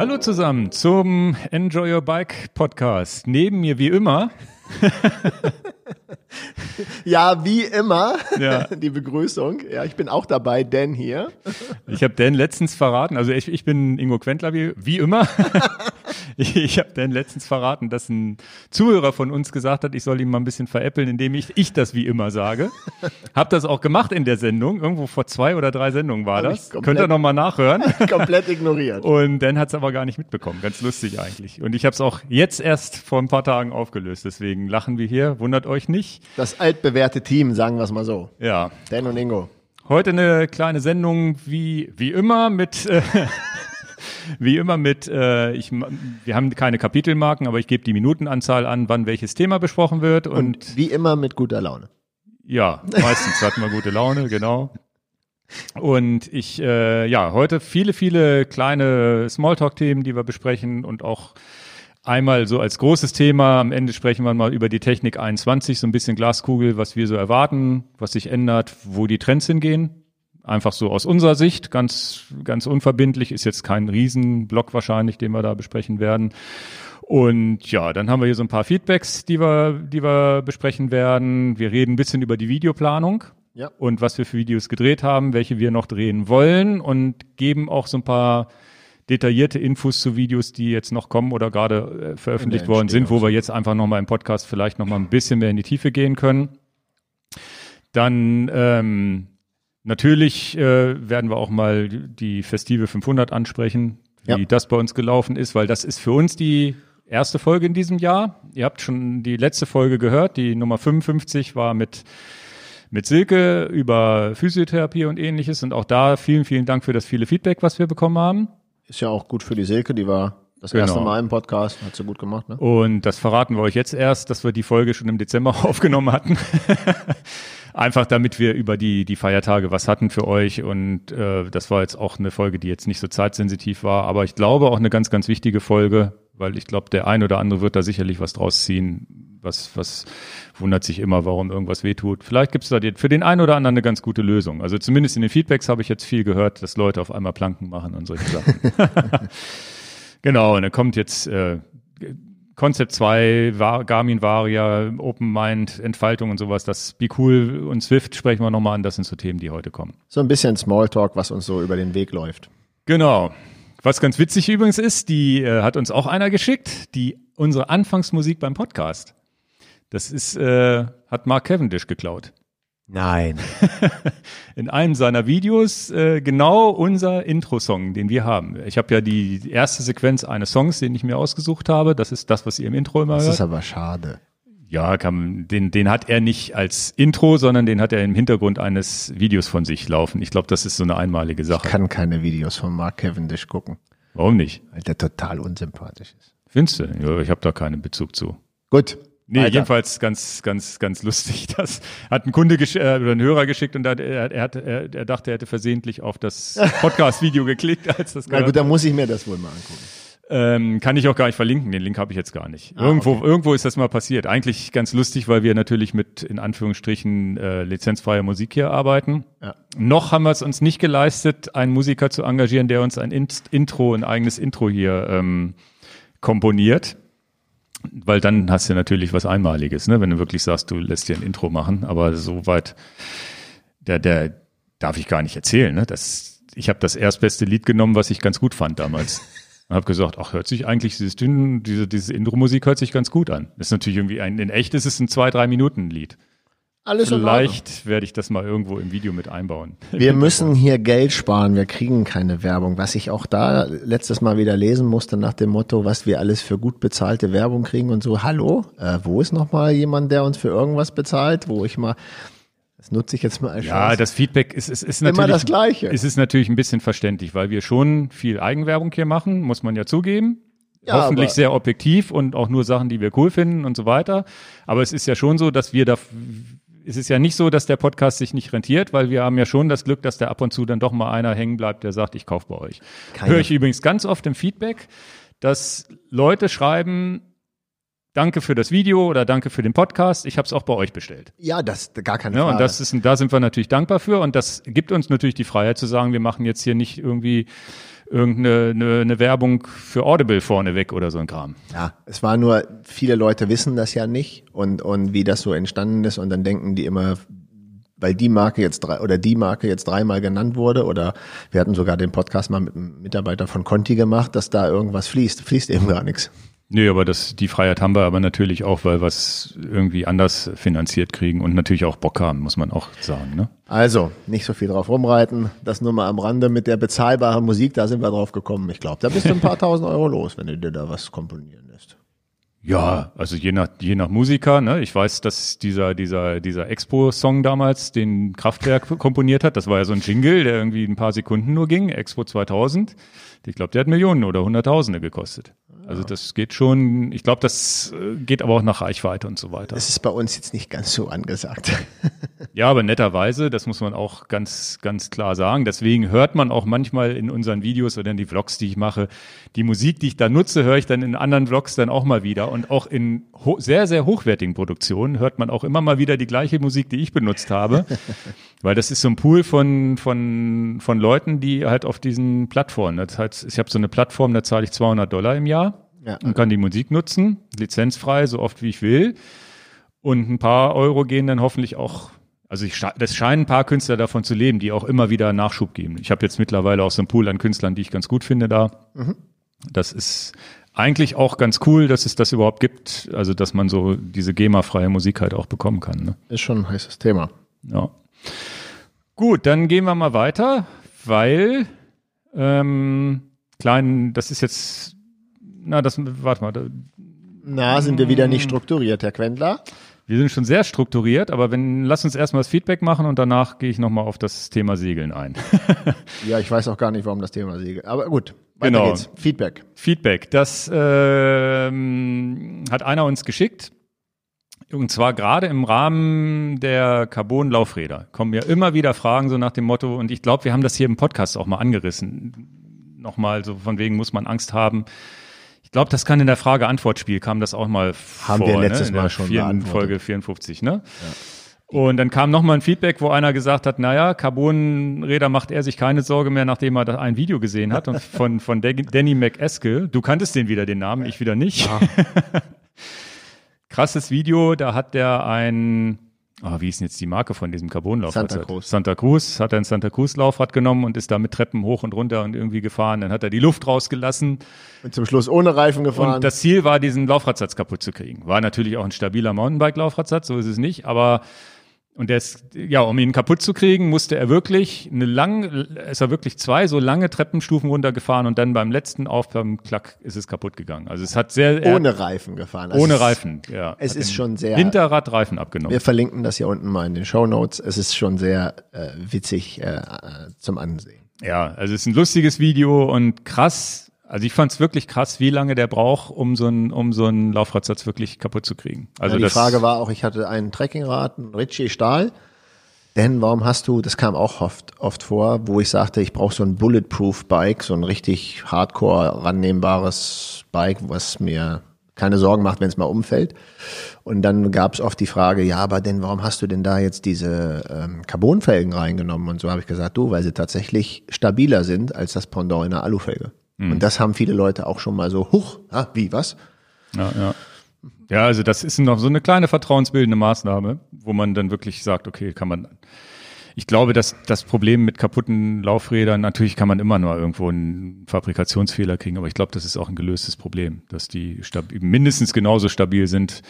Hallo zusammen zum Enjoy Your Bike Podcast. Neben mir wie immer. Ja, wie immer. Ja. Die Begrüßung. Ja, ich bin auch dabei, Dan hier. Ich habe Dan letztens verraten, also ich bin Ingo Quentler, wie immer. Ich habe Dan letztens verraten, dass ein Zuhörer von uns gesagt hat, ich soll ihn mal ein bisschen veräppeln, indem ich das wie immer sage. Hab das auch gemacht in der Sendung. Irgendwo vor 2 oder 3 Sendungen war das. Könnt ihr nochmal nachhören. Komplett ignoriert. Und Dan hat es aber gar nicht mitbekommen. Ganz lustig eigentlich. Und ich habe es auch jetzt erst vor ein paar Tagen aufgelöst. Deswegen lachen wir hier. Wundert euch nicht. Das altbewährte Team, sagen wir es mal so. Ja. Dan und Ingo. Heute eine kleine Sendung wie immer mit... wir haben keine Kapitelmarken, aber ich gebe die Minutenanzahl an, wann welches Thema besprochen wird. Und wie immer mit guter Laune. Ja, meistens hatten wir gute Laune, genau. Und ich, heute viele, viele kleine Smalltalk-Themen, die wir besprechen und auch einmal so als großes Thema. Am Ende sprechen wir mal über die Technik 21, so ein bisschen Glaskugel, was wir so erwarten, was sich ändert, wo die Trends hingehen. Einfach so aus unserer Sicht, ganz, ganz unverbindlich, ist jetzt kein Riesenblock wahrscheinlich, den wir da besprechen werden. Und ja, dann haben wir hier so ein paar Feedbacks, die wir besprechen werden. Wir reden ein bisschen über die Videoplanung und was wir für Videos gedreht haben, welche wir noch drehen wollen und geben auch so ein paar detaillierte Infos zu Videos, die jetzt noch kommen oder gerade veröffentlicht worden sind, wo wir jetzt einfach nochmal im Podcast vielleicht nochmal ein bisschen mehr in die Tiefe gehen können. Dann, natürlich werden wir auch mal die Festive 500 ansprechen, wie das bei uns gelaufen ist, weil das ist für uns die erste Folge in diesem Jahr. Ihr habt schon die letzte Folge gehört, die Nummer 55 war mit Silke über Physiotherapie und Ähnliches. Und auch da vielen, vielen Dank für das viele Feedback, was wir bekommen haben. Ist ja auch gut für die Silke, die war... Das erste Mal im Podcast, hat sie gut gemacht, ne? Und das verraten wir euch jetzt erst, dass wir die Folge schon im Dezember aufgenommen hatten. Einfach damit wir über die Feiertage was hatten für euch. Und das war jetzt auch eine Folge, die jetzt nicht so zeitsensitiv war. Aber ich glaube auch eine ganz, ganz wichtige Folge, weil ich glaube, der ein oder andere wird da sicherlich was draus ziehen. Was wundert sich immer, warum irgendwas wehtut. Vielleicht gibt es da für den einen oder anderen eine ganz gute Lösung. Also zumindest in den Feedbacks habe ich jetzt viel gehört, dass Leute auf einmal Planken machen und solche Sachen. Genau, und dann kommt jetzt Concept 2, Garmin Varia, Open Mind, Entfaltung und sowas. Das Be Cool und Swift sprechen wir nochmal an. Das sind so Themen, die heute kommen. So ein bisschen Smalltalk, was uns so über den Weg läuft. Genau. Was ganz witzig übrigens ist, die hat uns auch einer geschickt, unsere Anfangsmusik beim Podcast. Das ist hat Mark Cavendish geklaut. Nein. In einem seiner Videos genau unser Intro-Song, den wir haben. Ich habe ja die erste Sequenz eines Songs, den ich mir ausgesucht habe. Das ist das, was ihr im Intro immer hört. Das ist aber schade. Ja, den hat er nicht als Intro, sondern den hat er im Hintergrund eines Videos von sich laufen. Ich glaube, das ist so eine einmalige Sache. Ich kann keine Videos von Mark Cavendish gucken. Warum nicht? Weil der total unsympathisch ist. Findest du? Ja, ich habe da keinen Bezug zu. Gut. Nee, Alter. Jedenfalls ganz, ganz, ganz lustig. Das hat ein Kunde oder ein Hörer geschickt und er dachte, er hätte versehentlich auf das Podcast-Video geklickt, als das gehört. Na gut, dann muss ich mir das wohl mal angucken. Kann ich auch gar nicht verlinken, den Link habe ich jetzt gar nicht. Irgendwo ist das mal passiert. Eigentlich ganz lustig, weil wir natürlich mit, in Anführungsstrichen, lizenzfreier Musik hier arbeiten. Ja. Noch haben wir es uns nicht geleistet, einen Musiker zu engagieren, der uns ein eigenes Intro hier komponiert. Weil dann hast du natürlich was Einmaliges, ne? Wenn du wirklich sagst, du lässt dir ein Intro machen. Aber soweit, der darf ich gar nicht erzählen. Ne? Ich habe das erstbeste Lied genommen, was ich ganz gut fand damals. Und habe gesagt, ach, hört sich eigentlich diese Intro-Musik hört sich ganz gut an. Das ist natürlich irgendwie in echt ist es ein 2-3-Minuten-Lied. Alles in Ordnung. Vielleicht werde ich das mal irgendwo im Video mit einbauen. Wir müssen hier Geld sparen, wir kriegen keine Werbung. Was ich auch da letztes Mal wieder lesen musste nach dem Motto, was wir alles für gut bezahlte Werbung kriegen und so. Hallo, wo ist nochmal jemand, der uns für irgendwas bezahlt, wo ich mal... Das nutze ich jetzt mal als Chance. Ja, das Feedback ist natürlich immer das Gleiche. Es ist natürlich ein bisschen verständlich, weil wir schon viel Eigenwerbung hier machen, muss man ja zugeben. Ja, hoffentlich sehr objektiv und auch nur Sachen, die wir cool finden und so weiter. Aber es ist ja schon so, dass es ist ja nicht so, dass der Podcast sich nicht rentiert, weil wir haben ja schon das Glück, dass da ab und zu dann doch mal einer hängen bleibt, der sagt, ich kaufe bei euch. Höre ich übrigens ganz oft im Feedback, dass Leute schreiben, danke für das Video oder danke für den Podcast, ich habe es auch bei euch bestellt. Ja, das gar keine Frage. Ja, und da sind wir natürlich dankbar für, und das gibt uns natürlich die Freiheit zu sagen, wir machen jetzt hier nicht irgendwie irgendeine Werbung für Audible vorneweg oder so ein Kram. Ja, es war nur, viele Leute wissen das ja nicht und wie das so entstanden ist, und dann denken die immer, weil die Marke jetzt dreimal genannt wurde, oder wir hatten sogar den Podcast mal mit einem Mitarbeiter von Conti gemacht, dass da irgendwas fließt. Fließt eben gar nichts. Nee, aber die Freiheit haben wir aber natürlich auch, weil wir es irgendwie anders finanziert kriegen und natürlich auch Bock haben, muss man auch sagen. Ne? Also, nicht so viel drauf rumreiten. Das nur mal am Rande mit der bezahlbaren Musik, da sind wir drauf gekommen. Ich glaube, da bist du ein paar tausend Euro los, wenn du dir da was komponieren lässt. Ja, also je nach Musiker, ne? Ich weiß, dass dieser Expo-Song damals, den Kraftwerk komponiert hat, das war ja so ein Jingle, der irgendwie ein paar Sekunden nur ging, Expo 2000. Ich glaube, der hat Millionen oder Hunderttausende gekostet. Also das geht schon, ich glaube, das geht aber auch nach Reichweite und so weiter. Das ist bei uns jetzt nicht ganz so angesagt. Ja, aber netterweise, das muss man auch ganz, ganz klar sagen. Deswegen hört man auch manchmal in unseren Videos oder in die Vlogs, die ich mache, die Musik, die ich da nutze, höre ich dann in anderen Vlogs dann auch mal wieder. Und auch in sehr, sehr hochwertigen Produktionen hört man auch immer mal wieder die gleiche Musik, die ich benutzt habe. Weil das ist so ein Pool von Leuten, die halt auf diesen Plattformen, das heißt, ich habe so eine Plattform, da zahle ich $200 im Jahr, ja, und kann die Musik nutzen, lizenzfrei, so oft wie ich will. Und ein paar Euro gehen dann hoffentlich auch. Also das scheinen ein paar Künstler davon zu leben, die auch immer wieder Nachschub geben. Ich habe jetzt mittlerweile auch so einen Pool an Künstlern, die ich ganz gut finde da. Mhm. Das ist eigentlich auch ganz cool, dass es das überhaupt gibt. Also dass man so diese GEMA-freie Musik halt auch bekommen kann. Ne? Ist schon ein heißes Thema. Ja. Gut, dann gehen wir mal weiter, weil das ist jetzt, warte mal. Na, sind wir wieder nicht strukturiert, Herr Quendler? Wir sind schon sehr strukturiert, aber lass uns erstmal das Feedback machen und danach gehe ich nochmal auf das Thema Segeln ein. Ja, ich weiß auch gar nicht, warum das Thema Segeln, aber gut, weiter geht's. Feedback, das hat einer uns geschickt, und zwar gerade im Rahmen der Carbon-Laufräder. Kommen ja immer wieder Fragen so nach dem Motto, und ich glaube, wir haben das hier im Podcast auch mal angerissen, nochmal so von wegen, muss man Angst haben. Ich glaube, das kann in der Frage-Antwort-Spiel, kam das auch mal vor. Haben wir letztes Mal schon in Folge 54, ne? Ja. Und dann kam nochmal ein Feedback, wo einer gesagt hat, naja, Carbonräder macht er sich keine Sorge mehr, nachdem er da ein Video gesehen hat und von Danny McEskill. Du kanntest den Namen, ich wieder nicht. Ja. Krasses Video, da hat der wie ist denn jetzt die Marke von diesem Carbonlaufrad? Santa Cruz. Hat er ein Santa Cruz Laufrad genommen und ist da mit Treppen hoch und runter und irgendwie gefahren. Dann hat er die Luft rausgelassen. Und zum Schluss ohne Reifen gefahren. Und das Ziel war, diesen Laufradsatz kaputt zu kriegen. War natürlich auch ein stabiler Mountainbike-Laufradsatz, so ist es nicht. Aber, um ihn kaputt zu kriegen, musste er wirklich wirklich zwei so lange Treppenstufen runtergefahren und dann beim letzten Aufwärmen, klack, ist es kaputt gegangen. Also es hat ohne Reifen gefahren. Also ohne Reifen, ja. Es ist schon sehr. Hinterradreifen abgenommen. Wir verlinken das hier unten mal in den Shownotes. Es ist schon sehr witzig zum Ansehen. Ja, also es ist ein lustiges Video und krass. Also ich fand es wirklich krass, wie lange der braucht, um so einen Laufradsatz wirklich kaputt zu kriegen. Also ja, die Frage war auch, ich hatte einen Trekkingrad, einen Ritchie Stahl. Denn warum hast du, das kam auch oft vor, wo ich sagte, ich brauche so ein Bulletproof-Bike, so ein richtig hardcore rannehmbares Bike, was mir keine Sorgen macht, wenn es mal umfällt. Und dann gab es oft die Frage, ja, aber denn warum hast du denn da jetzt diese Carbonfelgen reingenommen? Und so habe ich gesagt, weil sie tatsächlich stabiler sind als das Pendant in einer Alufelge. Und das haben viele Leute auch schon mal so, wie, was? Ja. Ja, also das ist noch so eine kleine vertrauensbildende Maßnahme, wo man dann wirklich sagt, okay, ich glaube, dass das Problem mit kaputten Laufrädern, natürlich kann man immer nur irgendwo einen Fabrikationsfehler kriegen, aber ich glaube, das ist auch ein gelöstes Problem, dass die mindestens genauso stabil sind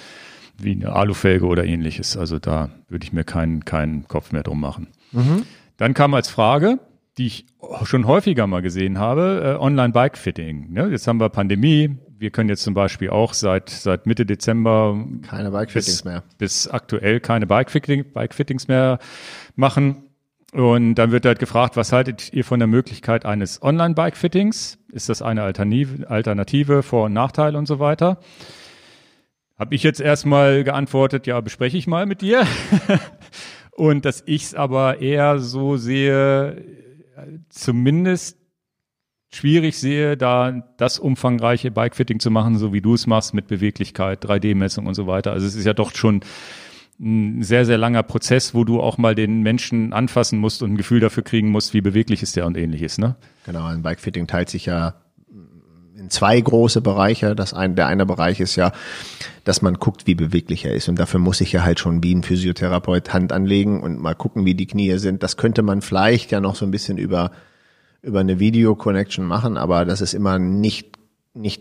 wie eine Alufelge oder ähnliches. Also da würde ich mir keinen Kopf mehr drum machen. Mhm. Dann kam als Frage, die ich schon häufiger mal gesehen habe, Online-Bike-Fitting. Ne? Jetzt haben wir Pandemie. Wir können jetzt zum Beispiel auch seit Mitte Dezember keine Bike-Fittings mehr. Bis aktuell keine Bike-Fittings mehr machen. Und dann wird halt gefragt, was haltet ihr von der Möglichkeit eines Online-Bike-Fittings? Ist das eine Alternative, Vor- und Nachteile und so weiter? Habe ich jetzt erstmal geantwortet, ja, bespreche ich mal mit dir. Und dass ich es aber eher so sehe, zumindest schwierig sehe, da das umfangreiche Bikefitting zu machen, so wie du es machst, mit Beweglichkeit, 3D-Messung und so weiter. Also es ist ja doch schon ein sehr, sehr langer Prozess, wo du auch mal den Menschen anfassen musst und ein Gefühl dafür kriegen musst, wie beweglich ist der und ähnliches, ne? Genau, ein Bikefitting teilt sich ja in zwei große Bereiche. Der eine Bereich ist ja, dass man guckt, wie beweglich er ist. Und dafür muss ich ja halt schon wie ein Physiotherapeut Hand anlegen und mal gucken, wie die Knie sind. Das könnte man vielleicht ja noch so ein bisschen über eine Video-Connection machen, aber das ist immer nicht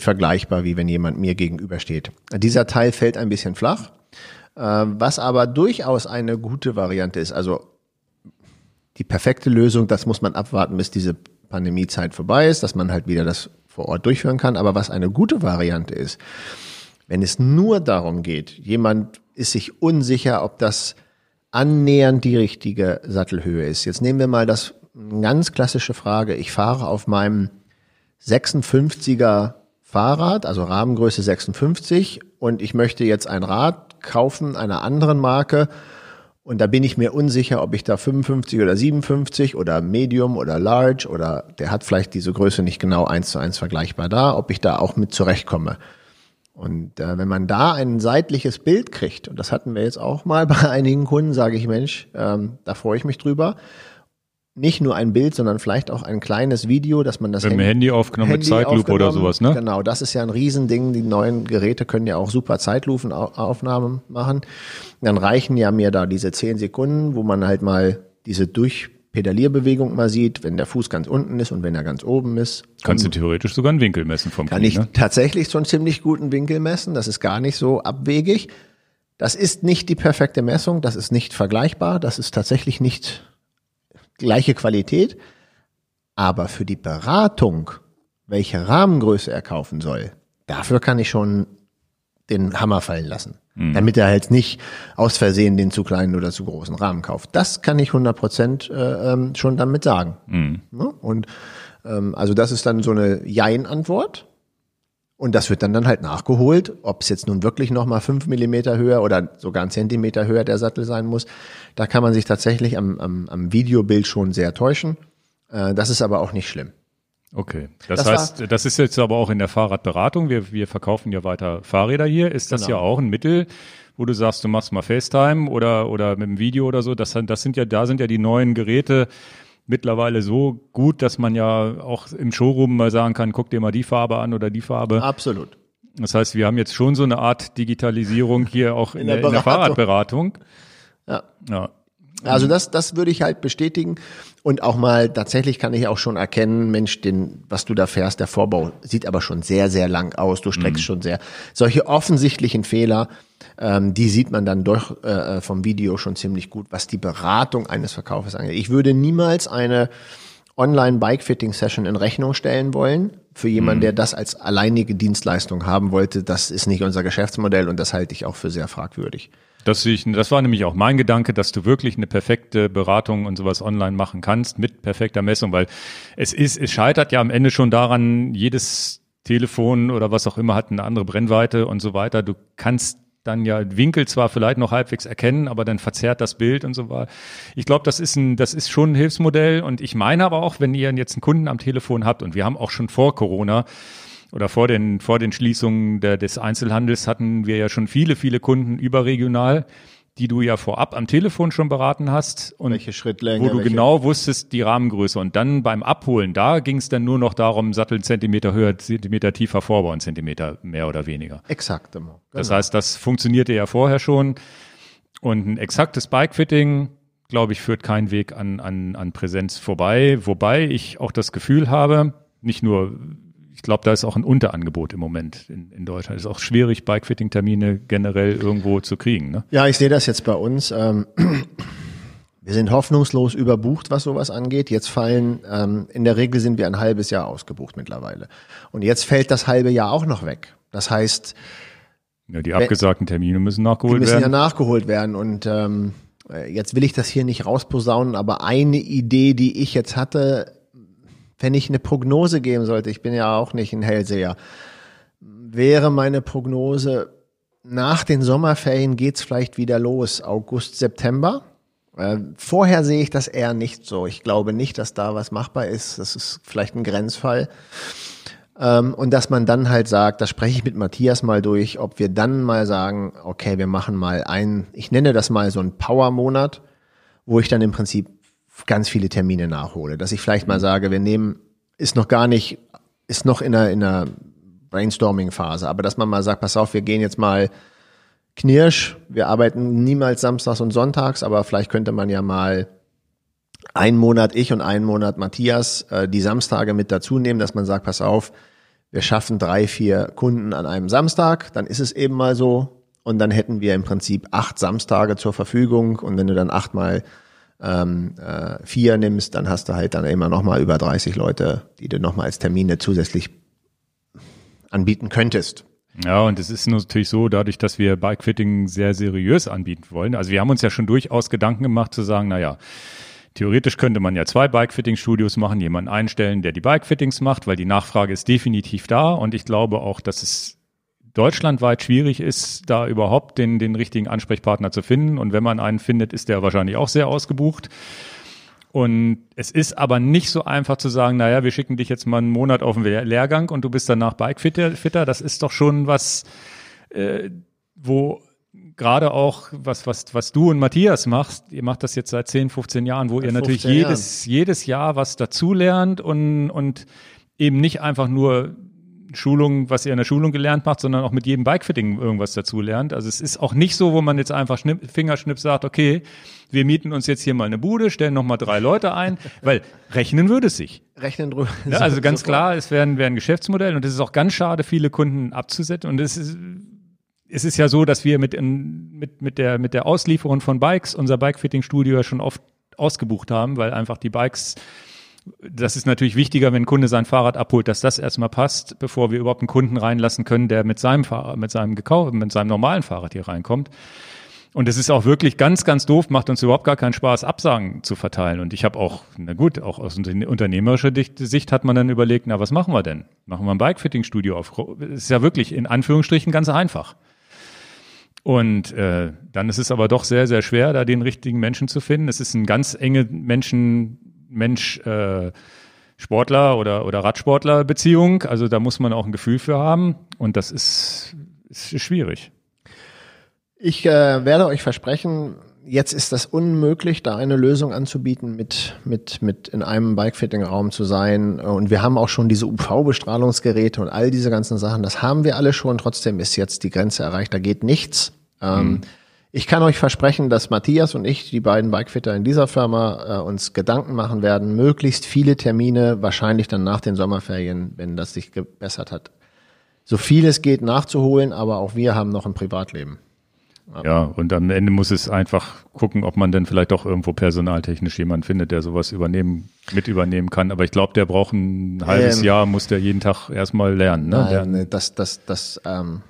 vergleichbar, wie wenn jemand mir gegenübersteht. Dieser Teil fällt ein bisschen flach, was aber durchaus eine gute Variante ist. Also die perfekte Lösung, das muss man abwarten, bis diese Pandemiezeit vorbei ist, dass man halt wieder das vor Ort durchführen kann. Aber was eine gute Variante ist, wenn es nur darum geht, jemand ist sich unsicher, ob das annähernd die richtige Sattelhöhe ist. Jetzt nehmen wir mal das ganz klassische Frage. Ich fahre auf meinem 56er Fahrrad, also Rahmengröße 56, und ich möchte jetzt ein Rad kaufen einer anderen Marke und da bin ich mir unsicher, ob ich da 55 oder 57 oder Medium oder Large oder der hat vielleicht diese Größe nicht genau 1:1 vergleichbar da, ob ich da auch mit zurechtkomme. Und wenn man da ein seitliches Bild kriegt, und das hatten wir jetzt auch mal bei einigen Kunden, sage ich, Mensch, da freue ich mich drüber. Nicht nur ein Bild, sondern vielleicht auch ein kleines Video, dass man das mit dem Handy aufgenommen, mit Zeitlupe oder sowas, ne? Genau, das ist ja ein Riesending. Die neuen Geräte können ja auch super Zeitlufenaufnahmen machen. Dann reichen ja mir da diese 10 Sekunden, wo man halt mal diese Durchpedalierbewegung mal sieht, wenn der Fuß ganz unten ist und wenn er ganz oben ist. Kannst du theoretisch sogar einen Winkel messen vom Knie, ne? Kann ich tatsächlich so einen ziemlich guten Winkel messen. Das ist gar nicht so abwegig. Das ist nicht die perfekte Messung. Das ist nicht vergleichbar. Das ist tatsächlich nicht gleiche Qualität, aber für die Beratung, welche Rahmengröße er kaufen soll, dafür kann ich schon den Hammer fallen lassen, damit er halt nicht aus Versehen den zu kleinen oder zu großen Rahmen kauft. Das kann ich 100% schon damit sagen. Und also das ist dann so eine Jein-Antwort und das wird dann halt nachgeholt, ob es jetzt nun wirklich nochmal 5 Millimeter höher oder sogar 1 Zentimeter höher der Sattel sein muss. Da kann man sich tatsächlich am Videobild schon sehr täuschen. Das ist aber auch nicht schlimm. Okay, das heißt, das ist jetzt aber auch in der Fahrradberatung. Wir verkaufen ja weiter Fahrräder hier. Ist das ja auch ein Mittel, wo du sagst, du machst mal FaceTime oder mit dem Video oder so. Da sind ja die neuen Geräte mittlerweile so gut, dass man ja auch im Showroom mal sagen kann, guck dir mal die Farbe an oder die Farbe. Absolut. Das heißt, wir haben jetzt schon so eine Art Digitalisierung hier auch in der Fahrradberatung. Ja. Also das würde ich halt bestätigen und auch mal tatsächlich kann ich auch schon erkennen, Mensch, was du da fährst, der Vorbau sieht aber schon sehr, sehr lang aus, du streckst schon sehr. Solche offensichtlichen Fehler, die sieht man dann doch vom Video schon ziemlich gut, was die Beratung eines Verkaufes angeht. Ich würde niemals eine Online-Bike-Fitting-Session in Rechnung stellen wollen für jemanden, der das als alleinige Dienstleistung haben wollte. Das ist nicht unser Geschäftsmodell und das halte ich auch für sehr fragwürdig. Das war nämlich auch mein Gedanke, dass du wirklich eine perfekte Beratung und sowas online machen kannst mit perfekter Messung, weil es scheitert ja am Ende schon daran, jedes Telefon oder was auch immer hat eine andere Brennweite und so weiter. Du kannst dann ja Winkel zwar vielleicht noch halbwegs erkennen, aber dann verzerrt das Bild und so weiter. Ich glaube, das ist schon ein Hilfsmodell und ich meine aber auch, wenn ihr jetzt einen Kunden am Telefon habt und wir haben auch schon vor Corona oder vor den Schließungen des Einzelhandels hatten wir ja schon viele, viele Kunden überregional, die du ja vorab am Telefon schon beraten hast und welche Schrittlänge, wo du genau wusstest, die Rahmengröße. Und dann beim Abholen, da ging es dann nur noch darum, Sattel einen Zentimeter höher, Zentimeter tiefer, Vorbau einen Zentimeter mehr oder weniger. Exakt. Genau. Das heißt, das funktionierte ja vorher schon. Und ein exaktes Bikefitting, glaube ich, führt kein Weg an Präsenz vorbei. Wobei ich auch das Gefühl habe, nicht nur ich glaube, da ist auch ein Unterangebot im Moment in Deutschland. Es ist auch schwierig, Bikefitting-Termine generell irgendwo zu kriegen, ne? Ja, ich sehe das jetzt bei uns. Wir sind hoffnungslos überbucht, was sowas angeht. Jetzt in der Regel sind wir ein halbes Jahr ausgebucht mittlerweile. Und jetzt fällt das halbe Jahr auch noch weg. Das heißt, ja, die abgesagten Termine müssen nachgeholt werden. Und jetzt will ich das hier nicht rausposaunen, aber eine Idee, die ich jetzt hatte, wenn ich eine Prognose geben sollte, ich bin ja auch nicht ein Hellseher, wäre meine Prognose, nach den Sommerferien geht's vielleicht wieder los, August, September. Vorher sehe ich das eher nicht so. Ich glaube nicht, dass da was machbar ist. Das ist vielleicht ein Grenzfall. Und dass man dann halt sagt, da spreche ich mit Matthias mal durch, ob wir dann mal sagen, okay, wir machen mal einen, ich nenne das mal so einen Power-Monat, wo ich dann im Prinzip ganz viele Termine nachhole. Dass ich vielleicht mal sage, wir nehmen, ist noch in einer Brainstorming-Phase, aber dass man mal sagt, pass auf, wir gehen jetzt mal Knirsch, wir arbeiten niemals samstags und sonntags, aber vielleicht könnte man ja mal einen Monat ich und einen Monat Matthias die Samstage mit dazu nehmen, dass man sagt, pass auf, wir schaffen 3-4 Kunden an einem Samstag, dann ist es eben mal so und dann hätten wir im Prinzip 8 Samstage zur Verfügung und wenn du dann 8 mal 4 nimmst, dann hast du halt dann immer nochmal über 30 Leute, die du nochmal als Termine zusätzlich anbieten könntest. Ja, und es ist natürlich so, dadurch, dass wir Bikefitting sehr seriös anbieten wollen. Also wir haben uns ja schon durchaus Gedanken gemacht zu sagen, naja, theoretisch könnte man ja 2 Bikefitting-Studios machen, jemanden einstellen, der die Bikefittings macht, weil die Nachfrage ist definitiv da. Und ich glaube auch, dass es deutschlandweit schwierig ist, da überhaupt den richtigen Ansprechpartner zu finden. Und wenn man einen findet, ist der wahrscheinlich auch sehr ausgebucht. Und es ist aber nicht so einfach zu sagen, naja, wir schicken dich jetzt mal einen Monat auf den Lehrgang und du bist danach Bikefitter. Das ist doch schon was, wo gerade auch, was du und Matthias machst, ihr macht das jetzt seit 10, 15 Jahren, wo ihr natürlich jedes Jahr was dazulernt und eben nicht einfach nur Schulung, was ihr in der Schulung gelernt macht, sondern auch mit jedem Bikefitting irgendwas dazu lernt. Also es ist auch nicht so, wo man jetzt einfach Fingerschnipp sagt, okay, wir mieten uns jetzt hier mal eine Bude, stellen nochmal 3 Leute ein, weil rechnen würde es sich. Rechnen drüber. Ja, also ganz klar, es wäre ein Geschäftsmodell und es ist auch ganz schade, viele Kunden abzusetzen. Und es ist ja so, dass wir mit der Auslieferung von Bikes unser Bikefitting-Studio ja schon oft ausgebucht haben, weil einfach die Bikes. Das ist natürlich wichtiger, wenn ein Kunde sein Fahrrad abholt, dass das erstmal passt, bevor wir überhaupt einen Kunden reinlassen können, der mit seinem normalen Fahrrad hier reinkommt. Und es ist auch wirklich ganz, ganz doof, macht uns überhaupt gar keinen Spaß, Absagen zu verteilen. Und ich habe auch, auch aus unternehmerischer Sicht hat man dann überlegt, na, was machen wir denn? Machen wir ein Bikefitting-Studio auf? Das ist ja wirklich in Anführungsstrichen ganz einfach. Und dann ist es aber doch sehr, sehr schwer, da den richtigen Menschen zu finden. Es ist ein ganz enge Sportler oder Radsportler-Beziehung. Also da muss man auch ein Gefühl für haben und das ist schwierig. Ich werde euch versprechen, jetzt ist das unmöglich, da eine Lösung anzubieten, mit in einem Bikefitting-Raum zu sein. Und wir haben auch schon diese UV-Bestrahlungsgeräte und all diese ganzen Sachen, das haben wir alle schon. Trotzdem ist jetzt die Grenze erreicht, da geht nichts. Ich kann euch versprechen, dass Matthias und ich, die beiden Bikefitter in dieser Firma, uns Gedanken machen werden, möglichst viele Termine, wahrscheinlich dann nach den Sommerferien, wenn das sich gebessert hat, so viel es geht nachzuholen, aber auch wir haben noch ein Privatleben. Ja, und am Ende muss es einfach gucken, ob man dann vielleicht auch irgendwo personaltechnisch jemanden findet, der sowas übernehmen kann. Aber ich glaube, der braucht ein halbes Jahr, muss der jeden Tag erstmal lernen. Ne? Nein,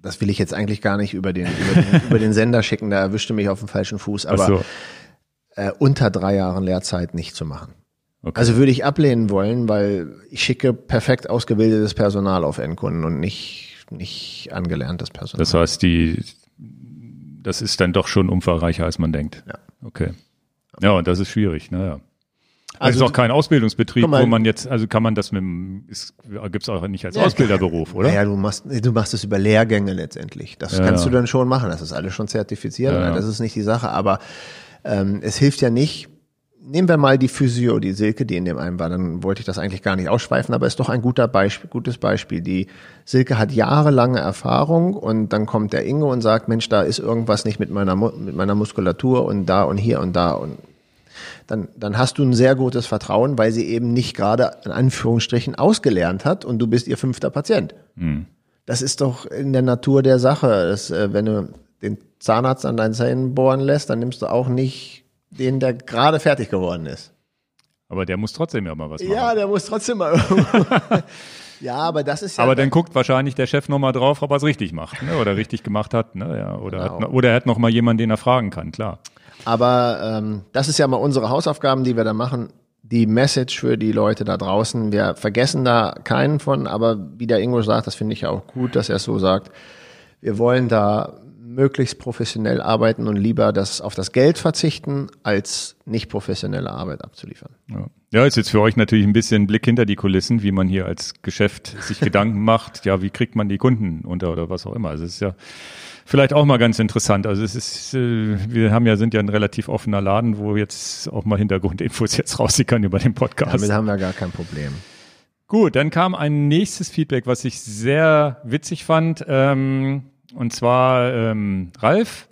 das will ich jetzt eigentlich gar nicht über den Sender schicken, da erwischte mich auf den falschen Fuß, aber so. Unter 3 Jahren Lehrzeit nicht zu machen. Okay. Also würde ich ablehnen wollen, weil ich schicke perfekt ausgebildetes Personal auf Endkunden und nicht angelerntes Personal. Das heißt, das ist dann doch schon umfangreicher, als man denkt. Ja. Okay. Ja, und das ist schwierig, naja. Also ist auch kein Ausbildungsbetrieb, wo man jetzt, also kann man das gibt es auch nicht als Ausbilderberuf, oder? Naja, du machst es über Lehrgänge letztendlich. Das kannst du dann schon machen. Das ist alles schon zertifiziert. Ja. Das ist nicht die Sache. Aber es hilft ja nicht. Nehmen wir mal die Physio, die Silke, die in dem einen war. Dann wollte ich das eigentlich gar nicht ausschweifen, aber ist doch ein gutes Beispiel. Die Silke hat jahrelange Erfahrung und dann kommt der Ingo und sagt, Mensch, da ist irgendwas nicht mit meiner Muskulatur und da und hier und da und dann hast du ein sehr gutes Vertrauen, weil sie eben nicht gerade in Anführungsstrichen ausgelernt hat und du bist ihr 5. Patient. Mhm. Das ist doch in der Natur der Sache. Wenn du den Zahnarzt an deinen Zähnen bohren lässt, dann nimmst du auch nicht den, der gerade fertig geworden ist. Aber der muss trotzdem ja mal was machen. Ja, der muss trotzdem mal Ja, aber das ist ja. Aber dann guckt wahrscheinlich der Chef nochmal drauf, ob er es richtig macht, ne? Oder richtig gemacht hat, ne? Ja, oder er hat nochmal jemanden, den er fragen kann, klar. Aber das ist ja mal unsere Hausaufgaben, die wir da machen, die Message für die Leute da draußen. Wir vergessen da keinen von, aber wie der Ingo sagt, das finde ich ja auch gut, dass er es so sagt, wir wollen da möglichst professionell arbeiten und lieber auf das Geld verzichten, als nicht professionelle Arbeit abzuliefern. Ja, ist jetzt für euch natürlich ein bisschen Blick hinter die Kulissen, wie man hier als Geschäft sich Gedanken macht. Ja, wie kriegt man die Kunden unter oder was auch immer. Also es ist ja vielleicht auch mal ganz interessant. Also es ist, wir sind ja ein relativ offener Laden, wo jetzt auch mal Hintergrundinfos jetzt raussickern über den Podcast. Damit haben wir gar kein Problem. Gut, dann kam ein nächstes Feedback, was ich sehr witzig fand. Und zwar Ralf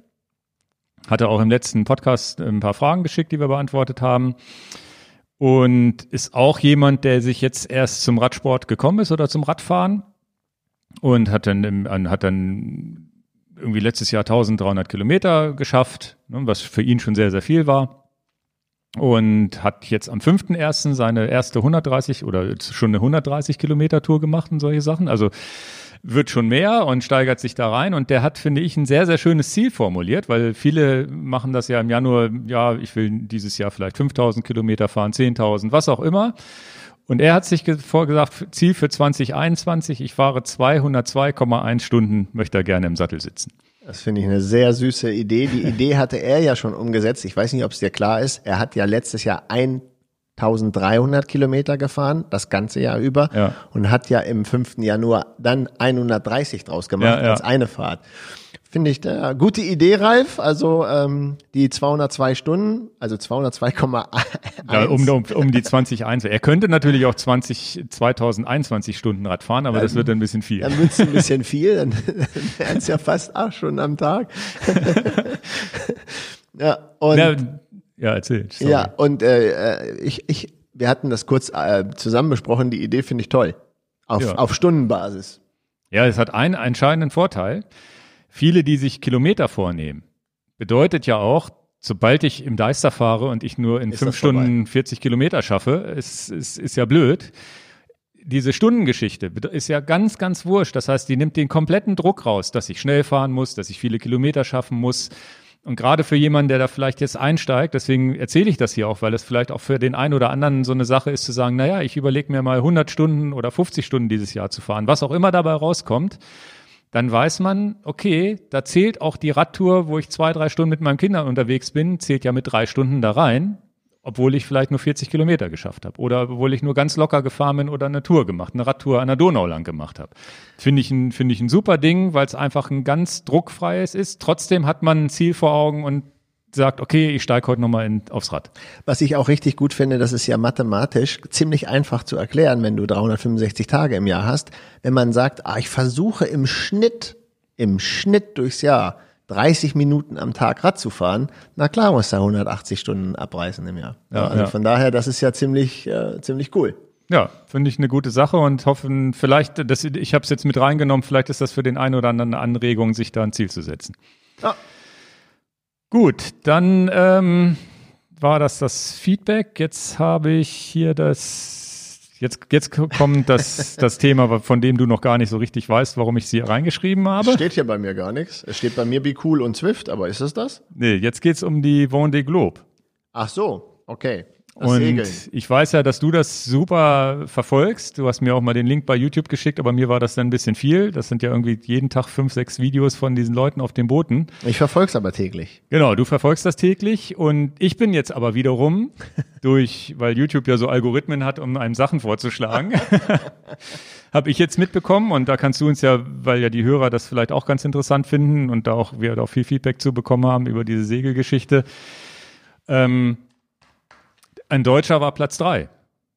hatte auch im letzten Podcast ein paar Fragen geschickt, die wir beantwortet haben. Und ist auch jemand, der sich jetzt erst zum Radsport gekommen ist oder zum Radfahren. Und hat dann irgendwie letztes Jahr 1300 Kilometer geschafft, was für ihn schon sehr, sehr viel war. Und hat jetzt am 5.1. seine erste 130 oder schon eine 130 Kilometer Tour gemacht und solche Sachen. Also wird schon mehr und steigert sich da rein. Und der hat, finde ich, ein sehr, sehr schönes Ziel formuliert, weil viele machen das ja im Januar, ja, ich will dieses Jahr vielleicht 5.000 Kilometer fahren, 10.000, was auch immer. Und er hat sich vorgesagt, Ziel für 2021, ich fahre 202,1 Stunden, möchte er gerne im Sattel sitzen. Das finde ich eine sehr süße Idee. Die Idee hatte er ja schon umgesetzt. Ich weiß nicht, ob es dir klar ist. Er hat ja letztes Jahr 1300 Kilometer gefahren, das ganze Jahr über. Ja. Und hat ja im 5. Januar dann 130 draus gemacht als eine Fahrt. Finde ich eine gute Idee, Ralf. Also die 202 Stunden, also 202,1. Ja, um die 2021. Er könnte natürlich auch 2021 Stunden Rad fahren, aber das wird dann ein bisschen viel. Dann wird es ein bisschen viel, dann wären es ja fast 8 Stunden am Tag. Erzähl. Sorry. Ja, und wir hatten das kurz zusammen besprochen. Die Idee finde ich toll, auf Stundenbasis. Ja, es hat einen entscheidenden Vorteil. Viele, die sich Kilometer vornehmen, bedeutet ja auch, sobald ich im Deister fahre und ich nur in 5 Stunden 40 Kilometer schaffe, ist ja blöd. Diese Stundengeschichte ist ja ganz, ganz wurscht. Das heißt, die nimmt den kompletten Druck raus, dass ich schnell fahren muss, dass ich viele Kilometer schaffen muss. Und gerade für jemanden, der da vielleicht jetzt einsteigt, deswegen erzähle ich das hier auch, weil es vielleicht auch für den einen oder anderen so eine Sache ist, zu sagen, naja, ich überlege mir mal 100 Stunden oder 50 Stunden dieses Jahr zu fahren, was auch immer dabei rauskommt. Dann weiß man, okay, da zählt auch die Radtour, wo ich 2-3 Stunden mit meinen Kindern unterwegs bin, zählt ja mit 3 Stunden da rein, obwohl ich vielleicht nur 40 Kilometer geschafft habe oder obwohl ich nur ganz locker gefahren bin oder eine Radtour an der Donau lang gemacht habe. Finde ich ein super Ding, weil es einfach ein ganz druckfreies ist. Trotzdem hat man ein Ziel vor Augen und sagt, okay, ich steige heute nochmal aufs Rad. Was ich auch richtig gut finde, das ist ja mathematisch ziemlich einfach zu erklären, wenn du 365 Tage im Jahr hast. Wenn man sagt, ich versuche im Schnitt durchs Jahr 30 Minuten am Tag Rad zu fahren, na klar muss da 180 Stunden abreißen im Jahr. Ja, also von daher, das ist ja ziemlich cool. Ja, finde ich eine gute Sache und hoffen, vielleicht, ich habe es jetzt mit reingenommen, vielleicht ist das für den einen oder anderen eine Anregung, sich da ein Ziel zu setzen. Ja. Gut, dann war das Feedback. Jetzt habe ich hier jetzt kommt das Thema, von dem du noch gar nicht so richtig weißt, warum ich sie reingeschrieben habe. Steht hier bei mir gar nichts. Es steht bei mir Be Cool und Zwift, aber ist es das? Nee, jetzt geht's um die Vendée Globe. Ach so, okay. Das und Segeln. Ich weiß ja, dass du das super verfolgst. Du hast mir auch mal den Link bei YouTube geschickt, aber mir war das dann ein bisschen viel. Das sind ja irgendwie jeden Tag 5-6 Videos von diesen Leuten auf den Booten. Ich verfolg's aber täglich. Genau, du verfolgst das täglich und ich bin jetzt aber wiederum weil YouTube ja so Algorithmen hat, um einem Sachen vorzuschlagen, habe ich jetzt mitbekommen und da kannst du uns ja, weil ja die Hörer das vielleicht auch ganz interessant finden und wir auch viel Feedback zu bekommen haben über diese Segelgeschichte, ein Deutscher war Platz 3.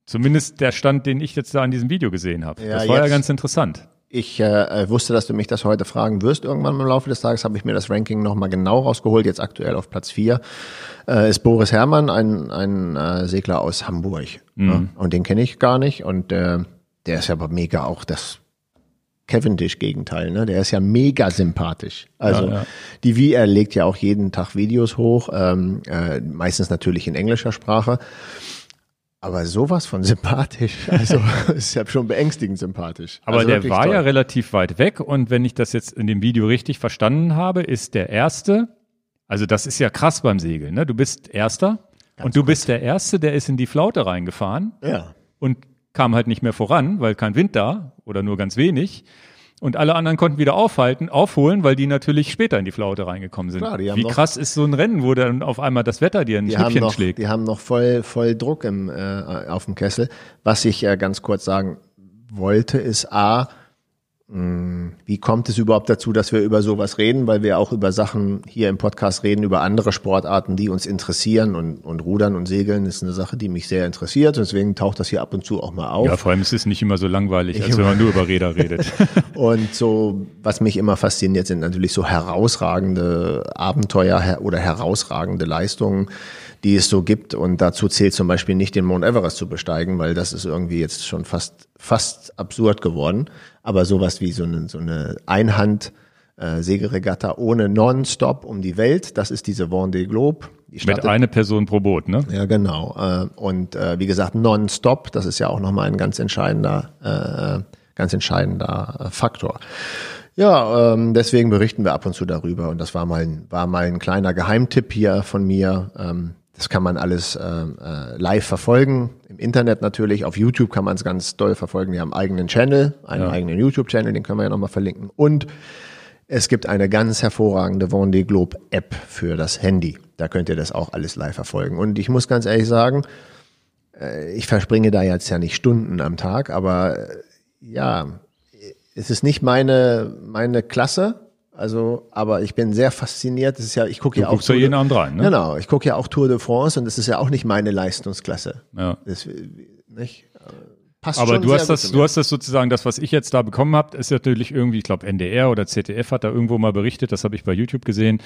Zumindest der Stand, den ich jetzt da in diesem Video gesehen habe. Ja, das war ja ganz interessant. Ich wusste, dass du mich das heute fragen wirst. Irgendwann im Laufe des Tages habe ich mir das Ranking nochmal genau rausgeholt. Jetzt aktuell auf Platz 4 ist Boris Herrmann, ein Segler aus Hamburg. Mhm. Ne? Und den kenne ich gar nicht. Und der ist ja aber mega auch das Cavendish-Gegenteil, ne? Der ist ja mega sympathisch. Also die VR legt ja auch jeden Tag Videos hoch, meistens natürlich in englischer Sprache, aber sowas von sympathisch. Also ist ja schon beängstigend sympathisch. Aber also der war toll. Ja relativ weit weg und wenn ich das jetzt in dem Video richtig verstanden habe, ist der Erste, also das ist ja krass beim Segeln, ne? Du bist Erster ganz und du bist der Erste, der ist in die Flaute reingefahren und kam halt nicht mehr voran, weil kein Wind da oder nur ganz wenig. Und alle anderen konnten wieder aufholen, weil die natürlich später in die Flaute reingekommen sind. Klar, wie krass ist so ein Rennen, wo dann auf einmal das Wetter dir ein Schnippchen schlägt? Die haben noch voll Druck auf dem Kessel. Was ich ganz kurz sagen wollte, ist wie kommt es überhaupt dazu, dass wir über sowas reden? Weil wir auch über Sachen hier im Podcast reden, über andere Sportarten, die uns interessieren. Und Rudern und Segeln ist eine Sache, die mich sehr interessiert. Und deswegen taucht das hier ab und zu auch mal auf. Ja, vor allem ist es nicht immer so langweilig, als wenn man nur über Räder redet. Und so, was mich immer fasziniert, sind natürlich so herausragende Abenteuer oder herausragende Leistungen, die es so gibt. Und dazu zählt zum Beispiel nicht, den Mount Everest zu besteigen, weil das ist irgendwie jetzt schon fast absurd geworden. Aber sowas wie so eine Einhand-Segelregatta ohne Nonstop um die Welt, das ist diese Vendée Globe. Die startet, mit einer Person pro Boot, ne? Ja, genau. Wie gesagt, Nonstop, das ist ja auch nochmal ein ganz entscheidender Faktor. Ja, deswegen berichten wir ab und zu darüber. Und das war mal ein kleiner Geheimtipp hier von mir. Das kann man alles live verfolgen, im Internet natürlich. Auf YouTube kann man es ganz doll verfolgen. Wir haben einen eigenen Channel, eigenen YouTube-Channel, den können wir ja nochmal verlinken. Und es gibt eine ganz hervorragende Vendée Globe-App für das Handy. Da könnt ihr das auch alles live verfolgen. Und ich muss ganz ehrlich sagen, ich verspringe da jetzt ja nicht Stunden am Tag, aber ja... Es ist nicht meine Klasse, aber ich bin sehr fasziniert. Das ist ja, ich gucke ja auch jeden Abend rein, ne? Genau, ich gucke ja auch Tour de France und das ist ja auch nicht meine Leistungsklasse. Ja. Das, nicht? Passt aber schon, du hast das sozusagen, das, was ich jetzt da bekommen habe, ist natürlich irgendwie, ich glaube NDR oder ZDF hat da irgendwo mal berichtet, das habe ich bei YouTube gesehen.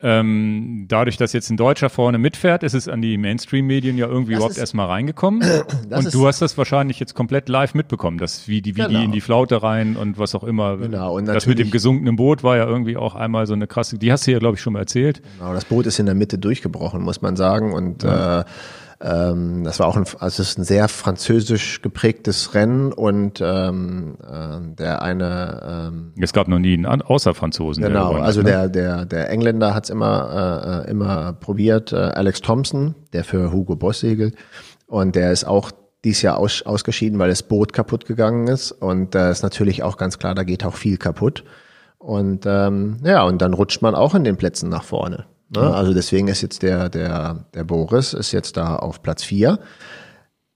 Dadurch, dass jetzt ein Deutscher vorne mitfährt, ist es an die Mainstream-Medien ja irgendwie überhaupt erstmal reingekommen. Und du hast das wahrscheinlich jetzt komplett live mitbekommen, dass wie die in die Flaute rein und was auch immer. Genau. Und das mit dem gesunkenen Boot war ja irgendwie auch einmal so eine krasse, die hast du ja, glaube ich, schon mal erzählt. Genau, das Boot ist in der Mitte durchgebrochen, muss man sagen. Und das war auch ein sehr französisch geprägtes Rennen und es gab noch nie einen außer Franzosen. Genau, der Engländer hat es immer probiert, Alex Thompson, der für Hugo Boss segelt, und der ist auch dieses Jahr ausgeschieden, weil das Boot kaputt gegangen ist, und da ist natürlich auch ganz klar, da geht auch viel kaputt, und und dann rutscht man auch in den Plätzen nach vorne. Ne? Also deswegen ist jetzt der Boris ist jetzt da auf Platz 4.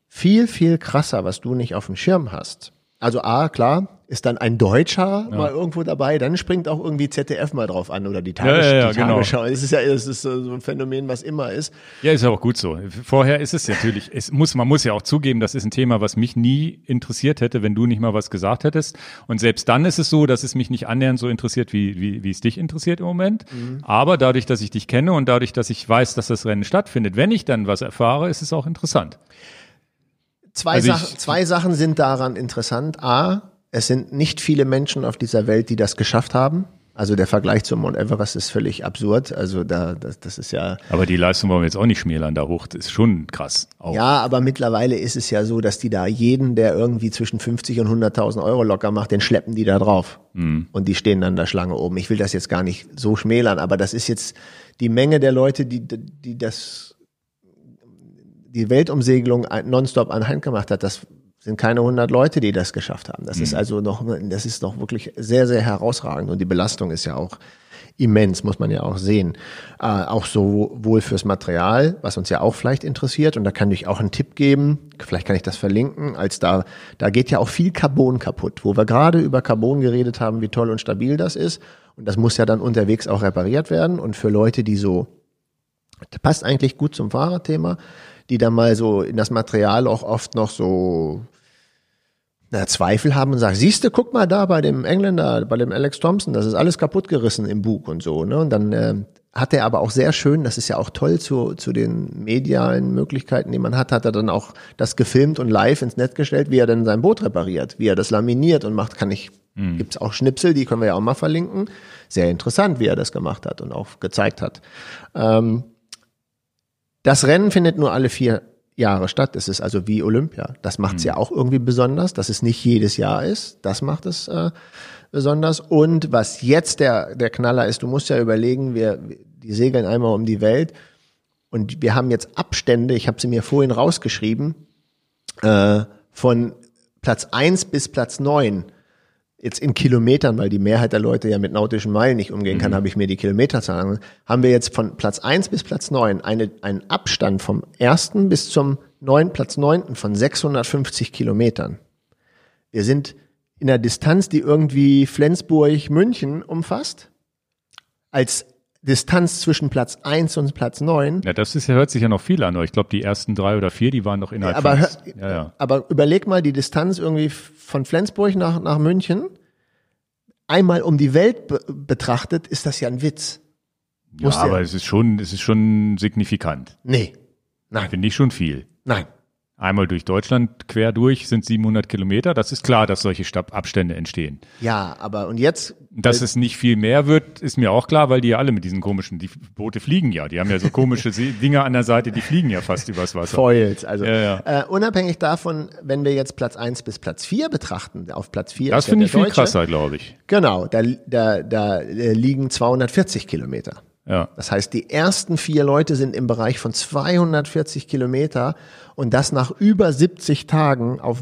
Viel, viel krasser, was du nicht auf dem Schirm hast. Also klar, ist dann ein Deutscher mal irgendwo dabei, dann springt auch irgendwie ZDF mal drauf an oder die Tagesschau. Ja, genau. Es ist so ein Phänomen, was immer ist. Ja, ist ja auch gut so. Vorher ist es natürlich, man muss ja auch zugeben, das ist ein Thema, was mich nie interessiert hätte, wenn du nicht mal was gesagt hättest. Und selbst dann ist es so, dass es mich nicht annähernd so interessiert, wie es dich interessiert im Moment. Mhm. Aber dadurch, dass ich dich kenne und dadurch, dass ich weiß, dass das Rennen stattfindet, wenn ich dann was erfahre, ist es auch interessant. Zwei Sachen sind daran interessant. A, es sind nicht viele Menschen auf dieser Welt, die das geschafft haben. Also der Vergleich zum Mount Everest ist völlig absurd. Also das ist ja. Aber die Leistung wollen wir jetzt auch nicht schmälern, da hoch, das ist schon krass. Auch. Ja, aber mittlerweile ist es ja so, dass die da jeden, der irgendwie zwischen 50 und 100.000 Euro locker macht, den schleppen die da drauf. Mhm. Und die stehen dann da Schlange oben. Ich will das jetzt gar nicht so schmälern, aber das ist jetzt die Menge der Leute, die das, die Weltumsegelung nonstop an Hand gemacht hat. Das sind keine 100 Leute, die das geschafft haben. Das ist also noch wirklich sehr, sehr herausragend. Und die Belastung ist ja auch immens, muss man ja auch sehen. Auch sowohl fürs Material, was uns ja auch vielleicht interessiert. Und da kann ich auch einen Tipp geben, vielleicht kann ich das verlinken, als da geht ja auch viel Carbon kaputt, wo wir gerade über Carbon geredet haben, wie toll und stabil das ist. Und das muss ja dann unterwegs auch repariert werden. Und für Leute, die so, das passt eigentlich gut zum Fahrradthema, die dann mal so in das Material auch oft noch so Zweifel haben und sagen, siehst du, guck mal da bei dem Engländer, bei dem Alex Thompson, das ist alles kaputtgerissen im Bug und so. Ne? Und dann hat er aber auch sehr schön, das ist ja auch toll zu den medialen Möglichkeiten, die man hat, hat er dann auch das gefilmt und live ins Netz gestellt, wie er dann sein Boot repariert, wie er das laminiert und macht, gibt's auch Schnipsel, die können wir ja auch mal verlinken. Sehr interessant, wie er das gemacht hat und auch gezeigt hat. Das Rennen findet nur alle 4 Jahre statt. Es ist also wie Olympia. Das macht es ja auch irgendwie besonders, dass es nicht jedes Jahr ist. Das macht es besonders. Und was jetzt der Knaller ist, du musst ja überlegen, die segeln einmal um die Welt und wir haben jetzt Abstände, ich habe sie mir vorhin rausgeschrieben, von Platz 1 bis Platz 9. jetzt in Kilometern, weil die Mehrheit der Leute ja mit nautischen Meilen nicht umgehen kann, habe ich mir die Kilometerzahl angeguckt, haben wir jetzt von Platz 1 bis Platz 9 einen Abstand vom 1. bis zum 9. Platz 9. von 650 Kilometern. Wir sind in einer Distanz, die irgendwie Flensburg, München umfasst, als Distanz zwischen Platz 1 und Platz 9. Ja, das ist, hört sich ja noch viel an, aber ich glaube, die ersten 3 oder 4, die waren noch innerhalb. Aber überleg mal die Distanz irgendwie von Flensburg nach München. Einmal um die Welt betrachtet, ist das ja ein Witz. Ja, aber es ist schon signifikant. Nee. Nein. Finde ich schon viel. Nein. Einmal durch Deutschland, quer durch, sind 700 Kilometer. Das ist klar, dass solche Abstände entstehen. Ja, aber und jetzt? Dass es nicht viel mehr wird, ist mir auch klar, weil die ja alle mit diesen komischen, die Boote fliegen ja. Die haben ja so komische Dinger an der Seite, die fliegen ja fast übers Wasser. Foils, also. Ja. Unabhängig davon, wenn wir jetzt Platz 1 bis Platz 4 betrachten, auf Platz 4 das ist ja der Deutsche. Das finde ich viel krasser, glaube ich. Genau, da liegen 240 Kilometer. Ja. Das heißt, die ersten 4 Leute sind im Bereich von 240 Kilometer und das nach über 70 Tagen auf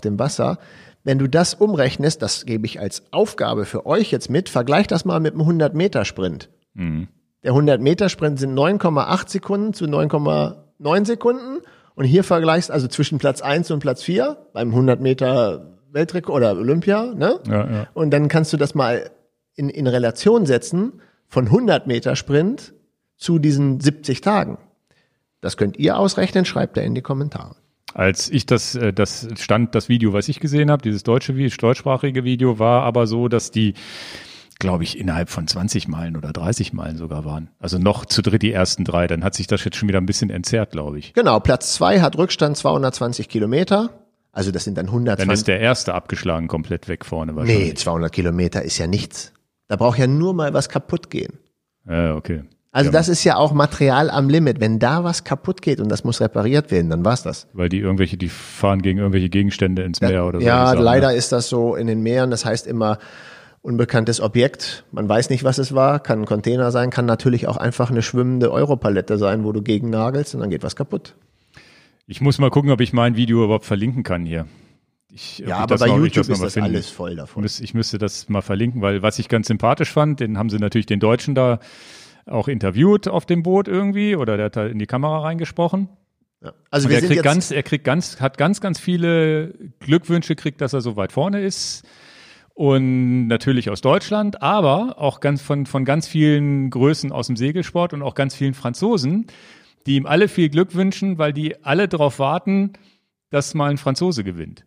dem Wasser. Wenn du das umrechnest, das gebe ich als Aufgabe für euch jetzt mit, vergleich das mal mit einem 100-Meter-Sprint. Mhm. Der 100-Meter-Sprint sind 9,8 Sekunden zu 9,9 Sekunden und hier vergleichst also zwischen Platz 1 und Platz 4 beim 100-Meter-Weltrekord oder Olympia, ne? Ja. Und dann kannst du das mal in Relation setzen. Von 100-Meter-Sprint zu diesen 70 Tagen. Das könnt ihr ausrechnen, schreibt er in die Kommentare. Als ich das Video, was ich gesehen habe, dieses deutschsprachige Video, war aber so, dass die, glaube ich, innerhalb von 20 Meilen oder 30 Meilen sogar waren. Also noch zu dritt die ersten 3, dann hat sich das jetzt schon wieder ein bisschen entzerrt, glaube ich. Genau, Platz 2 hat Rückstand 220 Kilometer. Also das sind dann 120. Dann ist der erste abgeschlagen, komplett weg vorne wahrscheinlich. Nee, 200 Kilometer ist ja nichts. Da braucht ja nur mal was kaputt gehen. Ja, okay. Also das ist ja auch Material am Limit. Wenn da was kaputt geht und das muss repariert werden, dann war's das. Weil die fahren gegen irgendwelche Gegenstände ins Meer oder so. Ja, leider ist das so in den Meeren. Das heißt immer unbekanntes Objekt. Man weiß nicht, was es war. Kann ein Container sein, kann natürlich auch einfach eine schwimmende Europalette sein, wo du gegennagelst und dann geht was kaputt. Ich muss mal gucken, ob ich mein Video überhaupt verlinken kann hier. Aber bei YouTube ist das alles voll davon. Ich müsste das mal verlinken, weil was ich ganz sympathisch fand, den haben sie natürlich den Deutschen da auch interviewt auf dem Boot irgendwie oder der hat halt in die Kamera reingesprochen. Ja. Also und er hat ganz viele Glückwünsche gekriegt, dass er so weit vorne ist und natürlich aus Deutschland, aber auch ganz von ganz vielen Größen aus dem Segelsport und auch ganz vielen Franzosen, die ihm alle viel Glück wünschen, weil die alle darauf warten, dass mal ein Franzose gewinnt.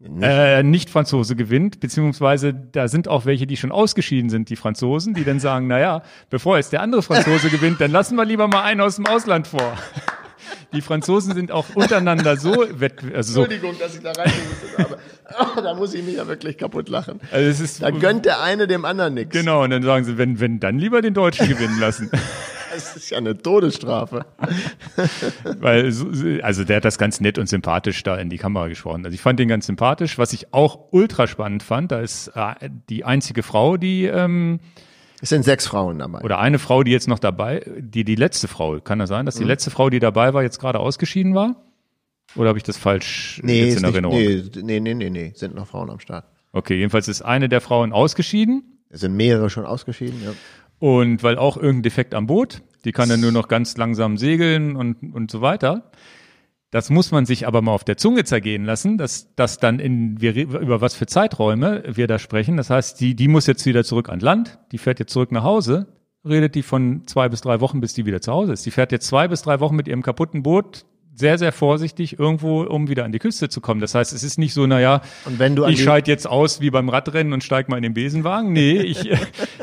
Nicht-Franzose gewinnt, beziehungsweise da sind auch welche, die schon ausgeschieden sind, die Franzosen, die dann sagen, naja, bevor jetzt der andere Franzose gewinnt, dann lassen wir lieber mal einen aus dem Ausland vor. Die Franzosen sind auch untereinander so... Entschuldigung, dass ich da reingesetzt habe. Oh, da muss ich mich ja wirklich kaputt lachen. Also es ist, da gönnt der eine dem anderen nichts. Genau, und dann sagen sie, wenn dann lieber den Deutschen gewinnen lassen. Das ist ja eine Todesstrafe. Also der hat das ganz nett und sympathisch da in die Kamera gesprochen. Also ich fand den ganz sympathisch. Was ich auch ultra spannend fand, da ist die einzige Frau, die... Es sind 6 Frauen dabei. Oder eine Frau, die jetzt noch dabei, die letzte Frau. Kann das sein, dass die letzte Frau, die dabei war, jetzt gerade ausgeschieden war? Oder habe ich das falsch jetzt in Erinnerung? Nee, sind noch Frauen am Start. Okay, jedenfalls ist eine der Frauen ausgeschieden. Es sind mehrere schon ausgeschieden, ja. Und weil auch irgendein Defekt am Boot, die kann dann nur noch ganz langsam segeln und so weiter. Das muss man sich aber mal auf der Zunge zergehen lassen, dass das dann über was für Zeiträume wir da sprechen. Das heißt, die muss jetzt wieder zurück an Land, die fährt jetzt zurück nach Hause, redet die von 2 bis 3 Wochen, bis die wieder zu Hause ist. Die fährt jetzt 2 bis 3 Wochen mit ihrem kaputten Boot sehr, sehr vorsichtig irgendwo, um wieder an die Küste zu kommen. Das heißt, es ist nicht so, naja, ich scheide jetzt aus wie beim Radrennen und steige mal in den Besenwagen. Nee,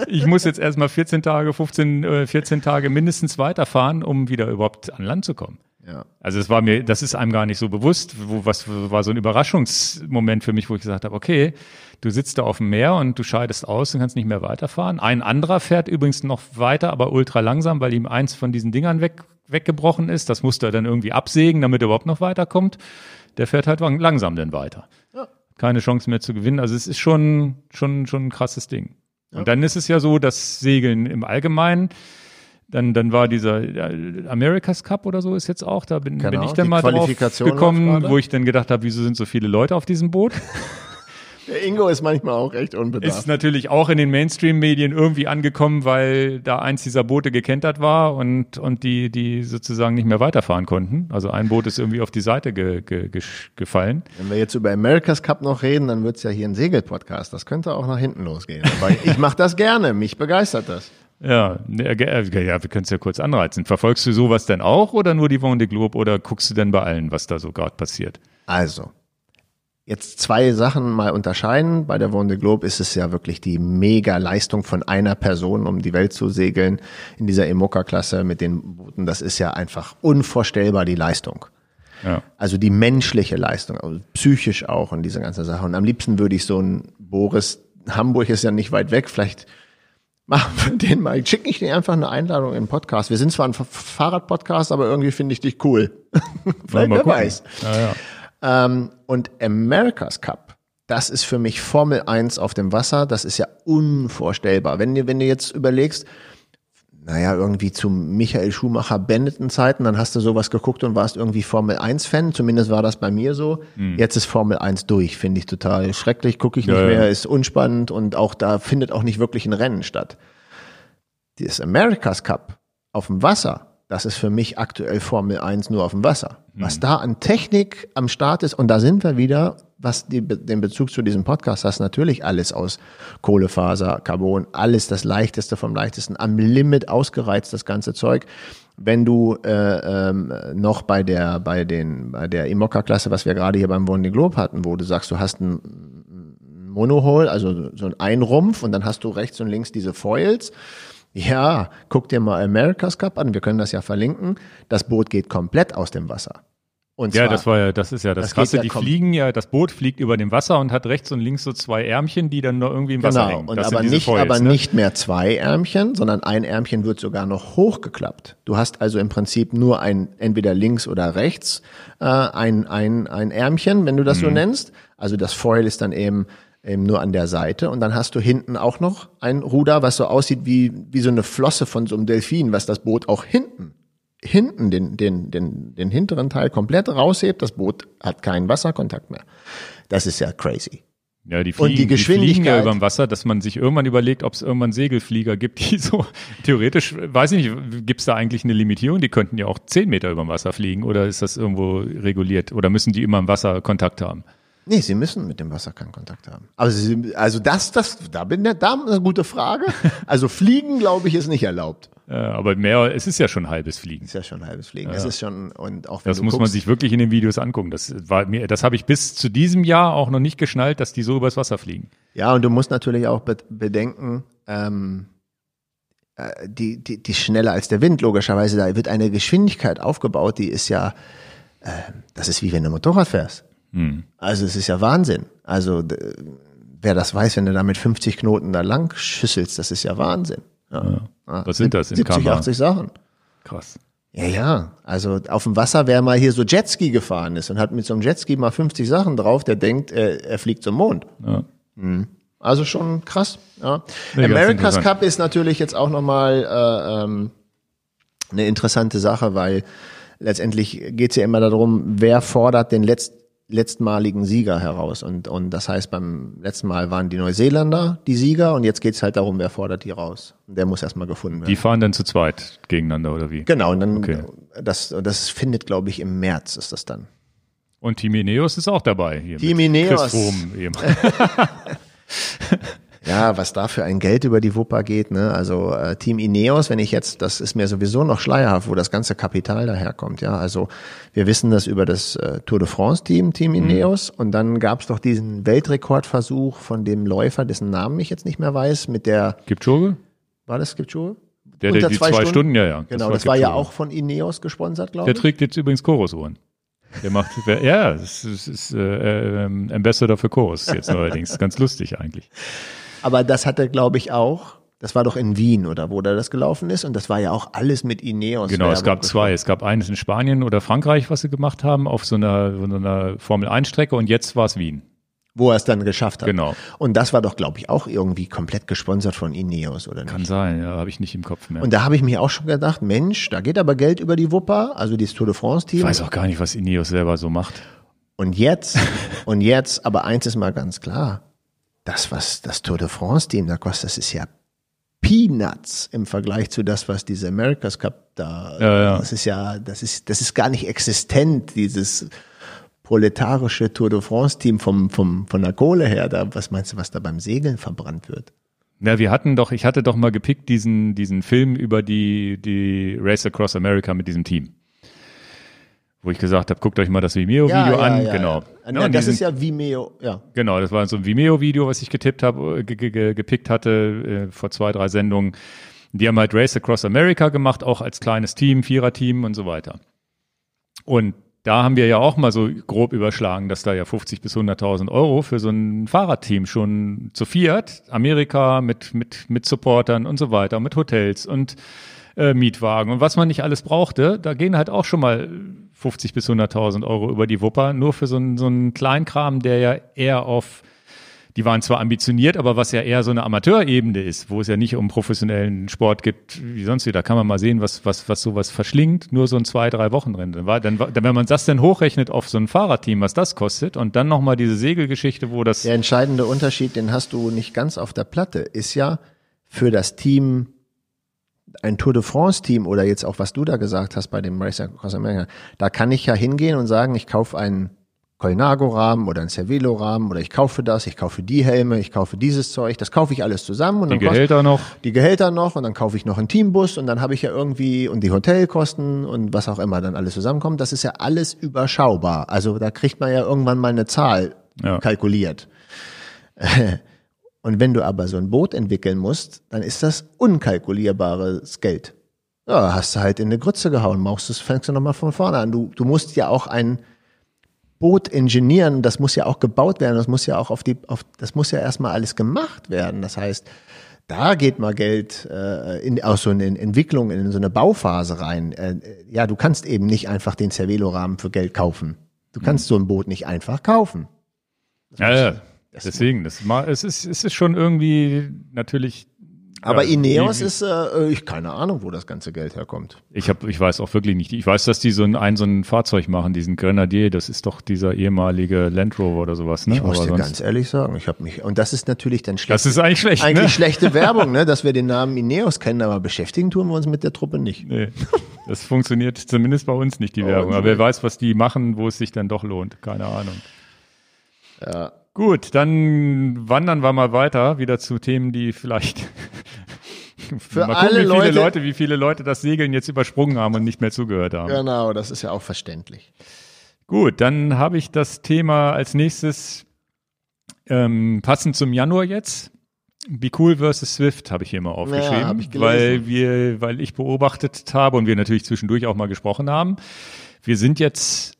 ich muss jetzt erstmal 14 Tage mindestens weiterfahren, um wieder überhaupt an Land zu kommen. Ja. Also das ist einem gar nicht so bewusst, was war so ein Überraschungsmoment für mich, wo ich gesagt habe, okay, du sitzt da auf dem Meer und du scheidest aus und kannst nicht mehr weiterfahren. Ein anderer fährt übrigens noch weiter, aber ultra langsam, weil ihm eins von diesen Dingern weggebrochen ist. Das musste er dann irgendwie absägen, damit er überhaupt noch weiterkommt. Der fährt halt langsam dann weiter. Ja. Keine Chance mehr zu gewinnen. Also es ist schon ein krasses Ding. Ja. Und dann ist es ja so, dass Segeln im Allgemeinen, dann war dieser America's Cup oder so ist jetzt auch, da bin ich dann mal drauf gekommen, wo ich dann gedacht habe, wieso sind so viele Leute auf diesem Boot? Der Ingo ist manchmal auch echt unbedarft. Ist natürlich auch in den Mainstream-Medien irgendwie angekommen, weil da eins dieser Boote gekentert war und die sozusagen nicht mehr weiterfahren konnten. Also ein Boot ist irgendwie auf die Seite gefallen. Wenn wir jetzt über America's Cup noch reden, dann wird's ja hier ein Segel-Podcast. Das könnte auch nach hinten losgehen. Aber ich mache das gerne. Mich begeistert das. Ja, wir können es ja kurz anreizen. Verfolgst du sowas denn auch oder nur die Vendée Globe oder guckst du denn bei allen, was da so gerade passiert? Also, jetzt zwei Sachen mal unterscheiden. Bei der Vendée Globe ist es ja wirklich die Mega-Leistung von einer Person, um die Welt zu segeln in dieser Emoca-Klasse mit den Booten. Das ist ja einfach unvorstellbar, die Leistung. Ja. Also die menschliche Leistung, also psychisch auch und diese ganze Sache. Und am liebsten würde ich so ein Boris, Hamburg ist ja nicht weit weg, vielleicht machen wir den mal. Schick ich dir einfach eine Einladung in den Podcast. Wir sind zwar ein Fahrradpodcast, aber irgendwie finde ich dich cool. Vielleicht, wer weiß. Ja. Und America's Cup, das ist für mich Formel 1 auf dem Wasser. Das ist ja unvorstellbar. Wenn du jetzt überlegst, naja, irgendwie zu Michael Schumacher Benetton-Zeiten, dann hast du sowas geguckt und warst irgendwie Formel 1-Fan. Zumindest war das bei mir so. Mhm. Jetzt ist Formel 1 durch, finde ich total schrecklich, gucke ich nicht mehr, ist unspannend und auch da findet auch nicht wirklich ein Rennen statt. Das America's Cup auf dem Wasser, das ist für mich aktuell Formel 1 nur auf dem Wasser. Mhm. Was da an Technik am Start ist, und da sind wir wieder, was den Bezug zu diesem Podcast hast, natürlich alles aus Kohlefaser, Carbon, alles das Leichteste vom Leichtesten, am Limit ausgereizt, das ganze Zeug. Wenn du noch bei der Emoca-Klasse, was wir gerade hier beim Vendée Globe hatten, wo du sagst, du hast ein Monohull, also so ein Einrumpf und dann hast du rechts und links diese Foils. Ja, guck dir mal America's Cup an, wir können das ja verlinken. Das Boot geht komplett aus dem Wasser. Und zwar, ja, das ist ja das Krasse, die fliegen ja, das Boot fliegt über dem Wasser und hat rechts und links so zwei Ärmchen, die dann noch irgendwie im Wasser hängen. Genau, nicht mehr zwei Ärmchen, sondern ein Ärmchen wird sogar noch hochgeklappt. Du hast also im Prinzip nur entweder links oder rechts, ein Ärmchen, wenn du das so nennst. Also das Foil ist dann eben nur an der Seite und dann hast du hinten auch noch ein Ruder, was so aussieht wie so eine Flosse von so einem Delfin, was das Boot auch hinten den hinteren Teil komplett raushebt, das Boot hat keinen Wasserkontakt mehr. Das ist ja crazy. Ja, die fliegen ja über dem Wasser, dass man sich irgendwann überlegt, ob es irgendwann Segelflieger gibt, die so theoretisch, weiß ich nicht, gibt es da eigentlich eine Limitierung? Die könnten ja auch 10 Meter über dem Wasser fliegen oder ist das irgendwo reguliert oder müssen die immer im Wasser Kontakt haben? Nee, sie müssen mit dem Wasser keinen Kontakt haben. Da ist eine gute Frage. Also Fliegen, glaube ich, ist nicht erlaubt. Ja, aber es ist ja schon halbes Fliegen. Es ist ja schon halbes Fliegen. Ja. Es ist schon, und auch wenn das muss man sich wirklich in den Videos angucken. Das habe ich bis zu diesem Jahr auch noch nicht geschnallt, dass die so übers Wasser fliegen. Ja, und du musst natürlich auch bedenken, die schneller als der Wind, logischerweise. Da wird eine Geschwindigkeit aufgebaut, die ist ja, das ist wie wenn du Motorrad fährst. Also es ist ja Wahnsinn. Also wer das weiß, wenn du da mit 50 Knoten da lang schüsselst, das ist ja Wahnsinn. Ja. Ja. Was sind das in 70, Kamera? 80 Sachen. Krass. Ja, also auf dem Wasser, wer mal hier so Jetski gefahren ist und hat mit so einem Jetski mal 50 Sachen drauf, der denkt, er fliegt zum Mond. Ja. Also schon krass. Ja. America's Cup ist natürlich jetzt auch nochmal eine interessante Sache, weil letztendlich geht es ja immer darum, wer fordert den letztmaligen Sieger heraus. Und das heißt, beim letzten Mal waren die Neuseeländer die Sieger und jetzt geht's halt darum, wer fordert die raus. Der muss erstmal gefunden werden. Die fahren dann zu zweit gegeneinander oder wie? Genau, und dann das findet, glaube ich, im März ist das dann. Und Team Ineos ist auch dabei hier. Team Ineos. Ja, was da für ein Geld über die Wupper geht, ne? Also Team Ineos, das ist mir sowieso noch schleierhaft, wo das ganze Kapital daherkommt, ja. Also wir wissen das über das Tour de France Team Ineos und dann gab's doch diesen Weltrekordversuch von dem Läufer, dessen Namen ich jetzt nicht mehr weiß, mit der Kipchoge? War das Kipchoge? Der die 2 Stunden, ja. Genau, das war ja auch von Ineos gesponsert, glaube ich. Der trägt jetzt übrigens Korosuhren. Der macht, ja, das ist Ambassador für Chorus jetzt neuerdings. Ganz lustig eigentlich. Aber das hat er, glaube ich, auch, das war doch in Wien, oder wo da das gelaufen ist. Und das war ja auch alles mit Ineos. Genau, es gab 2. Es gab eines in Spanien oder Frankreich, was sie gemacht haben, auf so einer Formel-1-Strecke. Und jetzt war es Wien. Wo er es dann geschafft hat. Genau. Und das war doch, glaube ich, auch irgendwie komplett gesponsert von Ineos, oder nicht? Kann sein, ja, habe ich nicht im Kopf mehr. Und da habe ich mich auch schon gedacht, Mensch, da geht aber Geld über die Wupper, also dieses Tour de France-Team. Ich weiß auch gar nicht, was Ineos selber so macht. Und jetzt aber eins ist mal ganz klar, das, was das Tour de France-Team da kostet, das ist ja Peanuts im Vergleich zu das, was diese America's Cup da, das ist gar nicht existent, dieses proletarische Tour de France-Team von der Kohle her, da, was meinst du, was da beim Segeln verbrannt wird? Na, ja, ich hatte doch mal gepickt diesen Film über die Race Across America mit diesem Team. Wo ich gesagt habe, guckt euch mal das Vimeo-Video an. Ja, genau. Ja. Ja, das ist ja Vimeo, ja. Genau, das war so ein Vimeo-Video, was ich gepickt hatte vor 2-3 Sendungen. Die haben halt Race Across America gemacht, auch als kleines Team, Viererteam und so weiter. Und da haben wir ja auch mal so grob überschlagen, dass da ja 50 bis 100.000 Euro für so ein Fahrradteam schon zu viert, Amerika mit Supportern und so weiter, mit Hotels und Mietwagen und was man nicht alles brauchte, da gehen halt auch schon mal 50 bis 100.000 Euro über die Wupper, nur für so einen Kleinkram, der ja eher die waren zwar ambitioniert, aber was ja eher so eine Amateurebene ist, wo es ja nicht um professionellen Sport gibt, wie sonst wie, da kann man mal sehen, was sowas verschlingt, nur so ein 2-3 Wochenende. Dann, wenn man das dann hochrechnet auf so ein Fahrradteam, was das kostet und dann nochmal diese Segelgeschichte, wo das... Der entscheidende Unterschied, den hast du nicht ganz auf der Platte, ist ja für das Team... ein Tour de France-Team oder jetzt auch, was du da gesagt hast bei dem Race Across America, da kann ich ja hingehen und sagen, ich kaufe einen Colnago-Rahmen oder einen Cervelo-Rahmen oder ich kaufe das, ich kaufe die Helme, ich kaufe dieses Zeug, das kaufe ich alles zusammen. Und dann die Gehälter noch und dann kaufe ich noch einen Teambus und dann habe ich ja irgendwie und die Hotelkosten und was auch immer dann alles zusammenkommt, das ist ja alles überschaubar. Also da kriegt man ja irgendwann mal eine Zahl kalkuliert. Und wenn du aber so ein Boot entwickeln musst, dann ist das unkalkulierbares Geld. Ja, hast du halt in eine Grütze gehauen, fängst du nochmal von vorne an. Du musst ja auch ein Boot ingenieren, das muss ja auch gebaut werden, das muss ja erstmal alles gemacht werden. Das heißt, da geht mal Geld aus so eine Entwicklung, in so eine Bauphase rein. Ja, du kannst eben nicht einfach den Cervelo-Rahmen für Geld kaufen. Du kannst so ein Boot nicht einfach kaufen. Deswegen, es ist schon irgendwie natürlich. Aber ja, Ineos ist, keine Ahnung, wo das ganze Geld herkommt. Ich weiß auch wirklich nicht. Ich weiß, dass die so ein Fahrzeug machen, diesen Grenadier. Das ist doch dieser ehemalige Land Rover oder sowas. Ne? Ich muss dir ganz ehrlich sagen, und das ist natürlich dann schlecht. Das ist eigentlich schlecht. Eigentlich schlechte Werbung, ne? Dass wir den Namen Ineos kennen, aber beschäftigen tun wir uns mit der Truppe nicht. Nee, das funktioniert zumindest bei uns nicht, die Werbung. Aber wer weiß, was die machen, wo es sich dann doch lohnt. Keine Ahnung. Ja. Gut, dann wandern wir mal weiter wieder zu Themen, die vielleicht für mal gucken, alle wie viele Leute das Segeln jetzt übersprungen haben und nicht mehr zugehört haben. Genau, das ist ja auch verständlich. Gut, dann habe ich das Thema als nächstes passend zum Januar jetzt. Be Cool versus Swift habe ich hier mal aufgeschrieben, ja, hab ich gelesen. weil ich beobachtet habe und wir natürlich zwischendurch auch mal gesprochen haben. Wir sind jetzt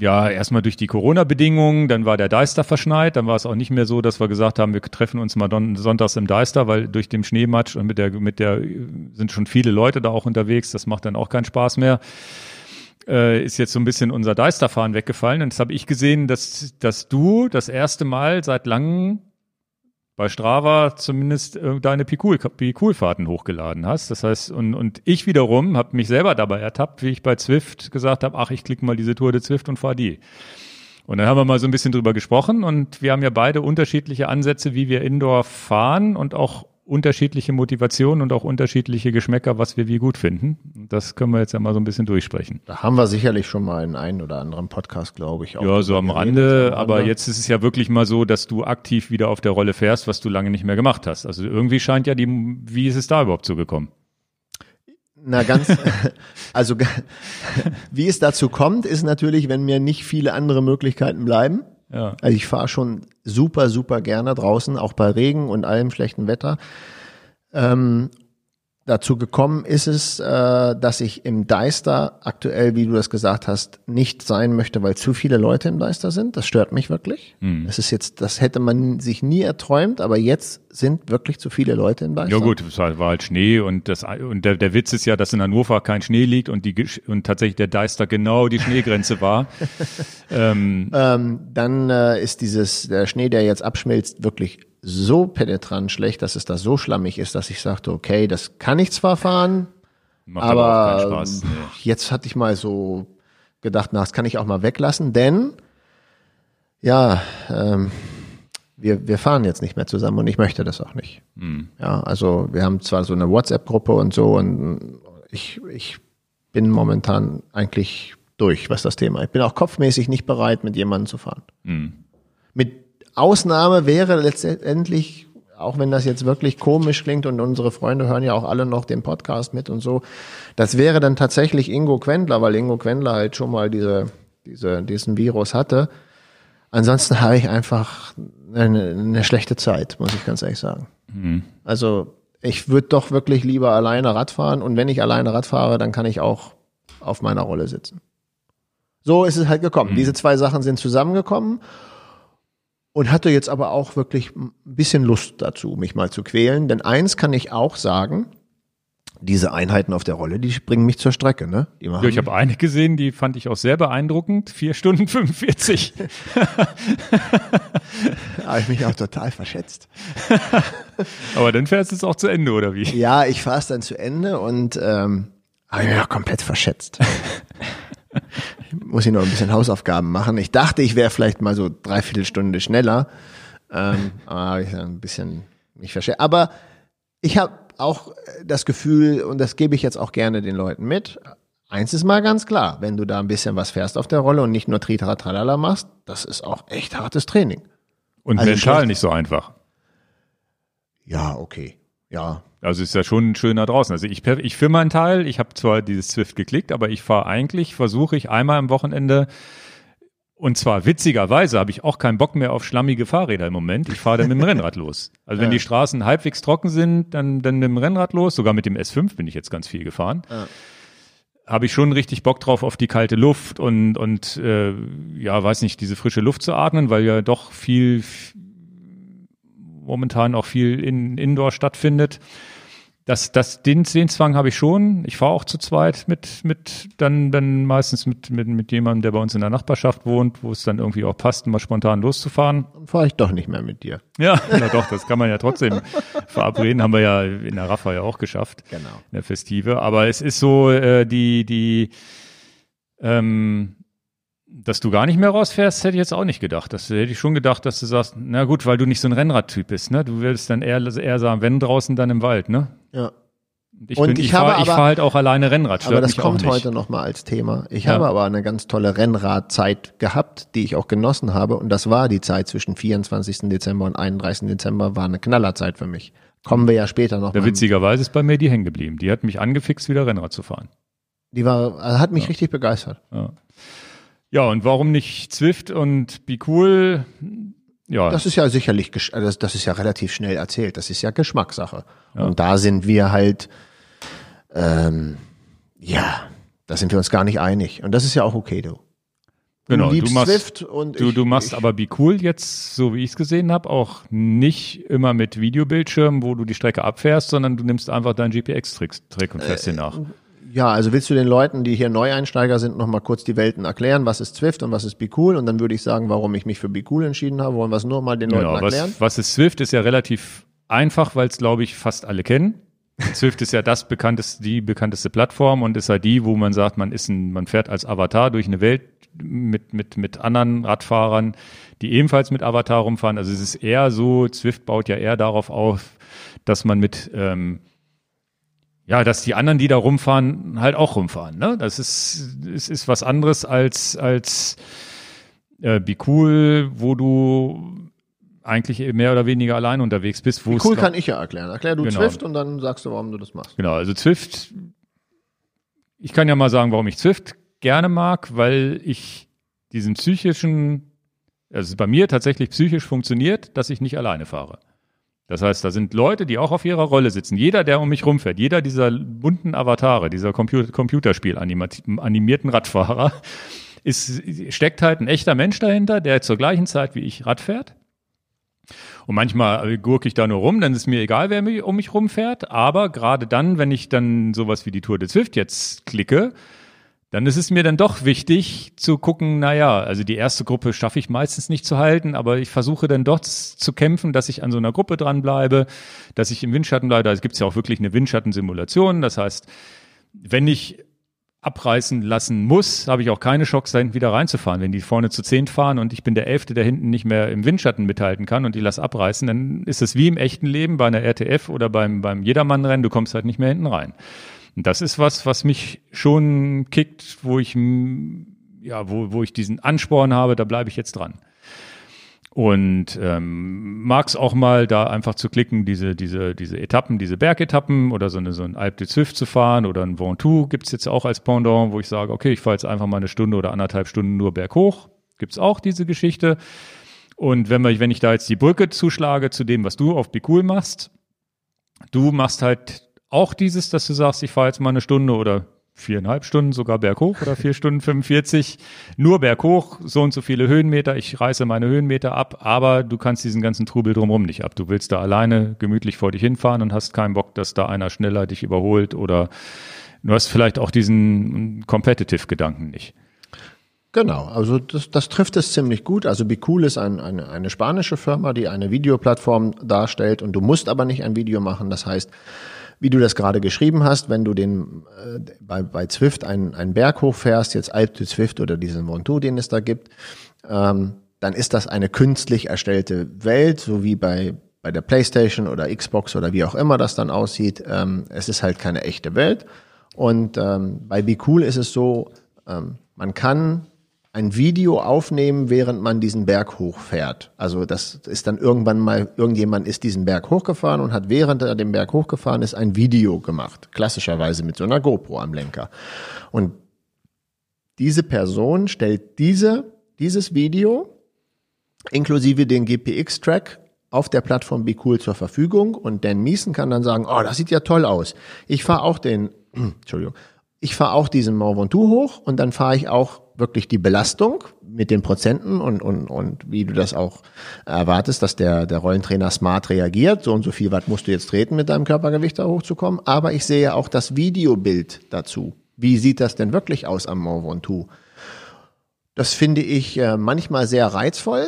erstmal durch die Corona-Bedingungen, dann war der Deister verschneit, dann war es auch nicht mehr so, dass wir gesagt haben, wir treffen uns mal sonntags im Deister, weil durch den Schneematsch und mit der sind schon viele Leute da auch unterwegs, das macht dann auch keinen Spaß mehr. Ist jetzt so ein bisschen unser Deisterfahren weggefallen und jetzt habe ich gesehen, dass du das erste Mal seit langem bei Strava zumindest deine Be-Cool-Fahrten hochgeladen hast. Das heißt, und ich wiederum habe mich selber dabei ertappt, wie ich bei Zwift gesagt habe, ich klicke mal diese Tour de Zwift und fahre die. Und dann haben wir mal so ein bisschen drüber gesprochen und wir haben ja beide unterschiedliche Ansätze, wie wir Indoor fahren und auch unterschiedliche Motivationen und auch unterschiedliche Geschmäcker, was wir wie gut finden. Das können wir jetzt ja mal so ein bisschen durchsprechen. Da haben wir sicherlich schon mal in einem oder anderen Podcast, glaube ich, auch. Ja, so am Rande. Aber jetzt ist es ja wirklich mal so, dass du aktiv wieder auf der Rolle fährst, was du lange nicht mehr gemacht hast. Also irgendwie scheint ja wie ist es da überhaupt zugekommen? Na wie es dazu kommt, ist natürlich, wenn mir nicht viele andere Möglichkeiten bleiben. Ja. Also ich fahre schon super, super gerne draußen, auch bei Regen und allem schlechten Wetter. Dazu gekommen ist es, dass ich im Deister aktuell, wie du das gesagt hast, nicht sein möchte, weil zu viele Leute im Deister sind. Das stört mich wirklich. Mhm. Das hätte man sich nie erträumt, aber jetzt sind wirklich zu viele Leute im Deister. Ja gut, es war halt Schnee und der Witz ist ja, dass in Hannover kein Schnee liegt und tatsächlich der Deister genau die Schneegrenze war. Dann ist der Schnee, der jetzt abschmilzt, wirklich so penetrant schlecht, dass es da so schlammig ist, dass ich sagte, okay, das kann ich zwar fahren, macht aber auch keinen Spaß. Jetzt hatte ich mal so gedacht, das kann ich auch mal weglassen, denn wir fahren jetzt nicht mehr zusammen und ich möchte das auch nicht. Mhm. Ja, also wir haben zwar so eine WhatsApp-Gruppe und so und ich bin momentan eigentlich durch, was das Thema ist. Ich bin auch kopfmäßig nicht bereit, mit jemandem zu fahren. Mhm. Mit Ausnahme wäre letztendlich, auch wenn das jetzt wirklich komisch klingt und unsere Freunde hören ja auch alle noch den Podcast mit und so, das wäre dann tatsächlich Ingo Quendler, weil Ingo Quendler halt schon mal diesen Virus hatte. Ansonsten habe ich einfach eine schlechte Zeit, muss ich ganz ehrlich sagen. Mhm. Also ich würde doch wirklich lieber alleine Rad fahren und wenn ich alleine Rad fahre, dann kann ich auch auf meiner Rolle sitzen. So ist es halt gekommen. Mhm. Diese zwei Sachen sind zusammengekommen und hatte jetzt aber auch wirklich ein bisschen Lust dazu, mich mal zu quälen. Denn eins kann ich auch sagen, diese Einheiten auf der Rolle, die bringen mich zur Strecke, ne? Ja, ich habe eine gesehen, die fand ich auch sehr beeindruckend. 4 Stunden 45. Da habe ich mich auch total verschätzt. Aber dann fährst du es auch zu Ende, oder wie? Ja, ich fahre es dann zu Ende und habe ich mich auch komplett verschätzt. Muss ich noch ein bisschen Hausaufgaben machen. Ich dachte, ich wäre vielleicht mal so 3/4 Stunde schneller. Aber habe ich dann ein bisschen mich verschätzt. Aber ich habe auch das Gefühl, und das gebe ich jetzt auch gerne den Leuten mit, eins ist mal ganz klar, wenn du da ein bisschen was fährst auf der Rolle und nicht nur Tritra-Tralala machst, das ist auch echt hartes Training. Und also mental nicht so einfach. Ja, okay. Ja. Also ist ja schon schöner draußen. Also ich für meinen Teil, ich habe zwar dieses Zwift geklickt, aber ich fahre eigentlich, versuche ich einmal am Wochenende. Und zwar witzigerweise habe ich auch keinen Bock mehr auf schlammige Fahrräder im Moment. Ich fahre dann mit dem Rennrad los. Also wenn die Straßen halbwegs trocken sind, dann mit dem Rennrad los. Sogar mit dem S5 bin ich jetzt ganz viel gefahren. Ja. Habe ich schon richtig Bock drauf, auf die kalte Luft und ja, weiß nicht, diese frische Luft zu atmen, weil ja doch viel momentan auch viel Indoor stattfindet. Den Zwang habe ich schon. Ich fahre auch zu zweit dann meistens mit jemandem, der bei uns in der Nachbarschaft wohnt, wo es dann irgendwie auch passt, mal spontan loszufahren. Dann fahre ich doch nicht mehr mit dir. Ja, na doch, das kann man ja trotzdem verabreden. Haben wir ja in der Raffa ja auch geschafft. Genau. In der Festive. Aber es ist so, dass du gar nicht mehr rausfährst, hätte ich jetzt auch nicht gedacht. Das hätte ich schon gedacht, dass du sagst, na gut, weil du nicht so ein Rennradtyp bist, ne? Du würdest dann eher sagen, wenn draußen, dann im Wald, ne? Ja. Ich fahre halt auch alleine Rennrad. Aber das kommt heute nochmal als Thema. Ich habe aber eine ganz tolle Rennradzeit gehabt, die ich auch genossen habe. Und das war die Zeit zwischen 24. Dezember und 31. Dezember, war eine Knallerzeit für mich. Kommen wir ja später nochmal. Witzigerweise ist bei mir die hängen geblieben. Die hat mich angefixt, wieder Rennrad zu fahren. Hat mich richtig begeistert. Ja. Ja, und warum nicht Zwift und Be Cool? Ja. Das ist ja sicherlich, das ist ja relativ schnell erzählt. Das ist ja Geschmackssache. Ja. Und da sind wir halt, da sind wir uns gar nicht einig. Und das ist ja auch okay, du. Genau, du machst aber Be Cool jetzt, so wie ich es gesehen habe, auch nicht immer mit Videobildschirmen, wo du die Strecke abfährst, sondern du nimmst einfach deinen GPX-Trick und fährst den nach. Ja, also willst du den Leuten, die hier Neueinsteiger sind, nochmal kurz die Welten erklären, was ist Zwift und was ist Be Cool? Und dann würde ich sagen, warum ich mich für Be Cool entschieden habe, wollen wir es nur mal den Leuten erklären. Was ist Zwift? Ist ja relativ einfach, weil es, glaube ich, fast alle kennen. Zwift ist ja die bekannteste Plattform und ist ja die, wo man sagt, man fährt als Avatar durch eine Welt mit anderen Radfahrern, die ebenfalls mit Avatar rumfahren. Also es ist eher so, Zwift baut ja eher darauf auf, dass man dass die anderen, die da rumfahren, halt auch rumfahren, ne? Es ist was anderes als Be Cool, wo du eigentlich mehr oder weniger allein unterwegs bist. Be Cool kann ich ja erklären. Erklär du Zwift und dann sagst du, warum du das machst. Genau, also Zwift, ich kann ja mal sagen, warum ich Zwift gerne mag, weil ich diesen psychischen, also bei mir tatsächlich psychisch funktioniert, dass ich nicht alleine fahre. Das heißt, da sind Leute, die auch auf ihrer Rolle sitzen. Jeder, der um mich rumfährt, jeder dieser bunten Avatare, dieser computerspiel-animierten Radfahrer, steckt halt ein echter Mensch dahinter, der zur gleichen Zeit wie ich Rad fährt. Und manchmal gurke ich da nur rum, dann ist mir egal, wer um mich rumfährt. Aber gerade dann, wenn ich dann sowas wie die Tour de Zwift jetzt klicke, dann ist es mir dann doch wichtig zu gucken, also die erste Gruppe schaffe ich meistens nicht zu halten, aber ich versuche dann doch zu kämpfen, dass ich an so einer Gruppe dranbleibe, dass ich im Windschatten bleibe. Da gibt es ja auch wirklich eine Windschattensimulation. Das heißt, wenn ich abreißen lassen muss, habe ich auch keine Chance, da hinten wieder reinzufahren. Wenn die vorne zu 10 fahren und ich bin der 11., der hinten nicht mehr im Windschatten mithalten kann und die lass abreißen, dann ist es wie im echten Leben bei einer RTF oder beim Jedermannrennen, du kommst halt nicht mehr hinten rein. Und das ist was mich schon kickt, wo ich diesen Ansporn habe, da bleibe ich jetzt dran. Und mag es auch mal da einfach zu klicken, diese Etappen, diese Bergetappen oder so ein Alpe d'Huez zu fahren oder ein Ventoux gibt's jetzt auch als Pendant, wo ich sage, okay, ich fahre jetzt einfach mal eine Stunde oder 1,5 Stunden nur berghoch. Gibt's auch diese Geschichte. Und wenn ich da jetzt die Brücke zuschlage zu dem, was du auf Bikul machst, du machst halt auch dieses, dass du sagst, ich fahre jetzt mal eine Stunde oder 4,5 Stunden sogar berghoch oder 4 Stunden 45, nur berghoch, so und so viele Höhenmeter, ich reiße meine Höhenmeter ab, aber du kannst diesen ganzen Trubel drumherum nicht ab. Du willst da alleine gemütlich vor dich hinfahren und hast keinen Bock, dass da einer schneller dich überholt oder du hast vielleicht auch diesen Competitive-Gedanken nicht. Genau, also das trifft es ziemlich gut. Also Bikul ist eine spanische Firma, die eine Videoplattform darstellt und du musst aber nicht ein Video machen, das heißt, wie du das gerade geschrieben hast, wenn du bei Zwift einen Berg hochfährst, jetzt Alpe d'Huez oder diesen Ventoux, den es da gibt, dann ist das eine künstlich erstellte Welt, so wie bei der Playstation oder Xbox oder wie auch immer das dann aussieht. Es ist halt keine echte Welt. Und bei Bikul ist es so, man kann ein Video aufnehmen, während man diesen Berg hochfährt. Also das ist dann irgendwann mal, irgendjemand ist diesen Berg hochgefahren und hat, während er den Berg hochgefahren ist, ein Video gemacht. Klassischerweise mit so einer GoPro am Lenker. Und diese Person stellt dieses Video inklusive den GPX-Track auf der Plattform Bikul zur Verfügung und Dan Miesen kann dann sagen, oh, das sieht ja toll aus. Ich fahre auch diesen Mont Ventoux hoch und dann fahre ich auch wirklich die Belastung mit den Prozenten und wie du das auch erwartest, dass der Rollentrainer smart reagiert, so und so viel Watt musst du jetzt treten mit deinem Körpergewicht da hochzukommen, aber ich sehe auch das Videobild dazu. Wie sieht das denn wirklich aus am Mont Ventoux? Das finde ich manchmal sehr reizvoll.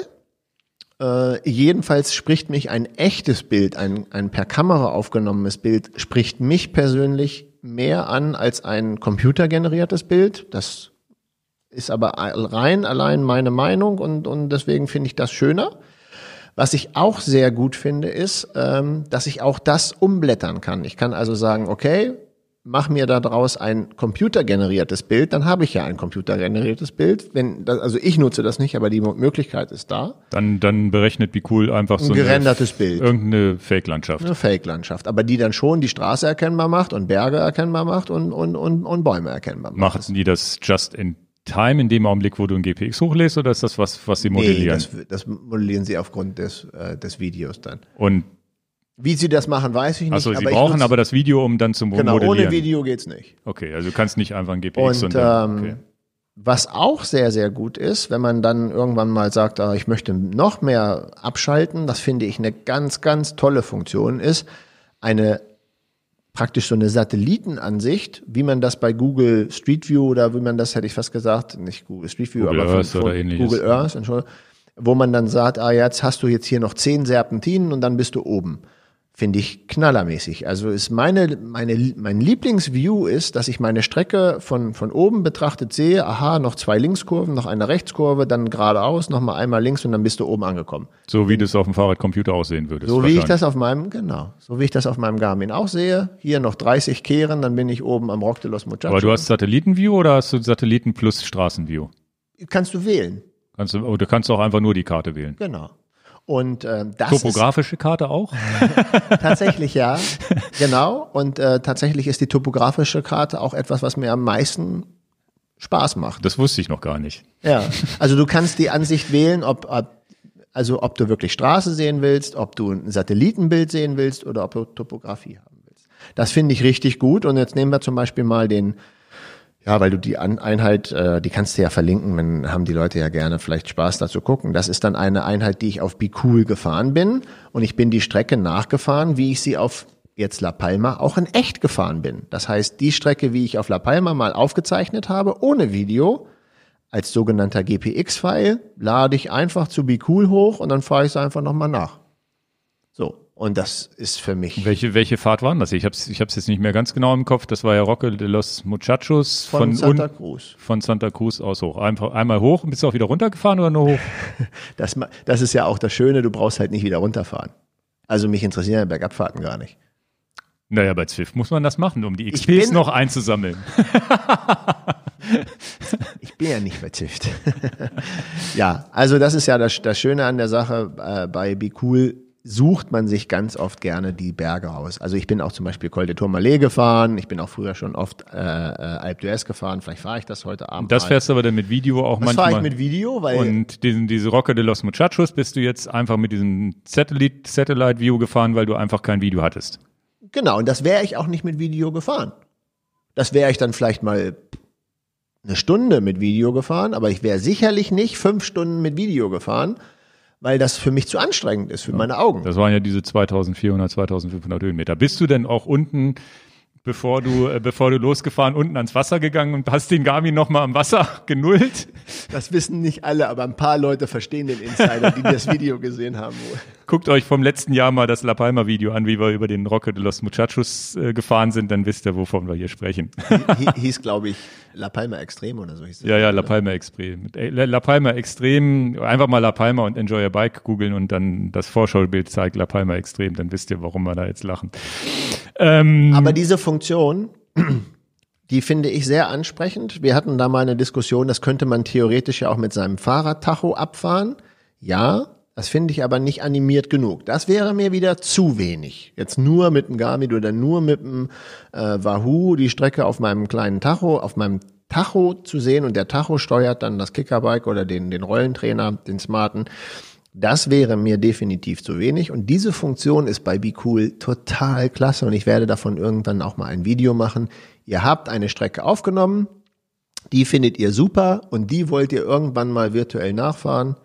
Jedenfalls spricht mich ein echtes Bild, ein per Kamera aufgenommenes Bild, spricht mich persönlich mehr an als ein computergeneriertes Bild. Das ist aber rein allein meine Meinung und deswegen finde ich das schöner. Was ich auch sehr gut finde, ist, dass ich auch das umblättern kann. Ich kann also sagen, okay, mach mir daraus ein computergeneriertes Bild, dann habe ich ja ein computergeneriertes Bild. Also ich nutze das nicht, aber die Möglichkeit ist da. Dann berechnet Bikul einfach so ein gerendertes Bild. Irgendeine Fake-Landschaft. Eine Fake-Landschaft, aber die dann schon die Straße erkennbar macht und Berge erkennbar macht und Bäume erkennbar macht. Machen die das just in Time in dem Augenblick, wo du ein GPX hochlädst, oder ist das was sie modellieren? Nee, das modellieren sie aufgrund des Videos dann. Und wie sie das machen, weiß ich nicht. Also sie brauchen aber das Video, um dann zu modellieren. Genau, ohne Video geht's nicht. Okay, also du kannst nicht einfach ein GPX okay. Was auch sehr, sehr gut ist, wenn man dann irgendwann mal sagt, ich möchte noch mehr abschalten, das finde ich eine ganz, ganz tolle Funktion, ist eine praktisch so eine Satellitenansicht, wie man das bei Google Street View oder wie man das, hätte ich fast gesagt, nicht Google Street View, Google aber Earth von Google Earth, Entschuldigung, wo man dann sagt, jetzt hast du jetzt hier noch 10 Serpentinen und dann bist du oben. Finde ich knallermäßig. Also ist mein Lieblingsview ist, dass ich meine Strecke von oben betrachtet sehe, noch 2 Linkskurven, noch eine Rechtskurve, dann geradeaus, noch mal einmal links und dann bist du oben angekommen. So wie du es auf dem Fahrradcomputer aussehen würdest. So wie ich das auf meinem, genau, so wie ich das auf meinem Garmin auch sehe. Hier noch 30 Kehren, dann bin ich oben am Roc de los Muchachos. Aber du hast Satellitenview oder hast du Satelliten plus Straßenview? Kannst du wählen. Du kannst auch einfach nur die Karte wählen. Genau. Und das topografische Karte auch? Tatsächlich ja, genau. Und tatsächlich ist die topografische Karte auch etwas, was mir am meisten Spaß macht. Das wusste ich noch gar nicht. Ja, also du kannst die Ansicht wählen, ob du wirklich Straße sehen willst, ob du ein Satellitenbild sehen willst oder ob du Topografie haben willst. Das finde ich richtig gut. Und jetzt nehmen wir zum Beispiel mal weil du die Einheit, die kannst du ja verlinken, dann haben die Leute ja gerne vielleicht Spaß dazu gucken. Das ist dann eine Einheit, die ich auf Bikul gefahren bin und ich bin die Strecke nachgefahren, wie ich sie auf jetzt La Palma auch in echt gefahren bin. Das heißt, die Strecke, wie ich auf La Palma mal aufgezeichnet habe, ohne Video, als sogenannter GPX-File, lade ich einfach zu Bikul hoch und dann fahre ich es einfach nochmal nach. So. Und das ist für mich. Welche Fahrt waren das? Ich hab's jetzt nicht mehr ganz genau im Kopf. Das war ja Roque de los Muchachos von Santa Cruz. Von Santa Cruz aus hoch. Einmal hoch und bist du auch wieder runtergefahren oder nur hoch? Das ist ja auch das Schöne, du brauchst halt nicht wieder runterfahren. Also mich interessieren ja Bergabfahrten gar nicht. Naja, bei Zwift muss man das machen, um die XPs noch einzusammeln. Ich bin ja nicht bei Zwift. Ja, also das ist ja das Schöne an der Sache. Bei Be Cool sucht man sich ganz oft gerne die Berge raus. Also ich bin auch zum Beispiel Col de Tourmalet gefahren, ich bin auch früher schon oft Alpe d'Huez gefahren, vielleicht fahre ich das heute Abend. Das fährst du aber dann mit Video auch manchmal. Das fahre ich mit Video, weil... Und diese Roque de los Muchachos bist du jetzt einfach mit diesem Satellite-View gefahren, weil du einfach kein Video hattest. Genau, und das wäre ich auch nicht mit Video gefahren. Das wäre ich dann vielleicht mal eine Stunde mit Video gefahren, aber ich wäre sicherlich nicht 5 Stunden mit Video gefahren, weil das für mich zu anstrengend ist, für meine Augen. Das waren ja diese 2400, 2500 Höhenmeter. Bist du denn auch unten, bevor du losgefahren, unten ans Wasser gegangen und hast den Garmin nochmal am Wasser genullt? Das wissen nicht alle, aber ein paar Leute verstehen den Insider, die das Video gesehen haben. Guckt euch vom letzten Jahr mal das La Palma-Video an, wie wir über den Roque de los Muchachos gefahren sind, dann wisst ihr, wovon wir hier sprechen. Hieß, glaube ich, La Palma Extrem oder so hieß das. Ja, La Palma Extrem. La Palma Extrem, einfach mal La Palma und Enjoy Your Bike googeln und dann das Vorschaubild zeigt La Palma Extrem, dann wisst ihr, warum wir da jetzt lachen. Aber diese Funktion, die finde ich sehr ansprechend. Wir hatten da mal eine Diskussion, das könnte man theoretisch ja auch mit seinem Fahrradtacho abfahren. Ja, das finde ich aber nicht animiert genug. Das wäre mir wieder zu wenig. Jetzt nur mit dem Garmin oder nur mit dem Wahoo die Strecke auf meinem kleinen Tacho, auf meinem Tacho zu sehen und der Tacho steuert dann das Kickerbike oder den Rollentrainer, den smarten. Das wäre mir definitiv zu wenig und diese Funktion ist bei Be Cool total klasse und ich werde davon irgendwann auch mal ein Video machen. Ihr habt eine Strecke aufgenommen, die findet ihr super und die wollt ihr irgendwann mal virtuell nachfahren.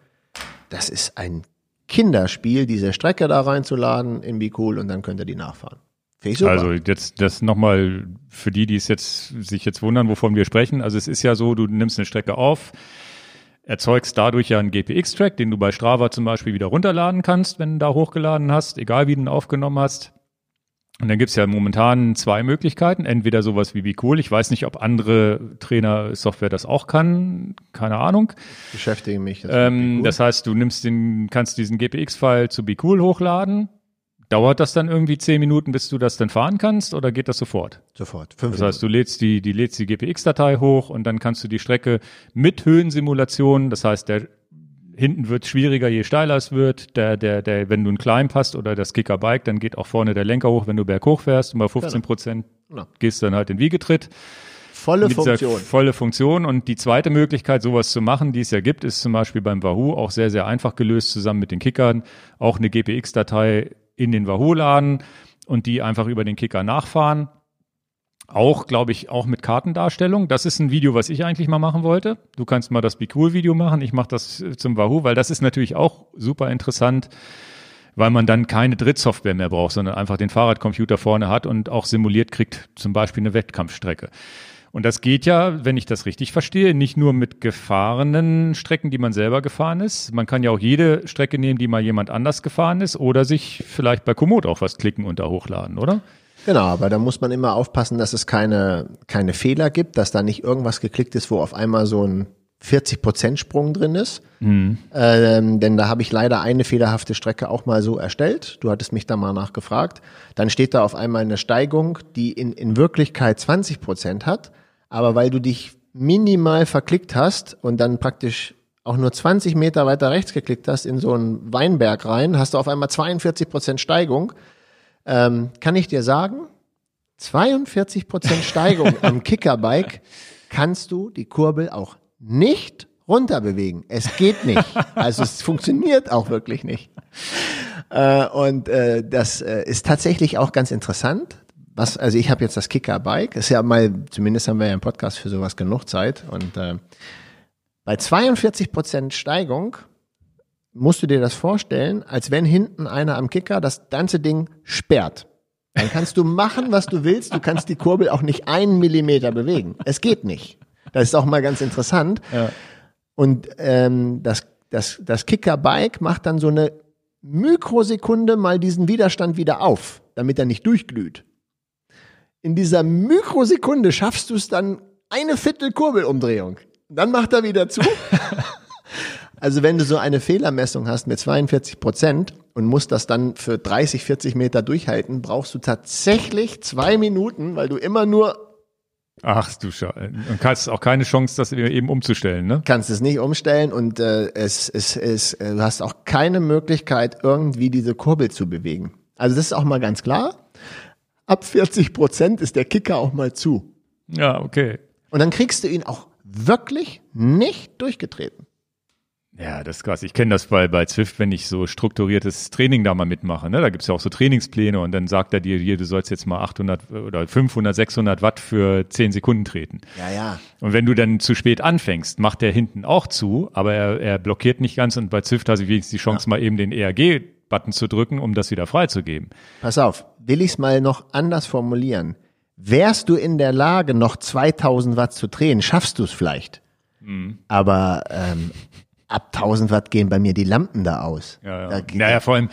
Das ist ein Kinderspiel, diese Strecke da reinzuladen in Be Cool und dann könnt ihr die nachfahren. Finde ich super. Also jetzt das nochmal für die es sich jetzt wundern, wovon wir sprechen. Also es ist ja so, du nimmst eine Strecke auf, erzeugst dadurch ja einen GPX-Track, den du bei Strava zum Beispiel wieder runterladen kannst, wenn du da hochgeladen hast, egal wie du ihn aufgenommen hast. Und dann gibt's ja momentan 2 Möglichkeiten. Entweder sowas wie Be Cool. Ich weiß nicht, ob andere Trainer-Software das auch kann. Keine Ahnung. Beschäftige mich. Das heißt, du kannst diesen GPX-File zu Be Cool hochladen. Dauert das dann irgendwie 10 Minuten, bis du das dann fahren kannst oder geht das sofort? Sofort. 5 Minuten. Das heißt, du lädst die GPX-Datei hoch und dann kannst du die Strecke mit Höhensimulation, das heißt, hinten wird es schwieriger, je steiler es wird, wenn du einen Climb hast oder das Kickerbike, dann geht auch vorne der Lenker hoch, wenn du berghoch fährst und bei 15% gehst du dann halt in Wiegetritt. Volle Funktion. Und die zweite Möglichkeit, sowas zu machen, die es ja gibt, ist zum Beispiel beim Wahoo auch sehr, sehr einfach gelöst, zusammen mit den Kickern auch eine GPX-Datei in den Wahoo laden und die einfach über den Kicker nachfahren. Auch, glaube ich, auch mit Kartendarstellung. Das ist ein Video, was ich eigentlich mal machen wollte. Du kannst mal das Be Cool Video machen. Ich mache das zum Wahoo, weil das ist natürlich auch super interessant, weil man dann keine Drittsoftware mehr braucht, sondern einfach den Fahrradcomputer vorne hat und auch simuliert kriegt, zum Beispiel eine Wettkampfstrecke. Und das geht ja, wenn ich das richtig verstehe, nicht nur mit gefahrenen Strecken, die man selber gefahren ist. Man kann ja auch jede Strecke nehmen, die mal jemand anders gefahren ist oder sich vielleicht bei Komoot auch was klicken und da hochladen, oder? Genau, aber da muss man immer aufpassen, dass es keine Fehler gibt, dass da nicht irgendwas geklickt ist, wo auf einmal so ein 40%-Sprung drin ist. Mhm. Denn da habe ich leider eine fehlerhafte Strecke auch mal so erstellt. Du hattest mich da mal nachgefragt. Dann steht da auf einmal eine Steigung, die in Wirklichkeit 20% hat. Aber weil du dich minimal verklickt hast und dann praktisch auch nur 20 Meter weiter rechts geklickt hast in so einen Weinberg rein, hast du auf einmal 42% Steigung. Kann ich dir sagen, 42% Steigung am Kickerbike kannst du die Kurbel auch nicht runterbewegen. Es geht nicht. Also es funktioniert auch wirklich nicht. Das ist tatsächlich auch ganz interessant. Also ich habe jetzt das Kickerbike, ist ja mal, zumindest haben wir ja im Podcast für sowas genug Zeit und bei 42% Steigung musst du dir das vorstellen, als wenn hinten einer am Kicker das ganze Ding sperrt. Dann kannst du machen, was du willst, du kannst die Kurbel auch nicht 1 Millimeter bewegen. Es geht nicht. Das ist auch mal ganz interessant. Ja. Und das Kickerbike macht dann so eine Mikrosekunde mal diesen Widerstand wieder auf, damit er nicht durchglüht. In dieser Mikrosekunde schaffst du es dann eine Viertel-Kurbelumdrehung. Dann macht er wieder zu. Also wenn du so eine Fehlermessung hast mit 42% und musst das dann für 30, 40 Meter durchhalten, brauchst du tatsächlich 2 Minuten, weil du immer nur... Ach du Scheiße. Und hast auch keine Chance, das eben umzustellen, ne? Kannst es nicht umstellen und du hast auch keine Möglichkeit, irgendwie diese Kurbel zu bewegen. Also das ist auch mal ganz klar. Ab 40% ist der Kicker auch mal zu. Ja, okay. Und dann kriegst du ihn auch wirklich nicht durchgetreten. Ja, das ist krass. Ich kenne das bei Zwift, wenn ich so strukturiertes Training da mal mitmache. Ne? Da gibt's ja auch so Trainingspläne und dann sagt er dir, hier, du sollst jetzt mal 800 oder 500, 600 Watt für 10 Sekunden treten. Ja, ja. Und wenn du dann zu spät anfängst, macht der hinten auch zu, aber er blockiert nicht ganz. Und bei Zwift hast du wenigstens die Chance, mal eben den ERG-Button zu drücken, um das wieder freizugeben. Pass auf, will ich's mal noch anders formulieren. Wärst du in der Lage, noch 2000 Watt zu drehen, schaffst du es vielleicht. Mhm. Aber ab 1000 Watt gehen bei mir die Lampen da aus. Ja, ja. Naja, vor allem,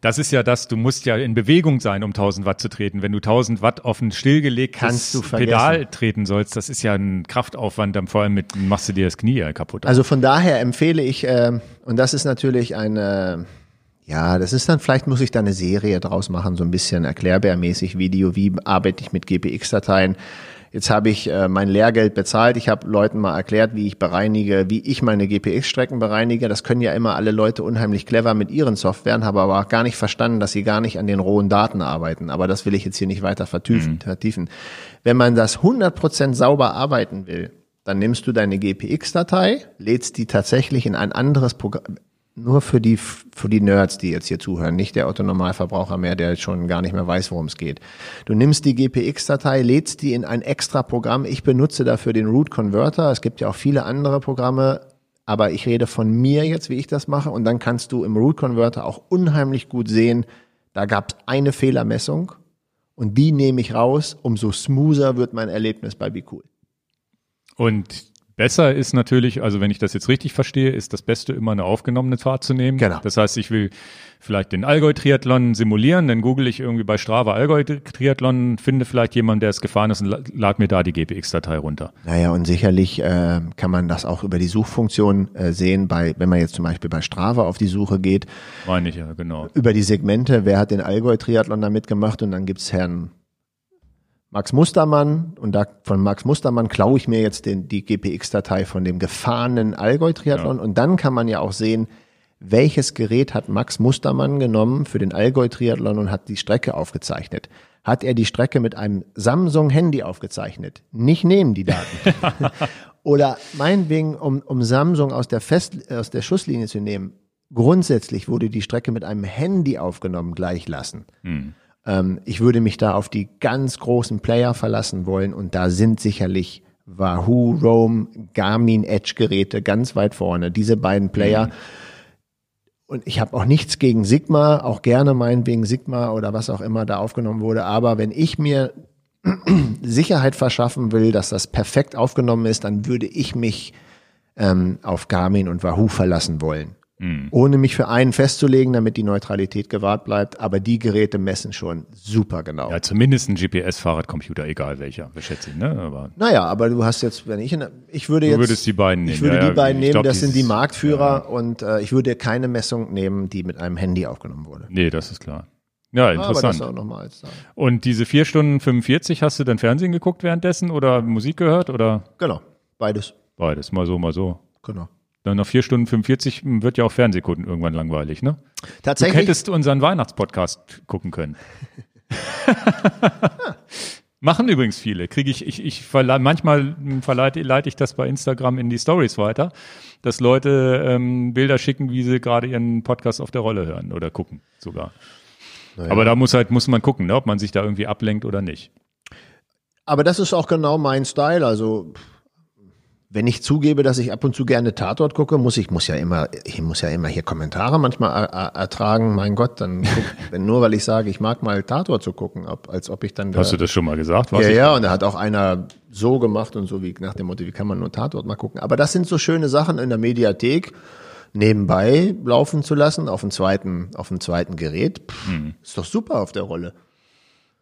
das ist ja das, du musst ja in Bewegung sein, um 1000 Watt zu treten. Wenn du 1000 Watt auf ein stillgelegtes Pedal treten sollst, das ist ja ein Kraftaufwand, dann vor allem machst du dir das Knie ja kaputt. Also von daher empfehle ich, und das ist natürlich eine, ja, das ist dann, vielleicht muss ich da eine Serie draus machen, so ein bisschen erklärbärmäßig Video, wie arbeite ich mit GPX-Dateien. Jetzt habe ich mein Lehrgeld bezahlt. Ich habe Leuten mal erklärt, wie ich bereinige, wie ich meine GPX-Strecken bereinige. Das können ja immer alle Leute unheimlich clever mit ihren Softwaren, habe aber auch gar nicht verstanden, dass sie gar nicht an den rohen Daten arbeiten. Aber das will ich jetzt hier nicht weiter vertiefen. Wenn man das 100% sauber arbeiten will, dann nimmst du deine GPX-Datei, lädst die tatsächlich in ein anderes Programm. Nur für die Nerds, die jetzt hier zuhören, nicht der Otto-Normalverbraucher mehr, der jetzt schon gar nicht mehr weiß, worum es geht. Du nimmst die GPX-Datei, lädst die in ein extra Programm. Ich benutze dafür den Root Converter. Es gibt ja auch viele andere Programme, aber ich rede von mir jetzt, wie ich das mache. Und dann kannst du im Root Converter auch unheimlich gut sehen, da gab es eine Fehlermessung und die nehme ich raus. Umso smoother wird mein Erlebnis bei BeCool. Und besser ist natürlich, also wenn ich das jetzt richtig verstehe, ist das Beste immer eine aufgenommene Fahrt zu nehmen. Genau. Das heißt, ich will vielleicht den Allgäu-Triathlon simulieren, dann google ich irgendwie bei Strava Allgäu-Triathlon, finde vielleicht jemanden, der es gefahren ist und lad mir da die GPX-Datei runter. Naja, und sicherlich kann man das auch über die Suchfunktion sehen, wenn man jetzt zum Beispiel bei Strava auf die Suche geht. Meine ich ja, genau. Über die Segmente, wer hat den Allgäu-Triathlon da mitgemacht und dann gibt es Herrn Max Mustermann, und da von Max Mustermann klaue ich mir jetzt die GPX-Datei von dem gefahrenen Allgäu-Triathlon, ja. Und dann kann man ja auch sehen, welches Gerät hat Max Mustermann genommen für den Allgäu-Triathlon und hat die Strecke aufgezeichnet. Hat er die Strecke mit einem Samsung-Handy aufgezeichnet? Nicht nehmen die Daten. Oder meinetwegen, um Samsung aus der Schusslinie zu nehmen, grundsätzlich wurde die Strecke mit einem Handy aufgenommen, gleich lassen. Hm. Ich würde mich da auf die ganz großen Player verlassen wollen und da sind sicherlich Wahoo, Roam, Garmin, Edge-Geräte ganz weit vorne, diese beiden Player. Mhm. Und ich habe auch nichts gegen Sigma, auch gerne meinetwegen Sigma oder was auch immer da aufgenommen wurde, aber wenn ich mir Sicherheit verschaffen will, dass das perfekt aufgenommen ist, dann würde ich mich auf Garmin und Wahoo verlassen wollen. Ohne mich für einen festzulegen, damit die Neutralität gewahrt bleibt. Aber die Geräte messen schon super genau. Ja, zumindest ein GPS-Fahrradcomputer, egal welcher, wir schätzen, ne? Aber naja, aber du hast jetzt, ich würde die beiden nehmen, glaub, das sind die Marktführer, ja. Und ich würde keine Messung nehmen, die mit einem Handy aufgenommen wurde. Nee, das ist klar. Ja, interessant. Aber das auch noch als und diese 4 Stunden 45, hast du dann Fernsehen geguckt währenddessen oder Musik gehört? Oder? Genau, beides. Beides, mal so, mal so. Genau. Dann nach 4 Stunden 45 wird ja auch Fernsehkunden irgendwann langweilig, ne? Tatsächlich. Du hättest unseren Weihnachtspodcast gucken können. Machen übrigens viele. Manchmal leite ich das bei Instagram in die Stories weiter, dass Leute Bilder schicken, wie sie gerade ihren Podcast auf der Rolle hören oder gucken sogar. Naja. Aber da muss man gucken, ne, ob man sich da irgendwie ablenkt oder nicht. Aber das ist auch genau mein Style, also wenn ich zugebe, dass ich ab und zu gerne Tatort gucke, muss ich ja immer hier Kommentare manchmal ertragen. Mein Gott, dann nur weil ich sage, ich mag mal Tatort zu gucken, als ob ich dann. Hast du das schon mal gesagt? Ja, und da hat auch einer so gemacht und so, wie nach dem Motto, wie kann man nur Tatort mal gucken? Aber das sind so schöne Sachen in der Mediathek. nebenbei laufen zu lassen auf dem zweiten Gerät, ist doch super auf der Rolle.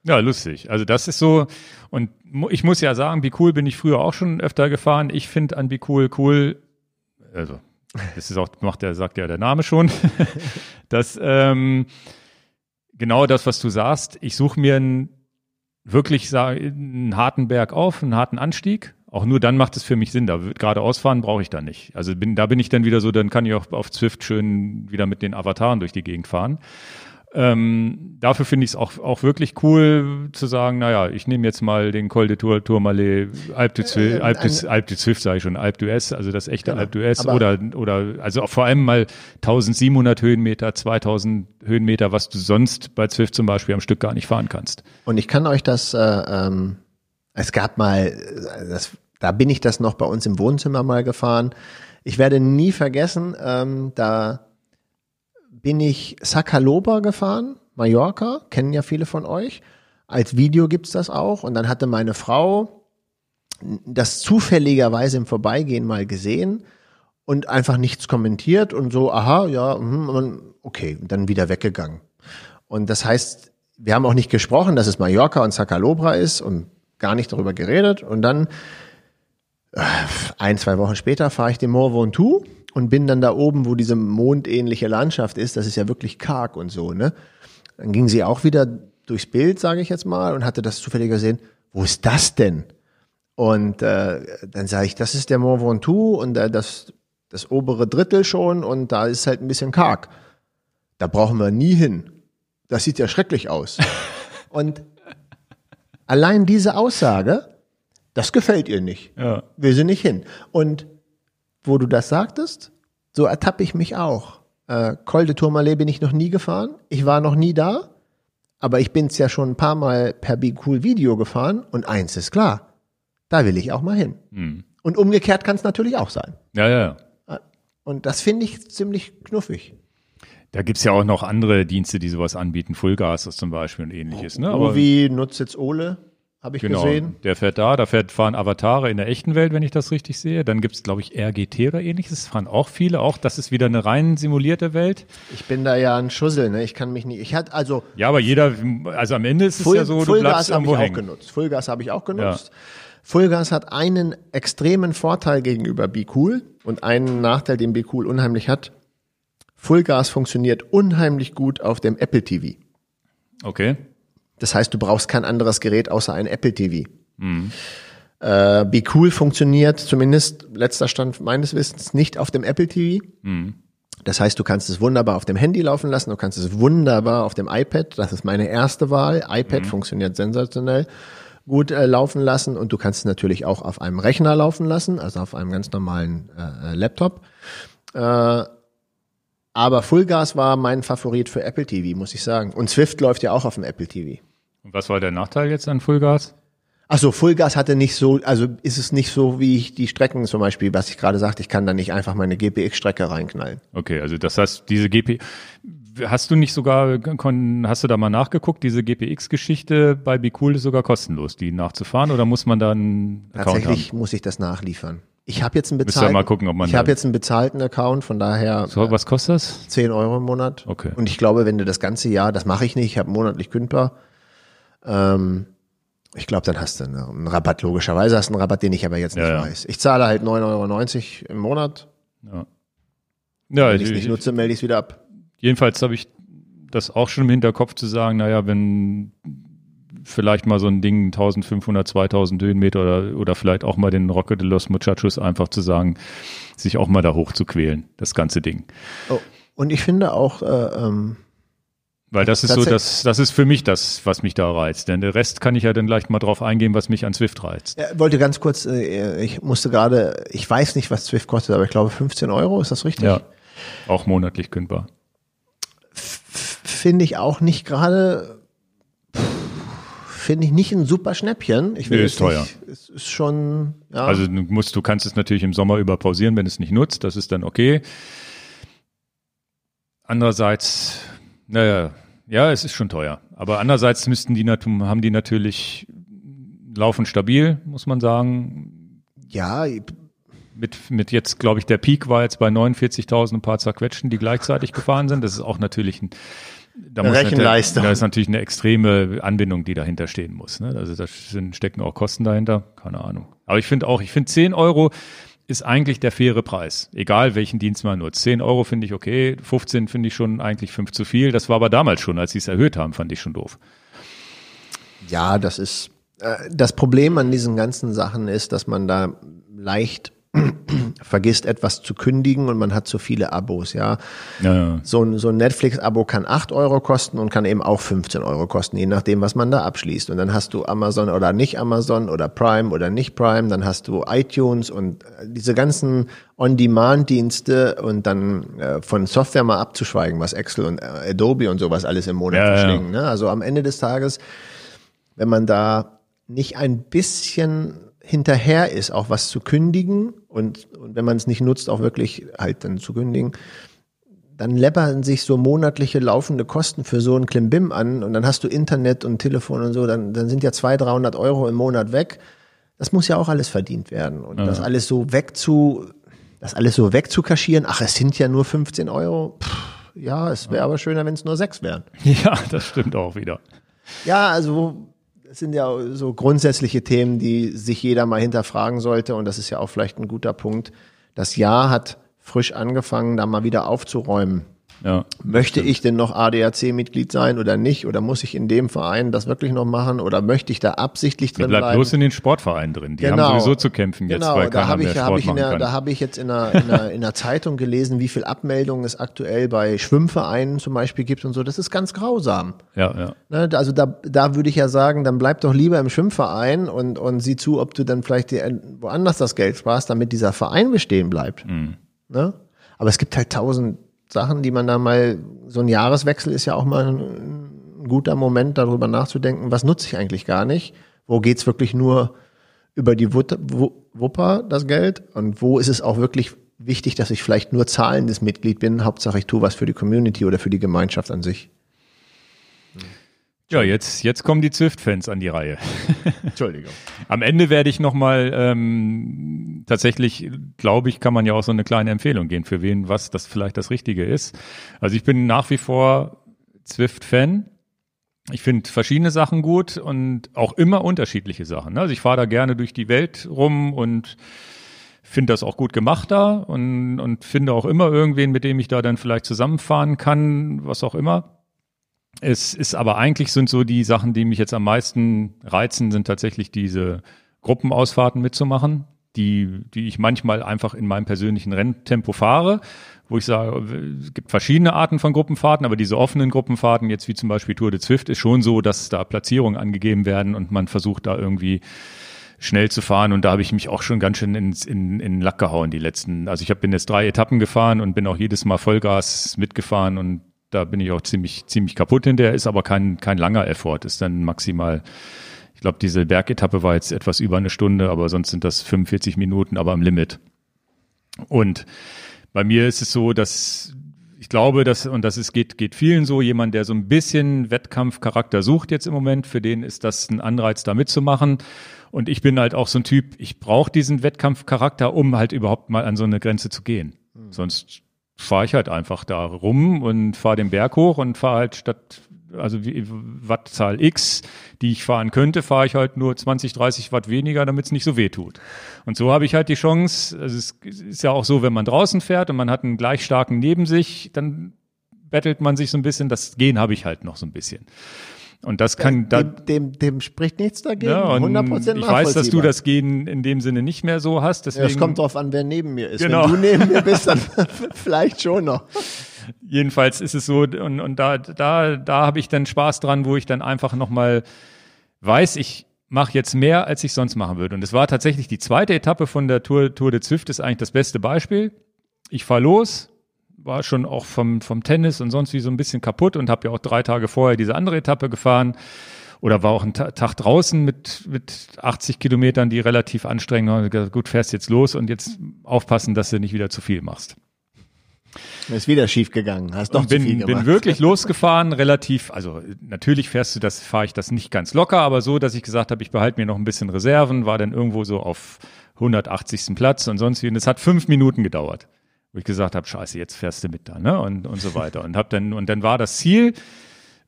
Ja, lustig. Also das ist so, und ich muss ja sagen, Bikool bin ich früher auch schon öfter gefahren. Ich finde an Bikool cool, also das ist auch, sagt ja der Name schon, dass genau das, was du sagst, ich suche mir einen harten Berg auf, einen harten Anstieg. Auch nur dann macht es für mich Sinn. Da geradeaus fahren brauche ich dann nicht. Also da bin ich dann wieder so, dann kann ich auch auf Zwift schön wieder mit den Avataren durch die Gegend fahren. Dafür finde ich es auch wirklich cool zu sagen, naja, ich nehme jetzt mal den Col de Tourmalet, Alpe d'Huez sage ich schon, Alpe d'Huez, also das echte genau, Alpe d'Huez oder also vor allem mal 1700 Höhenmeter, 2000 Höhenmeter, was du sonst bei Zwift zum Beispiel am Stück gar nicht fahren kannst. Und ich kann euch das, es gab mal, da bin ich das noch bei uns im Wohnzimmer mal gefahren. Ich werde nie vergessen, da bin ich Sacaloba gefahren, Mallorca, kennen ja viele von euch. Als Video gibt's das auch. Und dann hatte meine Frau das zufälligerweise im Vorbeigehen mal gesehen und einfach nichts kommentiert und so, aha, ja, okay, und dann wieder weggegangen. Und das heißt, wir haben auch nicht gesprochen, dass es Mallorca und Sacaloba ist und gar nicht darüber geredet. Und dann 1-2 Wochen später fahre ich den Mont Ventoux und bin dann da oben, wo diese mondähnliche Landschaft ist, das ist ja wirklich karg und so, ne? Dann ging sie auch wieder durchs Bild, sage ich jetzt mal, und hatte das zufällig gesehen, wo ist das denn? Und dann sage ich, das ist der Mont Ventoux und das obere Drittel schon und da ist halt ein bisschen karg. Da brauchen wir nie hin. Das sieht ja schrecklich aus. Und allein diese Aussage, das gefällt ihr nicht. Ja. Wir sind nicht hin. Und wo du das sagtest, so ertappe ich mich auch. Col de Tourmalet bin ich noch nie gefahren. Ich war noch nie da, aber ich bin es ja schon ein paar Mal per Bikool Video gefahren und eins ist klar, da will ich auch mal hin. Mhm. Und umgekehrt kann es natürlich auch sein. Ja. Und das finde ich ziemlich knuffig. Da gibt es ja auch noch andere Dienste, die sowas anbieten, Fullgas zum Beispiel und ähnliches. Ne? Aber wie nutzt jetzt Ole? Habe ich gesehen. Der fährt fahren Avatare in der echten Welt, wenn ich das richtig sehe. Dann gibt es, glaube ich, RGT oder ähnliches. Das fahren auch viele. Auch das ist wieder eine rein simulierte Welt. Ich bin da ja ein Schussel, ne? Ich kann mich nicht. Ich hatte also. Ja, aber jeder. Also am Ende ist es ja so, du bleibst irgendwo hängen. Fullgas habe ich auch genutzt. Ja. Fullgas hat einen extremen Vorteil gegenüber Bikool und einen Nachteil, den Bikool unheimlich hat. Fullgas funktioniert unheimlich gut auf dem Apple TV. Okay. Das heißt, du brauchst kein anderes Gerät außer ein Apple TV. Mhm. Bikool funktioniert zumindest, letzter Stand meines Wissens, nicht auf dem Apple TV. Mhm. Das heißt, du kannst es wunderbar auf dem Handy laufen lassen, du kannst es wunderbar auf dem iPad, das ist meine erste Wahl, iPad funktioniert sensationell, gut laufen lassen und du kannst es natürlich auch auf einem Rechner laufen lassen, also auf einem ganz normalen Laptop. Aber Fullgas war mein Favorit für Apple TV, muss ich sagen. Und Zwift läuft ja auch auf dem Apple TV. Und was war der Nachteil jetzt an Fullgas? Achso, Fullgas hatte nicht so, also ist es nicht so, wie ich die Strecken zum Beispiel, was ich gerade sagte, ich kann da nicht einfach meine GPX-Strecke reinknallen. Okay, also das heißt, diese GPX, hast du da mal nachgeguckt, diese GPX-Geschichte bei Bikool ist sogar kostenlos, die nachzufahren oder muss man dann einen Account haben? Tatsächlich muss ich das nachliefern. Ich habe jetzt einen bezahlten, mal gucken, ob man Account, von daher. So, was kostet das? 10 Euro im Monat. Okay. Und ich glaube, wenn du das ganze Jahr, das mache ich nicht, ich habe monatlich kündbar. Ich glaube, dann hast du einen Rabatt, logischerweise hast du einen Rabatt, den ich aber jetzt nicht weiß. Ich zahle halt 9,90 Euro im Monat. Ja, wenn ich es nicht nutze, melde ich es wieder ab. Jedenfalls habe ich das auch schon im Hinterkopf zu sagen, naja, wenn vielleicht mal so ein Ding, 1500, 2000 Höhenmeter oder vielleicht auch mal den Roque de los Muchachos einfach zu sagen, sich auch mal da hoch zu quälen, das ganze Ding. Oh, und ich finde auch, weil das ist so, das ist für mich das, was mich da reizt. Denn der Rest kann ich ja dann gleich mal drauf eingehen, was mich an Zwift reizt. Wollte ganz kurz, ich weiß nicht, was Zwift kostet, aber ich glaube 15 Euro, ist das richtig? Ja, auch monatlich kündbar. Finde ich auch nicht gerade. Finde ich nicht ein super Schnäppchen. Ist teuer. Es ist schon, ja. Also du kannst es natürlich im Sommer über pausieren, wenn es nicht nutzt. Das ist dann okay. Andererseits, es ist schon teuer. Aber andererseits haben die natürlich laufen stabil, muss man sagen. Ja, mit jetzt, glaube ich, der Peak war jetzt bei 49.000 ein paar zerquetschen, die gleichzeitig gefahren sind. Das ist auch natürlich Rechenleistung. Da ist natürlich eine extreme Anbindung, die dahinter stehen muss. Ne? Also da stecken auch Kosten dahinter. Keine Ahnung. Aber ich finde 10 € ist eigentlich der faire Preis. Egal welchen Dienst man nutzt. 10 € finde ich okay. 15 finde ich schon eigentlich 5 zu viel. Das war aber damals schon, als sie es erhöht haben, fand ich schon doof. Ja, das ist, das Problem an diesen ganzen Sachen ist, dass man da leicht vergisst, etwas zu kündigen und man hat zu viele Abos, ja. So ein Netflix-Abo kann 8 € kosten und kann eben auch 15 € kosten, je nachdem, was man da abschließt. Und dann hast du Amazon oder nicht Amazon oder Prime oder nicht Prime, dann hast du iTunes und diese ganzen On-Demand-Dienste und dann von Software mal abzuschweigen, was Excel und Adobe und sowas alles im Monat verschlingen. Ja. Ne? Also am Ende des Tages, wenn man da nicht ein bisschen hinterher ist, auch was zu kündigen und wenn man es nicht nutzt, auch wirklich halt dann zu kündigen, dann läppern sich so monatliche laufende Kosten für so ein Klimbim an und dann hast du Internet und Telefon und so, dann sind ja 200-300 € im Monat weg. Das muss ja auch alles verdient werden und das alles so wegzukaschieren, ach, es sind ja nur 15 €, ja, es wäre aber schöner, wenn es nur 6 wären. Ja, das stimmt auch wieder. Ja, also es sind ja so grundsätzliche Themen, die sich jeder mal hinterfragen sollte. Und das ist ja auch vielleicht ein guter Punkt. Das Jahr hat frisch angefangen, da mal wieder aufzuräumen. Ja, möchte ich denn noch ADAC-Mitglied sein oder nicht? Oder muss ich in dem Verein das wirklich noch machen? Oder möchte ich da absichtlich drin bleiben? Bloß in den Sportvereinen drin. Die haben sowieso zu kämpfen jetzt, weil keiner mehr Sport machen kann. Da habe ich jetzt in einer Zeitung gelesen, wie viel Abmeldungen es aktuell bei Schwimmvereinen zum Beispiel gibt und so. Das ist ganz grausam. Ja. Ne, also da würde ich ja sagen, dann bleib doch lieber im Schwimmverein und sieh zu, ob du dann vielleicht woanders das Geld sparst, damit dieser Verein bestehen bleibt. Mhm. Ne? Aber es gibt halt 1000 Sachen, die man da mal, so ein Jahreswechsel ist ja auch mal ein guter Moment, darüber nachzudenken, was nutze ich eigentlich gar nicht, wo geht's wirklich nur über die Wupper, das Geld, und wo ist es auch wirklich wichtig, dass ich vielleicht nur zahlendes Mitglied bin, Hauptsache ich tue was für die Community oder für die Gemeinschaft an sich. Ja, jetzt kommen die Zwift-Fans an die Reihe. Entschuldigung. Am Ende werde ich nochmal, tatsächlich, glaube ich, kann man ja auch so eine kleine Empfehlung geben, für wen was das vielleicht das Richtige ist. Also ich bin nach wie vor Zwift-Fan. Ich finde verschiedene Sachen gut und auch immer unterschiedliche Sachen, ne? Also ich fahre da gerne durch die Welt rum und finde das auch gut gemacht da und finde auch immer irgendwen, mit dem ich da dann vielleicht zusammenfahren kann, was auch immer. Es ist aber eigentlich, sind so die Sachen, die mich jetzt am meisten reizen, sind tatsächlich diese Gruppenausfahrten mitzumachen, die ich manchmal einfach in meinem persönlichen Renntempo fahre, wo ich sage, es gibt verschiedene Arten von Gruppenfahrten, aber diese offenen Gruppenfahrten, jetzt wie zum Beispiel Tour de Zwift, ist schon so, dass da Platzierungen angegeben werden und man versucht da irgendwie schnell zu fahren, und da habe ich mich auch schon ganz schön in Lack gehauen, die letzten. Also bin jetzt 3 Etappen gefahren und bin auch jedes Mal Vollgas mitgefahren und da bin ich auch ziemlich kaputt hinterher, ist aber kein langer Effort, ist dann maximal, ich glaube, diese Bergetappe war jetzt etwas über eine Stunde, aber sonst sind das 45 Minuten, aber am Limit. Und bei mir ist es so, dass ich glaube, geht vielen so, jemand, der so ein bisschen Wettkampfcharakter sucht jetzt im Moment, für den ist das ein Anreiz, da mitzumachen. Und ich bin halt auch so ein Typ, ich brauche diesen Wettkampfcharakter, um halt überhaupt mal an so eine Grenze zu gehen. Mhm. Sonst fahre ich halt einfach da rum und fahre den Berg hoch und fahre halt statt, also Wattzahl X, die ich fahren könnte, fahre ich halt nur 20-30 Watt weniger, damit es nicht so weh tut. Und so habe ich halt die Chance, also es ist ja auch so, wenn man draußen fährt und man hat einen gleich starken neben sich, dann bettelt man sich so ein bisschen, das Gehen habe ich halt noch so ein bisschen. Und das kann da dem spricht nichts dagegen, ja, 100% ich weiß, dass du das Gehen in dem Sinne nicht mehr so hast. Deswegen, ja, es kommt drauf an, wer neben mir ist. Genau. Wenn du neben mir bist, dann vielleicht schon noch. Jedenfalls ist es so, und da habe ich dann Spaß dran, wo ich dann einfach nochmal weiß, ich mache jetzt mehr, als ich sonst machen würde. Und es war tatsächlich die zweite Etappe von der Tour de Zwift, ist eigentlich das beste Beispiel. Ich fahre los. War schon auch vom Tennis und sonst wie so ein bisschen kaputt und habe ja auch 3 Tage vorher diese andere Etappe gefahren oder war auch einen Tag draußen mit 80 Kilometern, die relativ anstrengend waren. Gut, fährst jetzt los und jetzt aufpassen, dass du nicht wieder zu viel machst. Ist wieder schief gegangen, hast doch zu viel gemacht. Bin wirklich losgefahren, relativ, also natürlich fahre ich das nicht ganz locker, aber so, dass ich gesagt habe, ich behalte mir noch ein bisschen Reserven, war dann irgendwo so auf 180. Platz und sonst wie. Und es hat 5 Minuten gedauert, wo ich gesagt habe, scheiße, jetzt fährst du mit da, ne? Und so weiter. Und dann war das Ziel.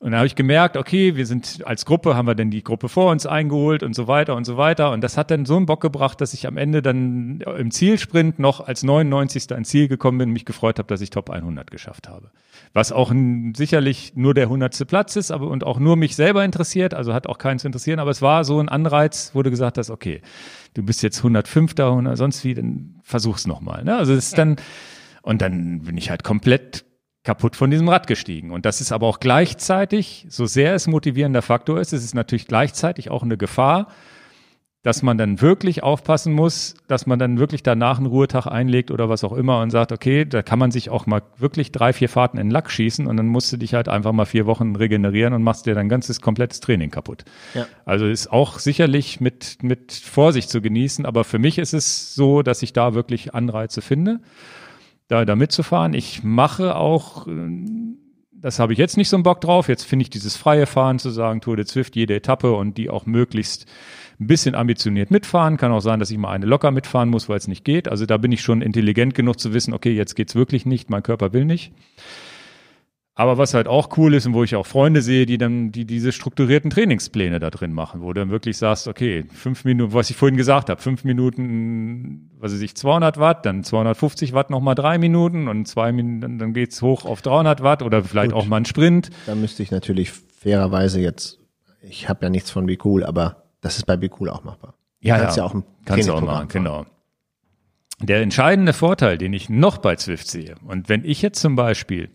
Und da habe ich gemerkt, okay, wir sind als Gruppe, haben wir denn die Gruppe vor uns eingeholt und so weiter und so weiter. Und das hat dann so einen Bock gebracht, dass ich am Ende dann im Zielsprint noch als 99. ins Ziel gekommen bin und mich gefreut habe, dass ich Top 100 geschafft habe. Was auch sicherlich nur der 100. Platz ist aber und auch nur mich selber interessiert, also hat auch keinen zu interessieren. Aber es war so ein Anreiz, wo du gesagt hast, okay, du bist jetzt 105. oder sonst wie, dann versuch's nochmal. Ne? Also es ist dann, und dann bin ich halt komplett kaputt von diesem Rad gestiegen. Und das ist aber auch gleichzeitig, so sehr es motivierender Faktor ist, es ist natürlich gleichzeitig auch eine Gefahr, dass man dann wirklich aufpassen muss, dass man dann wirklich danach einen Ruhetag einlegt oder was auch immer und sagt, okay, da kann man sich auch mal wirklich 3-4 Fahrten in den Lack schießen und dann musst du dich halt einfach mal 4 Wochen regenerieren und machst dir dein ganzes komplettes Training kaputt. Ja. Also ist auch sicherlich mit Vorsicht zu genießen, aber für mich ist es so, dass ich da wirklich Anreize finde, da mitzufahren. Ich mache auch, das habe ich jetzt nicht so einen Bock drauf, jetzt finde ich dieses freie Fahren zu sagen, Tour de Zwift, jede Etappe und die auch möglichst ein bisschen ambitioniert mitfahren. Kann auch sein, dass ich mal eine locker mitfahren muss, weil es nicht geht. Also da bin ich schon intelligent genug zu wissen, okay, jetzt geht's wirklich nicht, mein Körper will nicht. Aber was halt auch cool ist und wo ich auch Freunde sehe, die dann diese strukturierten Trainingspläne da drin machen, wo du dann wirklich sagst, okay, 5 Minuten, was ich vorhin gesagt habe, 5 Minuten, was weiß ich, 200 Watt, dann 250 Watt nochmal 3 Minuten und 2 Minuten, dann geht's hoch auf 300 Watt oder vielleicht gut, auch mal einen Sprint. Da müsste ich natürlich fairerweise jetzt, ich habe ja nichts von Be Cool, aber das ist bei Be Cool auch machbar. Ja, kannst ja auch ein Trainingsprogramm machen, genau. Der entscheidende Vorteil, den ich noch bei Zwift sehe, und wenn ich jetzt zum Beispiel,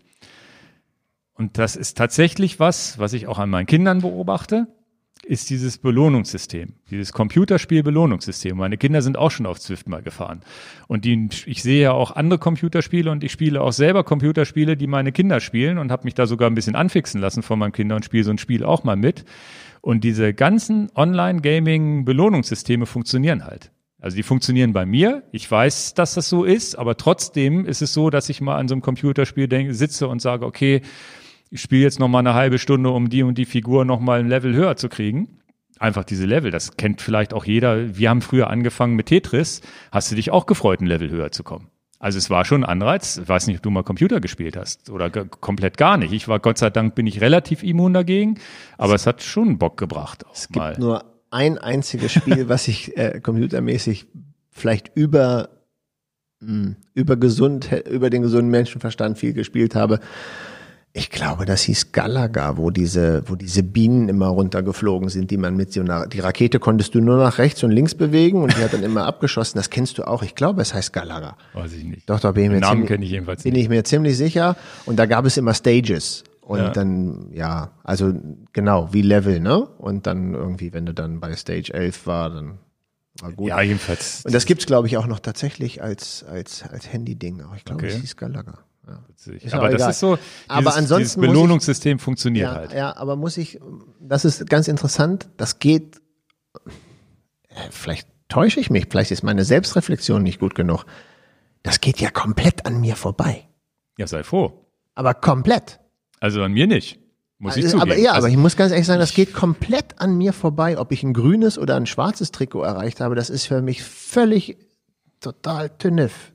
und das ist tatsächlich was ich auch an meinen Kindern beobachte, ist dieses Belohnungssystem, dieses Computerspiel-Belohnungssystem. Meine Kinder sind auch schon auf Zwift mal gefahren. Und ich sehe ja auch andere Computerspiele und ich spiele auch selber Computerspiele, die meine Kinder spielen und habe mich da sogar ein bisschen anfixen lassen von meinen Kindern und spiele so ein Spiel auch mal mit. Und diese ganzen Online-Gaming-Belohnungssysteme funktionieren halt. Also die funktionieren bei mir. Ich weiß, dass das so ist, aber trotzdem ist es so, dass ich mal an so einem Computerspiel sitze und sage, okay, ich spiele jetzt nochmal eine halbe Stunde, um die und die Figur nochmal ein Level höher zu kriegen. Einfach diese Level, das kennt vielleicht auch jeder. Wir haben früher angefangen mit Tetris. Hast du dich auch gefreut, ein Level höher zu kommen? Also es war schon ein Anreiz. Ich weiß nicht, ob du mal Computer gespielt hast oder komplett gar nicht. Ich war, Gott sei Dank, bin ich relativ immun dagegen, aber es hat schon Bock gebracht. Es gibt mal nur ein einziges Spiel, was ich computermäßig vielleicht über den gesunden Menschenverstand viel gespielt habe. Ich glaube, das hieß Galaga, wo diese Bienen immer runtergeflogen sind, die man mit so einer, die Rakete konntest du nur nach rechts und links bewegen und die hat dann immer abgeschossen. Das kennst du auch. Ich glaube, es heißt Galaga. Weiß ich nicht. Doch, bin ich mir ziemlich sicher. Und da gab es immer Stages. Und dann, ja, also genau, wie Level, ne? Und dann irgendwie, wenn du dann bei Stage 11 war, dann war gut. Ja, jedenfalls. Und das gibt's, glaube ich, auch noch tatsächlich als Handy-Ding. Auch ich glaube, es hieß Galaga. Ja. Ist aber das egal. Ist so, aber ansonsten dieses Belohnungssystem funktioniert halt. Ja, aber das ist ganz interessant, das geht, vielleicht täusche ich mich, vielleicht ist meine Selbstreflexion nicht gut genug. Das geht ja komplett an mir vorbei. Ja, sei froh. Aber komplett. Also an mir nicht, muss ich zugeben. Aber ich muss ganz ehrlich sagen, das geht komplett an mir vorbei, ob ich ein grünes oder ein schwarzes Trikot erreicht habe. Das ist für mich völlig total tünnef.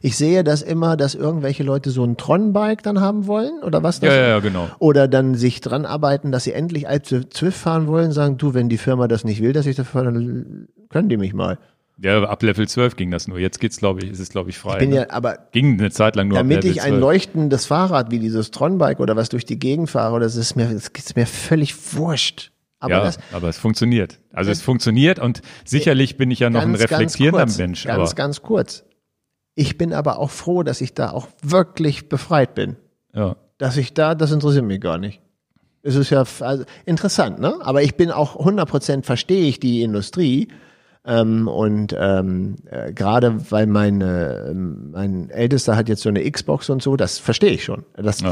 Ich sehe das immer, dass irgendwelche Leute so ein Tron-Bike dann haben wollen oder was das? Ja, genau. Oder dann sich dran arbeiten, dass sie endlich als Zwift fahren wollen, sagen, du, wenn die Firma das nicht will, dass ich das fahre, dann können die mich mal. Ja, ab Level 12 ging das nur. Jetzt geht's, glaube ich, frei. Ging eine Zeit lang nur ab Level 12. Damit ich ein leuchtendes Fahrrad wie dieses Tronbike oder was durch die Gegend fahre, oder das ist mir völlig wurscht. Aber es funktioniert. Also es funktioniert und sicherlich bin ich ja noch ein reflektierender Mensch. Ganz, ganz kurz. Ich bin aber auch froh, dass ich da auch wirklich befreit bin. Ja. Das interessiert mich gar nicht. Es ist ja interessant, ne? Aber ich bin auch 100% verstehe ich die Industrie. Gerade weil mein Ältester hat jetzt so eine Xbox und so, das verstehe ich schon. Das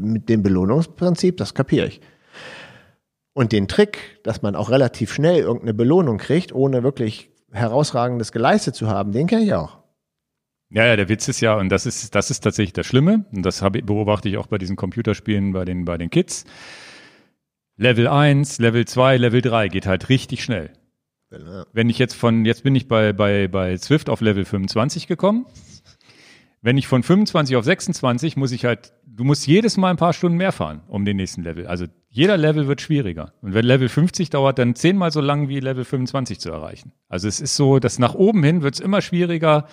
mit dem Belohnungsprinzip, das kapiere ich. Und den Trick, dass man auch relativ schnell irgendeine Belohnung kriegt, ohne wirklich Herausragendes geleistet zu haben, den kenne ich auch. Ja, der Witz ist ja, und das ist tatsächlich das Schlimme, und das beobachte ich auch bei diesen Computerspielen bei den Kids. Level 1, Level 2, Level 3 geht halt richtig schnell. Ja. Wenn ich jetzt bin ich bei Swift auf Level 25 gekommen. Wenn ich von 25 auf 26 du musst jedes Mal ein paar Stunden mehr fahren, um den nächsten Level. Also jeder Level wird schwieriger. Und wenn Level 50 dauert, dann 10-mal so lang wie Level 25 zu erreichen. Also es ist so, dass nach oben hin wird es immer schwieriger,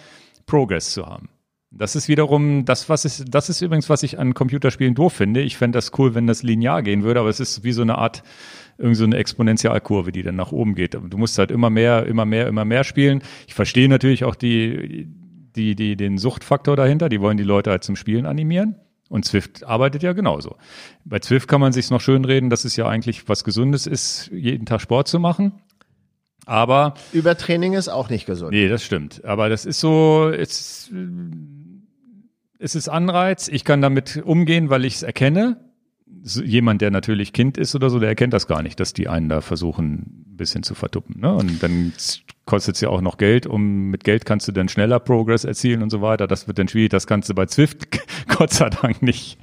Progress zu haben. Das ist wiederum das ist übrigens, was ich an Computerspielen doof finde. Ich fände das cool, wenn das linear gehen würde, aber es ist wie so eine Art, irgend so eine Exponentialkurve, die dann nach oben geht. Du musst halt immer mehr spielen. Ich verstehe natürlich auch den Suchtfaktor dahinter, die wollen die Leute halt zum Spielen animieren. Und Zwift arbeitet ja genauso. Bei Zwift kann man sich noch schönreden, dass es ja eigentlich was Gesundes ist, jeden Tag Sport zu machen. Aber Übertraining ist auch nicht gesund. Nee, das stimmt. Aber das ist so, es ist Anreiz. Ich kann damit umgehen, weil ich es erkenne. So, jemand, der natürlich Kind ist oder so, der erkennt das gar nicht, dass die einen da versuchen, ein bisschen zu vertuppen. Ne? Und dann kostet es ja auch noch Geld. Mit Geld kannst du dann schneller Progress erzielen und so weiter. Das wird dann schwierig. Das kannst du bei Zwift Gott sei Dank nicht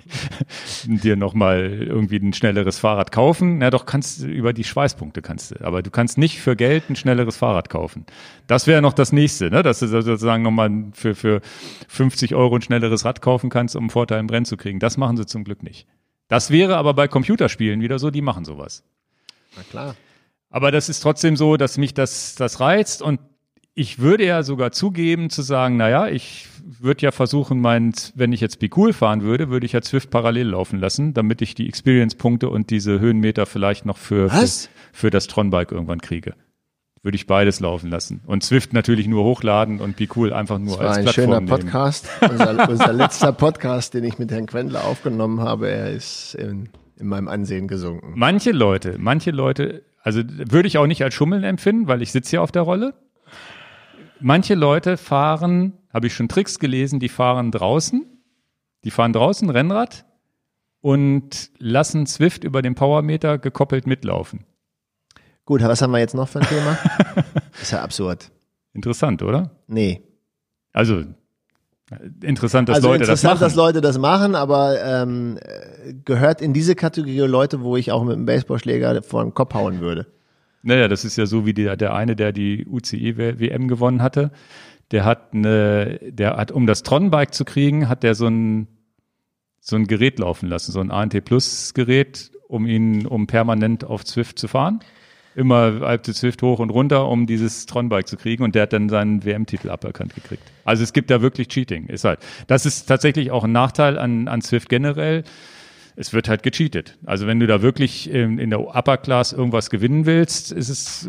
dir nochmal irgendwie ein schnelleres Fahrrad kaufen. Na doch, kannst du über die Schweißpunkte kannst du. Aber du kannst nicht für Geld ein schnelleres Fahrrad kaufen. Das wäre noch das Nächste, ne? Dass du sozusagen nochmal für 50 €, ein schnelleres Rad kaufen kannst, um einen Vorteil im Rennen zu kriegen. Das machen sie zum Glück nicht. Das wäre aber bei Computerspielen wieder so, die machen sowas. Na klar. Aber das ist trotzdem so, dass mich das reizt, und ich würde ja sogar zugeben zu sagen, naja, ich würde ja versuchen, wenn ich jetzt Be Cool fahren würde, würde ich ja Zwift parallel laufen lassen, damit ich die Experience-Punkte und diese Höhenmeter vielleicht noch für das Tron-Bike irgendwann kriege. Würde ich beides laufen lassen. Und Zwift natürlich nur hochladen und Be Cool einfach nur als Plattform nehmen. Das war ein schöner Podcast. Unser letzter Podcast, den ich mit Herrn Quendler aufgenommen habe, er ist in meinem Ansehen gesunken. Manche Leute, also würde ich auch nicht als Schummeln empfinden, weil ich sitze hier auf der Rolle. Manche Leute fahren, habe ich schon Tricks gelesen, die fahren draußen Rennrad und lassen Zwift über den Powermeter gekoppelt mitlaufen. Gut, was haben wir jetzt noch für ein Thema? Ist ja absurd. Interessant, oder? Nee. Also interessant, dass Leute das machen, aber gehört in diese Kategorie Leute, wo ich auch mit einem Baseballschläger vor den Kopf hauen würde. Naja, das ist ja so wie der eine, der die UCI-WM gewonnen hatte. Der hat, um das Tron-Bike zu kriegen, hat der so ein Gerät laufen lassen, so ein ANT-Plus-Gerät, um permanent auf Zwift zu fahren. Immer Alp zu Zwift hoch und runter, um dieses Tron-Bike zu kriegen, und der hat dann seinen WM-Titel aberkannt gekriegt. Also es gibt da wirklich Cheating, ist halt. Das ist tatsächlich auch ein Nachteil an Zwift generell. Es wird halt gecheatet. Also wenn du da wirklich in der Upper Class irgendwas gewinnen willst, ist es,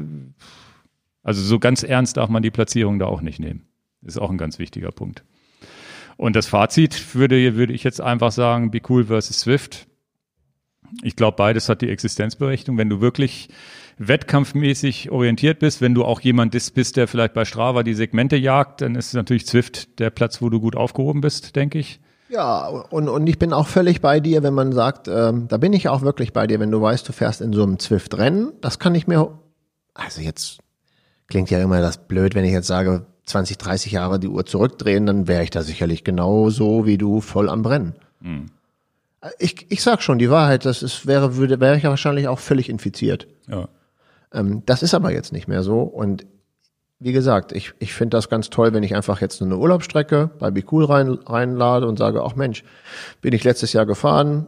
also so ganz ernst darf man die Platzierung da auch nicht nehmen. Ist auch ein ganz wichtiger Punkt. Und das Fazit würde ich jetzt einfach sagen, Be Cool versus Zwift. Ich glaube, beides hat die Existenzberechtigung. Wenn du wirklich wettkampfmäßig orientiert bist, wenn du auch jemand bist, der vielleicht bei Strava die Segmente jagt, dann ist natürlich Zwift der Platz, wo du gut aufgehoben bist, denke ich. Ja, und ich bin auch völlig bei dir, wenn man sagt, da bin ich auch wirklich bei dir, wenn du weißt, du fährst in so einem Zwift-Rennen, das kann ich mir, also jetzt klingt ja immer das blöd, wenn ich jetzt sage, 20, 30 Jahre die Uhr zurückdrehen, dann wäre ich da sicherlich genauso wie du voll am Brennen. Mhm. Ich sag schon die Wahrheit, wäre ich ja wahrscheinlich auch völlig infiziert. Ja. Das ist aber jetzt nicht mehr so, und wie gesagt, ich finde das ganz toll, wenn ich einfach jetzt eine Urlaubsstrecke bei Be Cool reinlade und sage, ach Mensch, bin ich letztes Jahr gefahren.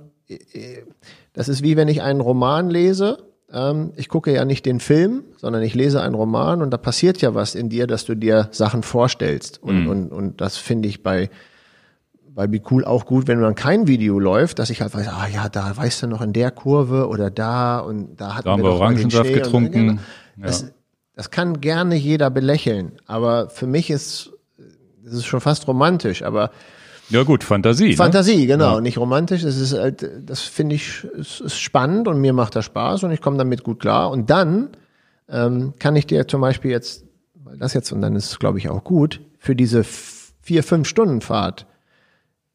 Das ist wie wenn ich einen Roman lese. Ich gucke ja nicht den Film, sondern ich lese einen Roman, und da passiert ja was in dir, dass du dir Sachen vorstellst. Und das finde ich bei Be Cool auch gut, wenn dann kein Video läuft, dass ich halt weiß, ah ja, da weißt du noch in der Kurve oder da, und da hatten wir doch Orangensaft getrunken. Und das kann gerne jeder belächeln, aber für mich ist es schon fast romantisch, aber ja gut, Fantasie. Fantasie, ne? Genau, ja. Nicht romantisch. Es ist halt, das finde ich, es ist spannend, und mir macht das Spaß und ich komme damit gut klar. Und dann kann ich dir zum Beispiel jetzt, weil das jetzt, und dann ist es, glaube ich, auch gut, für diese 4-5 Stunden Fahrt,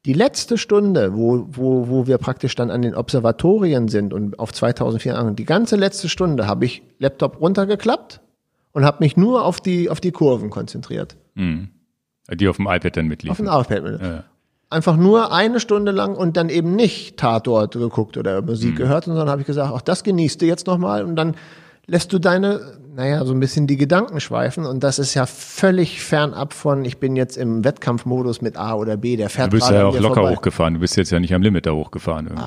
die letzte Stunde, wo wir praktisch dann an den Observatorien sind und auf 2400, die ganze letzte Stunde habe ich Laptop runtergeklappt und habe mich nur auf die Kurven konzentriert. Mhm. Die auf dem iPad dann mitliefern. Auf dem iPad. Ja. Einfach nur eine Stunde lang und dann eben nicht Tatort geguckt oder Musik gehört, sondern habe ich gesagt, auch das genießt du jetzt nochmal und dann lässt du deine, so ein bisschen die Gedanken schweifen und das ist ja völlig fernab von, ich bin jetzt im Wettkampfmodus mit A oder B, der fährt. Du bist ja auch locker hochgefahren, du bist jetzt ja nicht am Limit da hochgefahren irgendwie.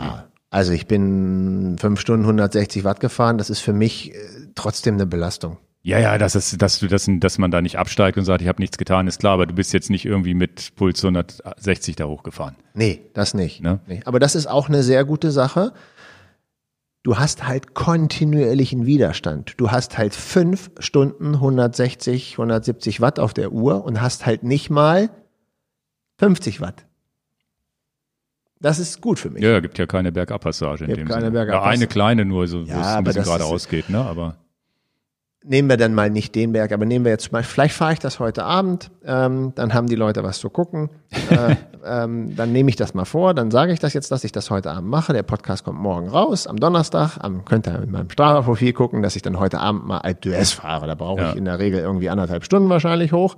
Also ich bin 5 Stunden 160 Watt gefahren, das ist für mich trotzdem eine Belastung. Ja, dass man da nicht absteigt und sagt, ich habe nichts getan, ist klar, aber du bist jetzt nicht irgendwie mit Puls 160 da hochgefahren. Nee, das nicht. Ne? Nee. Aber das ist auch eine sehr gute Sache. Du hast halt kontinuierlichen Widerstand. Du hast halt 5 Stunden 160, 170 Watt auf der Uhr und hast halt nicht mal 50 Watt. Das ist gut für mich. Ja, gibt ja keine Bergabpassage in dem Sinne. Ja, eine kleine nur, so, wo es ein bisschen geradeaus geht, ne? Aber nehmen wir dann mal nicht den Berg, aber nehmen wir jetzt mal, vielleicht fahre ich das heute Abend, dann haben die Leute was zu gucken, dann nehme ich das mal vor, dann sage ich das jetzt, dass ich das heute Abend mache, der Podcast kommt morgen raus, am Donnerstag, könnt ihr in meinem Strava-Profil gucken, dass ich dann heute Abend mal Alpe d'Huez fahre, da brauche ich in der Regel irgendwie anderthalb Stunden wahrscheinlich hoch,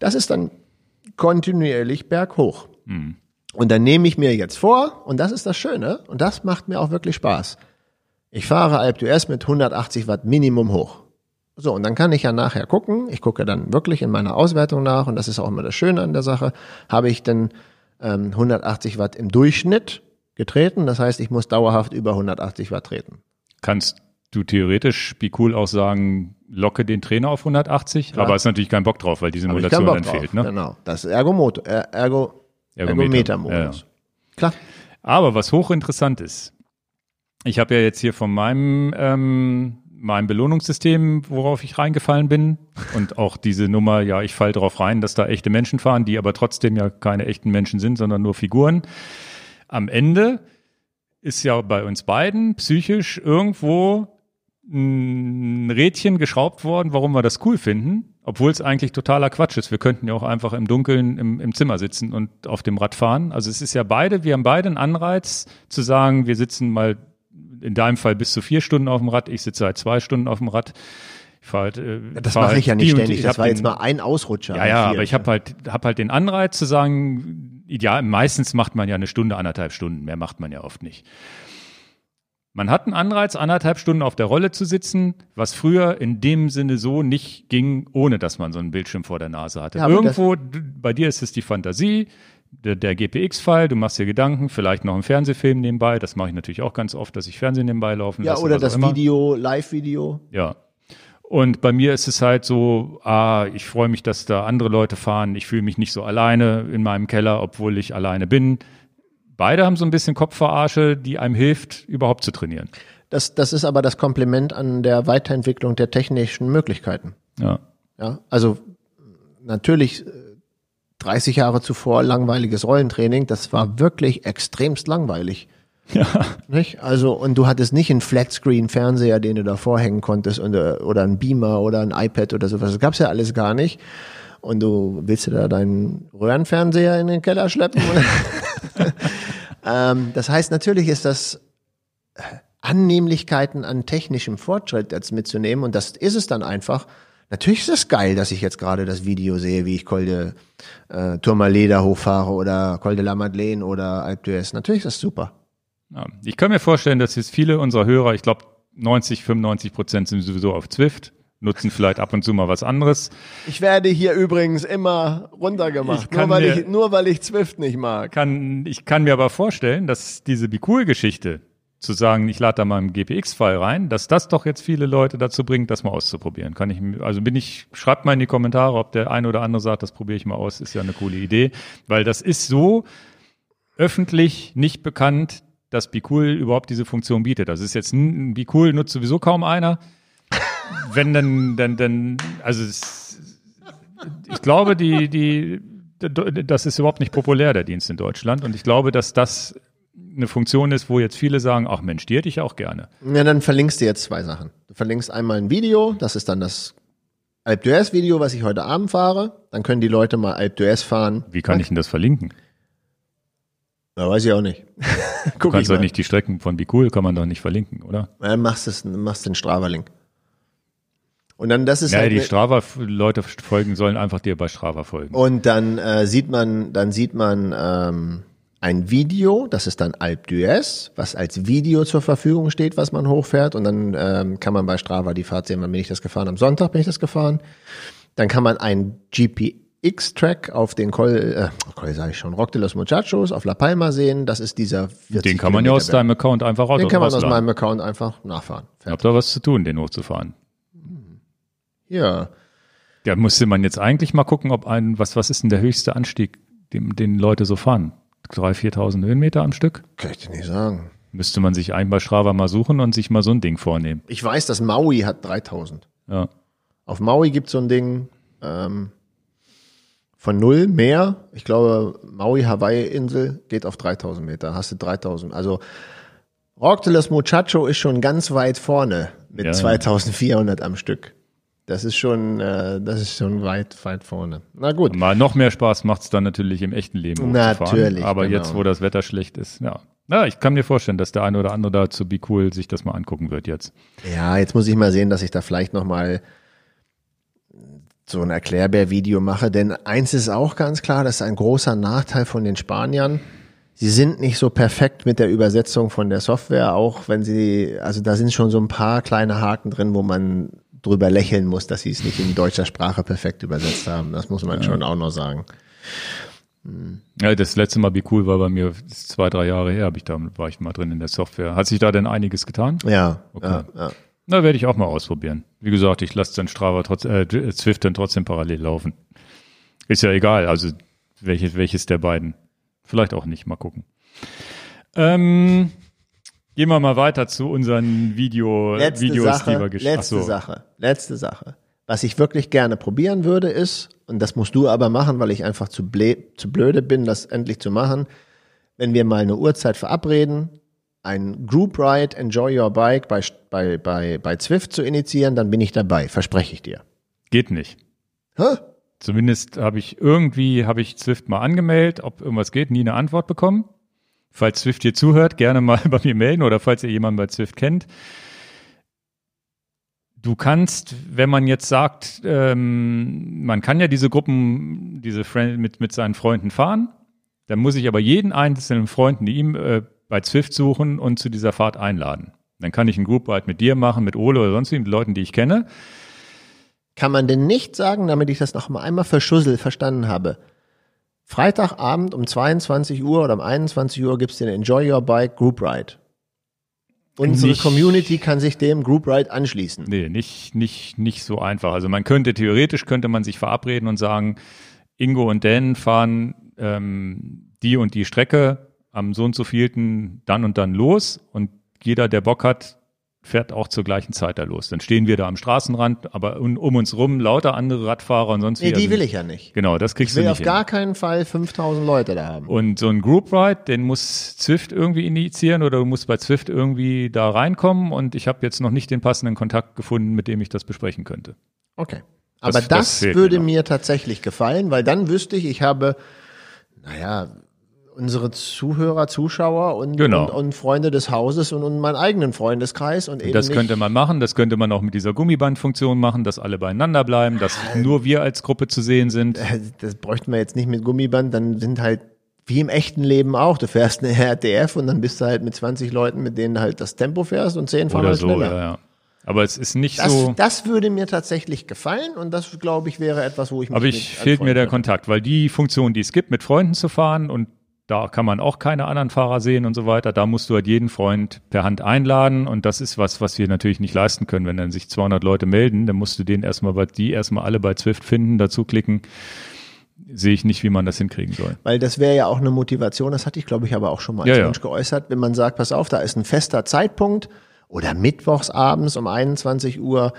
das ist dann kontinuierlich berghoch und dann nehme ich mir jetzt vor und das ist das Schöne und das macht mir auch wirklich Spaß, ich fahre Alpe d'Huez mit 180 Watt Minimum hoch. So, und dann kann ich ja nachher gucken, ich gucke dann wirklich in meiner Auswertung nach und das ist auch immer das Schöne an der Sache, habe ich denn 180 Watt im Durchschnitt getreten, das heißt, ich muss dauerhaft über 180 Watt treten. Kannst du theoretisch, wie cool auch sagen, locke den Trainer auf 180, aber hast natürlich keinen Bock drauf, weil die Simulation dann fehlt. Ne? Genau, das ist Ergometer-Modus. Ja. Klar. Aber was hochinteressant ist, ich habe ja jetzt hier von meinem Belohnungssystem, worauf ich reingefallen bin und auch diese Nummer, ich falle drauf rein, dass da echte Menschen fahren, die aber trotzdem ja keine echten Menschen sind, sondern nur Figuren. Am Ende ist ja bei uns beiden psychisch irgendwo ein Rädchen geschraubt worden, warum wir das cool finden, obwohl es eigentlich totaler Quatsch ist. Wir könnten ja auch einfach im Dunkeln im Zimmer sitzen und auf dem Rad fahren. Also es ist ja wir haben beide einen Anreiz zu sagen, wir sitzen mal in deinem Fall bis zu 4 Stunden auf dem Rad. Ich sitze seit 2 Stunden auf dem Rad. Ich fahre halt, das mache ich ja nicht ständig. Das war jetzt mal ein Ausrutscher. Ja, aber ich habe halt den Anreiz zu sagen, ideal, meistens macht man ja 1 Stunde, 1,5 Stunden. Mehr macht man ja oft nicht. Man hat einen Anreiz, 1,5 Stunden auf der Rolle zu sitzen, was früher in dem Sinne so nicht ging, ohne dass man so einen Bildschirm vor der Nase hatte. Ja, irgendwo, bei dir ist es die Fantasie, der GPX-File, du machst dir Gedanken, vielleicht noch einen Fernsehfilm nebenbei, das mache ich natürlich auch ganz oft, dass ich Fernsehen nebenbei laufen lasse. Ja, oder das Video, Live-Video. Ja, und bei mir ist es halt so, ich freue mich, dass da andere Leute fahren, ich fühle mich nicht so alleine in meinem Keller, obwohl ich alleine bin. Beide haben so ein bisschen Kopfverarsche, die einem hilft, überhaupt zu trainieren. Das ist aber das Kompliment an der Weiterentwicklung der technischen Möglichkeiten. Ja, also natürlich 30 Jahre zuvor langweiliges Rollentraining, das war wirklich extremst langweilig. Ja. Nicht? Also, und du hattest nicht einen Flatscreen-Fernseher, den du da vorhängen konntest, oder einen Beamer oder ein iPad oder sowas. Das gab's ja alles gar nicht. Und du willst dir da deinen Röhrenfernseher in den Keller schleppen? Das heißt, natürlich ist das Annehmlichkeiten an technischem Fortschritt jetzt mitzunehmen. Und das ist es dann einfach. Natürlich ist es geil, dass ich jetzt gerade das Video sehe, wie ich Col de Tourmalet da hochfahre oder Col de la Madeleine oder Alpe d'Huez. Natürlich ist das super. Ja, ich kann mir vorstellen, dass jetzt viele unserer Hörer, ich glaube 90-95% sind sowieso auf Zwift, nutzen vielleicht ab und zu mal was anderes. Ich werde hier übrigens immer runtergemacht, nur weil ich Zwift nicht mag. Ich kann mir aber vorstellen, dass diese Be-Cool-Geschichte, zu sagen, ich lade da mal einen GPX-File rein, dass das doch jetzt viele Leute dazu bringt, das mal auszuprobieren. Schreibt mal in die Kommentare, ob der eine oder andere sagt, das probiere ich mal aus, ist ja eine coole Idee, weil das ist so öffentlich nicht bekannt, dass Be-Cool überhaupt diese Funktion bietet. Das ist jetzt Be-Cool nutzt sowieso kaum einer. Wenn dann also ich glaube, das ist überhaupt nicht populär, der Dienst in Deutschland, und ich glaube, dass das eine Funktion ist, wo jetzt viele sagen, ach Mensch, die hätte ich auch gerne. Ja, dann verlinkst du jetzt 2 Sachen. Du verlinkst einmal ein Video, das ist dann das Alpe d'Huez Video, was ich heute Abend fahre. Dann können die Leute mal Alpe d'Huez fahren. Wie kann ich denn das verlinken? Ja, weiß ich auch nicht. Du kannst doch nicht die Strecken von Be-Cool, kann man doch nicht verlinken, oder? Ja, machst den Strava-Link. Und dann, das ist ja, halt die Strava-Leute folgen sollen einfach dir bei Strava folgen. Und dann sieht man ein Video, das ist dann Alpe d'Huez, was als Video zur Verfügung steht, was man hochfährt. Und dann kann man bei Strava die Fahrt sehen, wann bin ich das gefahren. Am Sonntag bin ich das gefahren. Dann kann man einen GPX-Track auf den Roc de los Muchachos auf La Palma sehen. Das ist dieser 40 Den kann man ja aus deinem Account einfach raus. Den kann man aus meinem Account einfach nachfahren. Ich hab da was zu tun, den hochzufahren. Ja. Da müsste man jetzt eigentlich mal gucken, ob was ist denn der höchste Anstieg, den Leute so fahren? 3.000, 4.000 Höhenmeter am Stück? Kann ich dir nicht sagen. Müsste man sich einen bei Strava mal suchen und sich mal so ein Ding vornehmen. Ich weiß, dass Maui hat 3.000. Ja. Auf Maui gibt es so ein Ding von null mehr. Ich glaube, Maui, Hawaii-Insel geht auf 3.000 Meter. Hast du 3.000. Also Roc de los Muchachos ist schon ganz weit vorne mit 2.400 am Stück. Das ist schon weit, weit vorne. Na gut. Mal noch mehr Spaß macht es dann natürlich im echten Leben. Natürlich. Aber genau. Jetzt, wo das Wetter schlecht ist, ja. Na, ich kann mir vorstellen, dass der eine oder andere da zu Be Cool sich das mal angucken wird jetzt. Ja, jetzt muss ich mal sehen, dass ich da vielleicht nochmal so ein Erklärbär-Video mache. Denn eins ist auch ganz klar, das ist ein großer Nachteil von den Spaniern. Sie sind nicht so perfekt mit der Übersetzung von der Software, auch wenn da sind schon so ein paar kleine Haken drin, wo man drüber lächeln muss, dass sie es nicht in deutscher Sprache perfekt übersetzt haben. Das muss man schon auch noch sagen. Ja, das letzte Mal Be Cool war bei mir 2-3 Jahre her, war ich mal drin in der Software. Hat sich da denn einiges getan? Ja. Okay. Ja. Na, werde ich auch mal ausprobieren. Wie gesagt, ich lasse dann Zwift dann trotzdem parallel laufen. Ist ja egal, also welches der beiden. Vielleicht auch nicht, mal gucken. Gehen wir mal weiter zu unseren Videos, die wir geschafft haben. Letzte Sache. Was ich wirklich gerne probieren würde ist, und das musst du aber machen, weil ich einfach zu blöde bin, das endlich zu machen, wenn wir mal eine Uhrzeit verabreden, ein Group Ride, Enjoy Your Bike bei Zwift zu initiieren, dann bin ich dabei, verspreche ich dir. Geht nicht. Hä? Zumindest habe ich Zwift mal angemeldet, ob irgendwas geht, nie eine Antwort bekommen. Falls Zwift hier zuhört, gerne mal bei mir melden oder falls ihr jemanden bei Zwift kennt. Du kannst, wenn man jetzt sagt, man kann ja diese Gruppen, mit seinen Freunden fahren, dann muss ich aber jeden einzelnen Freunden, die ihm bei Zwift suchen und zu dieser Fahrt einladen. Dann kann ich einen Group Ride mit dir machen, mit Ole oder sonst wie, mit Leuten, die ich kenne. Kann man denn nicht sagen, damit ich das noch mal einmal für Schussel verstanden habe, Freitagabend um 22 Uhr oder um 21 Uhr gibt's den Enjoy Your Bike Group Ride. Unsere Community kann sich dem Group Ride anschließen. Nee, nicht so einfach. Also man könnte man sich verabreden und sagen, Ingo und Dan fahren die und die Strecke am so und so vielten dann und dann los und jeder, der Bock hat, fährt auch zur gleichen Zeit da los. Dann stehen wir da am Straßenrand, aber um uns rum lauter andere Radfahrer und sonst wie. Nee, die will ich ja nicht. Genau, das kriegst du nicht hin. Ich will auf gar keinen Fall 5.000 Leute da haben. Und so ein Group Ride, den muss Zwift irgendwie initiieren oder du musst bei Zwift irgendwie da reinkommen und ich habe jetzt noch nicht den passenden Kontakt gefunden, mit dem ich das besprechen könnte. Okay, aber das würde mir tatsächlich gefallen, weil dann wüsste ich, ich habe, unsere Zuhörer, Zuschauer und Freunde des Hauses und meinen eigenen Freundeskreis. Und eben das könnte man machen, das könnte man auch mit dieser Gummibandfunktion machen, dass alle beieinander bleiben, dass nur wir als Gruppe zu sehen sind. Das bräuchten wir jetzt nicht mit Gummiband, dann sind halt wie im echten Leben auch. Du fährst eine RTF und dann bist du halt mit 20 Leuten, mit denen halt das Tempo fährst und 10 fahren halt schneller. Ja. Aber es ist nicht so. Das würde mir tatsächlich gefallen und das, glaube ich, wäre etwas, wo ich mich fehlt mir der Kontakt, weil die Funktion, die es gibt, mit Freunden zu fahren und da kann man auch keine anderen Fahrer sehen und so weiter. Da musst du halt jeden Freund per Hand einladen. Und das ist was wir natürlich nicht leisten können. Wenn dann sich 200 Leute melden, dann musst du die erstmal alle bei Zwift finden, dazu klicken. Sehe ich nicht, wie man das hinkriegen soll. Weil das wäre ja auch eine Motivation. Das hatte ich, glaube ich, aber auch schon mal als Wunsch geäußert. Wenn man sagt, pass auf, da ist ein fester Zeitpunkt oder mittwochs abends um 21 Uhr,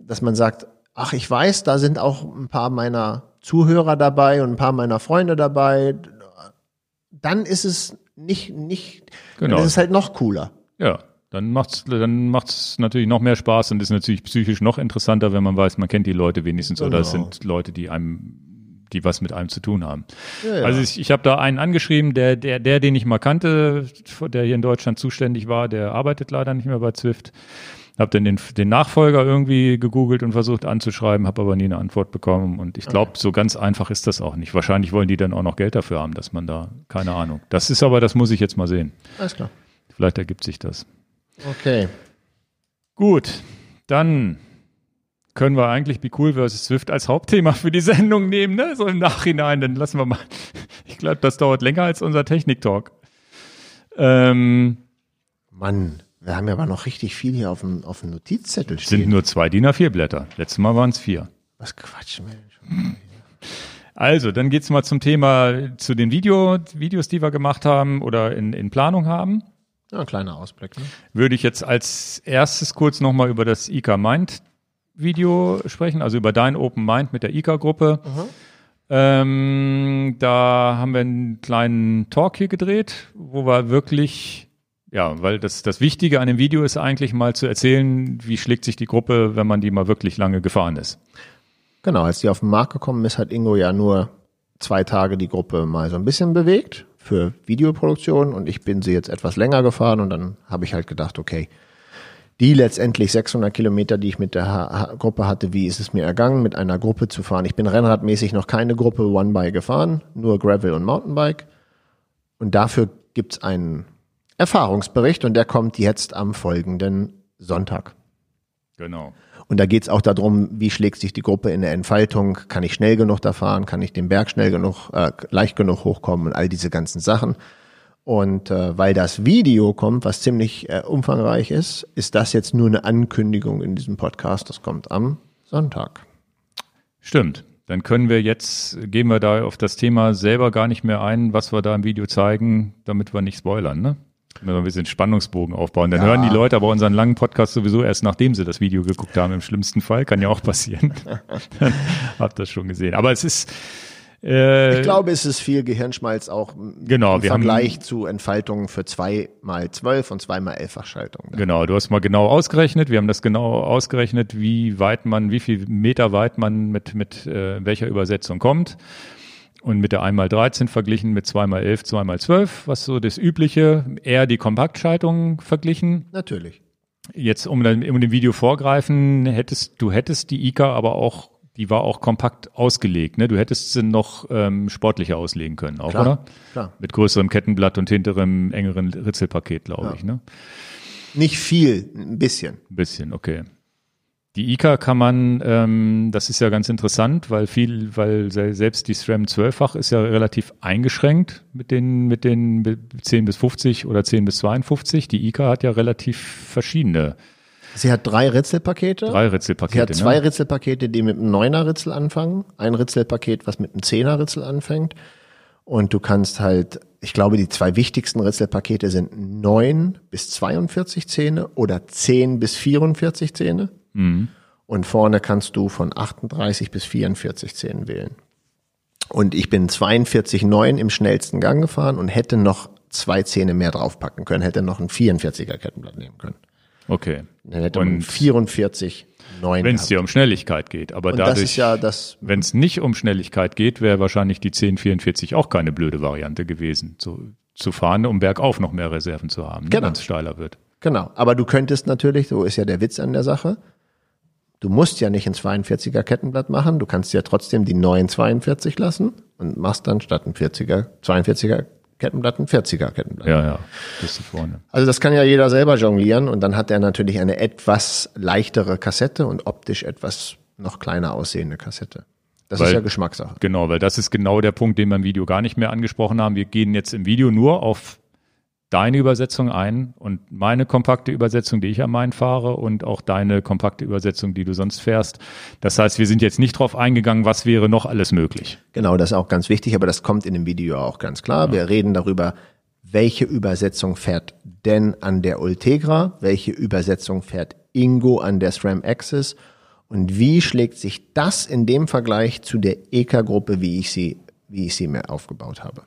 dass man sagt, ach, ich weiß, da sind auch ein paar meiner Zuhörer dabei und ein paar meiner Freunde dabei. Dann ist es nicht genau. Dann ist es halt noch cooler. Ja, dann macht's natürlich noch mehr Spaß und ist natürlich psychisch noch interessanter, wenn man weiß, man kennt die Leute wenigstens oder es sind Leute, die was mit einem zu tun haben. Ja. Also ich habe da einen angeschrieben, der den ich mal kannte, der hier in Deutschland zuständig war, der arbeitet leider nicht mehr bei Zwift. Habe dann den Nachfolger irgendwie gegoogelt und versucht anzuschreiben, habe aber nie eine Antwort bekommen. Und ich glaube, so ganz einfach ist das auch nicht. Wahrscheinlich wollen die dann auch noch Geld dafür haben, dass man da, keine Ahnung. Das ist aber, das muss ich jetzt mal sehen. Alles klar. Vielleicht ergibt sich das. Okay. Gut, dann können wir eigentlich Be Cool vs. Swift als Hauptthema für die Sendung nehmen, ne? So im Nachhinein, dann lassen wir mal. Ich glaube, das dauert länger als unser Technik-Talk. Mann, wir haben ja aber noch richtig viel hier auf dem Notizzettel stehen. Sind nur 2 DIN A4 Blätter. Letztes Mal waren es 4. Was quatschen wir denn schon? Also, dann geht's mal zum Thema, zu den Videos, die wir gemacht haben oder in Planung haben. Ja, ein kleiner Ausblick. Ne? Würde ich jetzt als erstes kurz nochmal über das IK Mind Video sprechen, also über dein Open Mind mit der IK-Gruppe. Mhm. Da haben wir einen kleinen Talk hier gedreht, wo wir wirklich, ja, weil das Wichtige an dem Video ist eigentlich mal zu erzählen, wie schlägt sich die Gruppe, wenn man die mal wirklich lange gefahren ist. Genau, als die auf den Markt gekommen ist, hat Ingo ja nur 2 Tage die Gruppe mal so ein bisschen bewegt für Videoproduktion und ich bin sie jetzt etwas länger gefahren und dann habe ich halt gedacht, okay, die letztendlich 600 Kilometer, die ich mit der Gruppe hatte, wie ist es mir ergangen, mit einer Gruppe zu fahren? Ich bin rennradmäßig noch keine Gruppe One-Bike gefahren, nur Gravel und Mountainbike. Und dafür gibt es einen Erfahrungsbericht und der kommt jetzt am folgenden Sonntag. Genau. Und da geht es auch darum, wie schlägt sich die Gruppe in der Entfaltung? Kann ich schnell genug da fahren? Kann ich den Berg schnell genug, leicht genug hochkommen? Und all diese ganzen Sachen. Und weil das Video kommt, was ziemlich umfangreich ist, ist das jetzt nur eine Ankündigung in diesem Podcast. Das kommt am Sonntag. Stimmt. Dann gehen wir da auf das Thema selber gar nicht mehr ein, was wir da im Video zeigen, damit wir nicht spoilern, ne? Wenn wir ein bisschen Spannungsbogen aufbauen. Dann hören die Leute aber unseren langen Podcast sowieso erst, nachdem sie das Video geguckt haben. Im schlimmsten Fall kann ja auch passieren. Habt das schon gesehen. Aber es ist... Ich glaube, es ist viel Gehirnschmalz auch im Vergleich zu Entfaltungen für 2x12 und 2x11-Fachschaltungen. Genau, du hast mal genau ausgerechnet, wir haben das genau ausgerechnet, wie viel Meter weit man mit welcher Übersetzung kommt und mit der 1x13 verglichen mit 2x11, 2x12, was so das Übliche, eher die Kompaktschaltung verglichen. Natürlich. Jetzt, um dem Video vorgreifen, hättest die IKA aber auch, die war auch kompakt ausgelegt, ne? Du hättest sie noch sportlicher auslegen können, auch, klar, oder? Klar. Mit größerem Kettenblatt und hinterem engeren Ritzelpaket, glaube ich, ne? Nicht viel, ein bisschen. Ein bisschen, okay. Die IKA kann man, das ist ja ganz interessant, weil selbst die SRAM 12-fach ist ja relativ eingeschränkt mit den 10 bis 50 oder 10 bis 52. Die IKA hat ja relativ verschiedene. Sie hat 3 Ritzelpakete. Sie hat 2 Ritzelpakete, die mit einem 9er Ritzel anfangen. Ein Ritzelpaket, was mit einem 10er Ritzel anfängt. Und du kannst halt, ich glaube, die 2 wichtigsten Ritzelpakete sind 9 bis 42 Zähne oder 10 bis 44 Zähne. Mhm. Und vorne kannst du von 38 bis 44 Zähnen wählen. Und ich bin 42,9 im schnellsten Gang gefahren und hätte noch 2 Zähne mehr draufpacken können, hätte noch ein 44er Kettenblatt nehmen können. Okay. Dann hätte man 44,9. Wenn es dir um Schnelligkeit geht. Aber wenn es nicht um Schnelligkeit geht, wäre wahrscheinlich die 1044 auch keine blöde Variante gewesen, zu fahren, um bergauf noch mehr Reserven zu haben, genau, wenn es steiler wird. Genau. Aber du könntest natürlich, so ist ja der Witz an der Sache, du musst ja nicht ein 42er Kettenblatt machen, du kannst ja trotzdem die 942 lassen und machst dann statt ein 42er Kettenblatt, ein 40er Kettenblatt. Ja, das ist vorne. Also das kann ja jeder selber jonglieren und dann hat er natürlich eine etwas leichtere Kassette und optisch etwas noch kleiner aussehende Kassette. Das ist ja Geschmackssache. Genau, weil das ist genau der Punkt, den wir im Video gar nicht mehr angesprochen haben. Wir gehen jetzt im Video nur auf deine Übersetzung ein und meine kompakte Übersetzung, die ich am Main fahre und auch deine kompakte Übersetzung, die du sonst fährst. Das heißt, wir sind jetzt nicht drauf eingegangen, was wäre noch alles möglich. Genau, das ist auch ganz wichtig, aber das kommt in dem Video auch ganz klar. Ja. Wir reden darüber, welche Übersetzung fährt denn an der Ultegra, welche Übersetzung fährt Ingo an der SRAM Axis und wie schlägt sich das in dem Vergleich zu der EK-Gruppe, wie ich sie mir aufgebaut habe.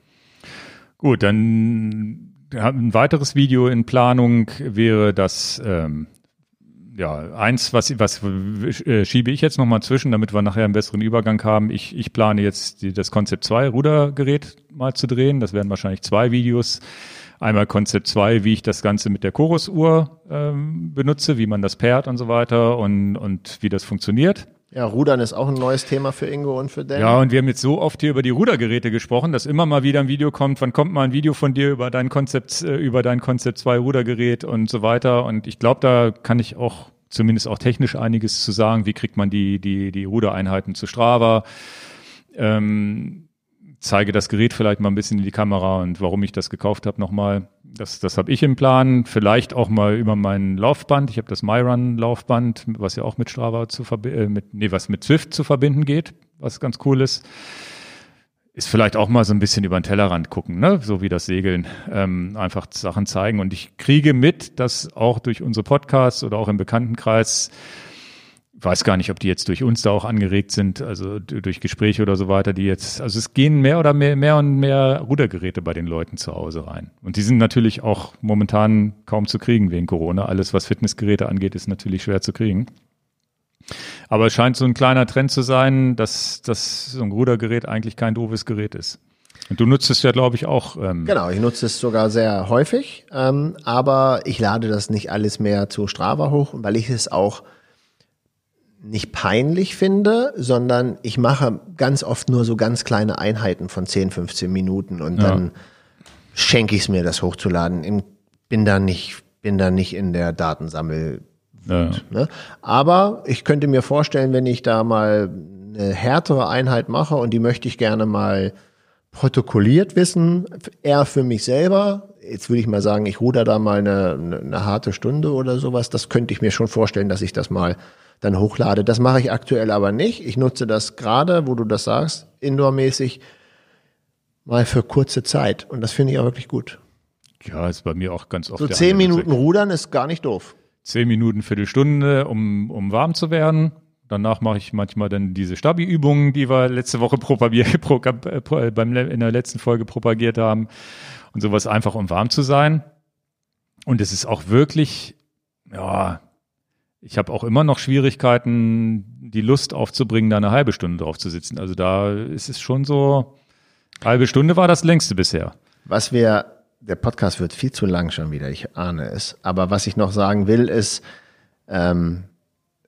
Gut, dann... Ein weiteres Video in Planung wäre das, eins, was schiebe ich jetzt nochmal zwischen, damit wir nachher einen besseren Übergang haben. Ich plane jetzt das Konzept 2 Rudergerät mal zu drehen. Das werden wahrscheinlich 2 Videos. Einmal Konzept 2, wie ich das Ganze mit der Chorusuhr benutze, wie man das pairt und so weiter und wie das funktioniert. Ja, Rudern ist auch ein neues Thema für Ingo und für Dan. Ja, und wir haben jetzt so oft hier über die Rudergeräte gesprochen, dass immer mal wieder ein Video kommt, wann kommt mal ein Video von dir über dein Konzept 2 Rudergerät und so weiter. Und ich glaube, da kann ich auch zumindest auch technisch einiges zu sagen. Wie kriegt man die Rudereinheiten zu Strava? Zeige das Gerät vielleicht mal ein bisschen in die Kamera und warum ich das gekauft habe nochmal. Das habe ich im Plan. Vielleicht auch mal über mein Laufband. Ich habe das MyRun-Laufband, was ja auch mit Strava zu was mit Zwift zu verbinden geht, was ganz cool ist. Ist vielleicht auch mal so ein bisschen über den Tellerrand gucken, ne? So wie das Segeln. Einfach Sachen zeigen. Und ich kriege mit, dass auch durch unsere Podcasts oder auch im Bekanntenkreis, weiß gar nicht, ob die jetzt durch uns da auch angeregt sind, also durch Gespräche oder so weiter, die jetzt, also es gehen mehr und mehr Rudergeräte bei den Leuten zu Hause rein. Und die sind natürlich auch momentan kaum zu kriegen wegen Corona. Alles, was Fitnessgeräte angeht, ist natürlich schwer zu kriegen. Aber es scheint so ein kleiner Trend zu sein, dass so ein Rudergerät eigentlich kein doofes Gerät ist. Und du nutzt es ja, glaube ich, auch. Genau, ich nutze es sogar sehr häufig, aber ich lade das nicht alles mehr zu Strava hoch, weil ich es auch nicht peinlich finde, sondern ich mache ganz oft nur so ganz kleine Einheiten von 10, 15 Minuten und dann schenke ich es mir, das hochzuladen. Bin da nicht in der Datensammel. Ja. Ne? Aber ich könnte mir vorstellen, wenn ich da mal eine härtere Einheit mache und die möchte ich gerne mal protokolliert wissen, eher für mich selber. Jetzt würde ich mal sagen, ich ruder da mal eine harte Stunde oder sowas. Das könnte ich mir schon vorstellen, dass ich das mal dann hochlade. Das mache ich aktuell aber nicht. Ich nutze das gerade, wo du das sagst, indoormäßig mal für kurze Zeit. Und das finde ich auch wirklich gut. Ja, ist bei mir auch ganz oft. So 10 Minuten rudern ist gar nicht doof. 10 Minuten, Viertelstunde, um warm zu werden. Danach mache ich manchmal dann diese Stabi-Übungen, die wir letzte Woche in der letzten Folge propagiert haben. Und sowas einfach, um warm zu sein. Und es ist auch wirklich, ja, ich habe auch immer noch Schwierigkeiten, die Lust aufzubringen, da eine halbe Stunde drauf zu sitzen. Also da ist es schon so, halbe Stunde war das längste bisher. Der Podcast wird viel zu lang schon wieder, ich ahne es. Aber was ich noch sagen will, ist,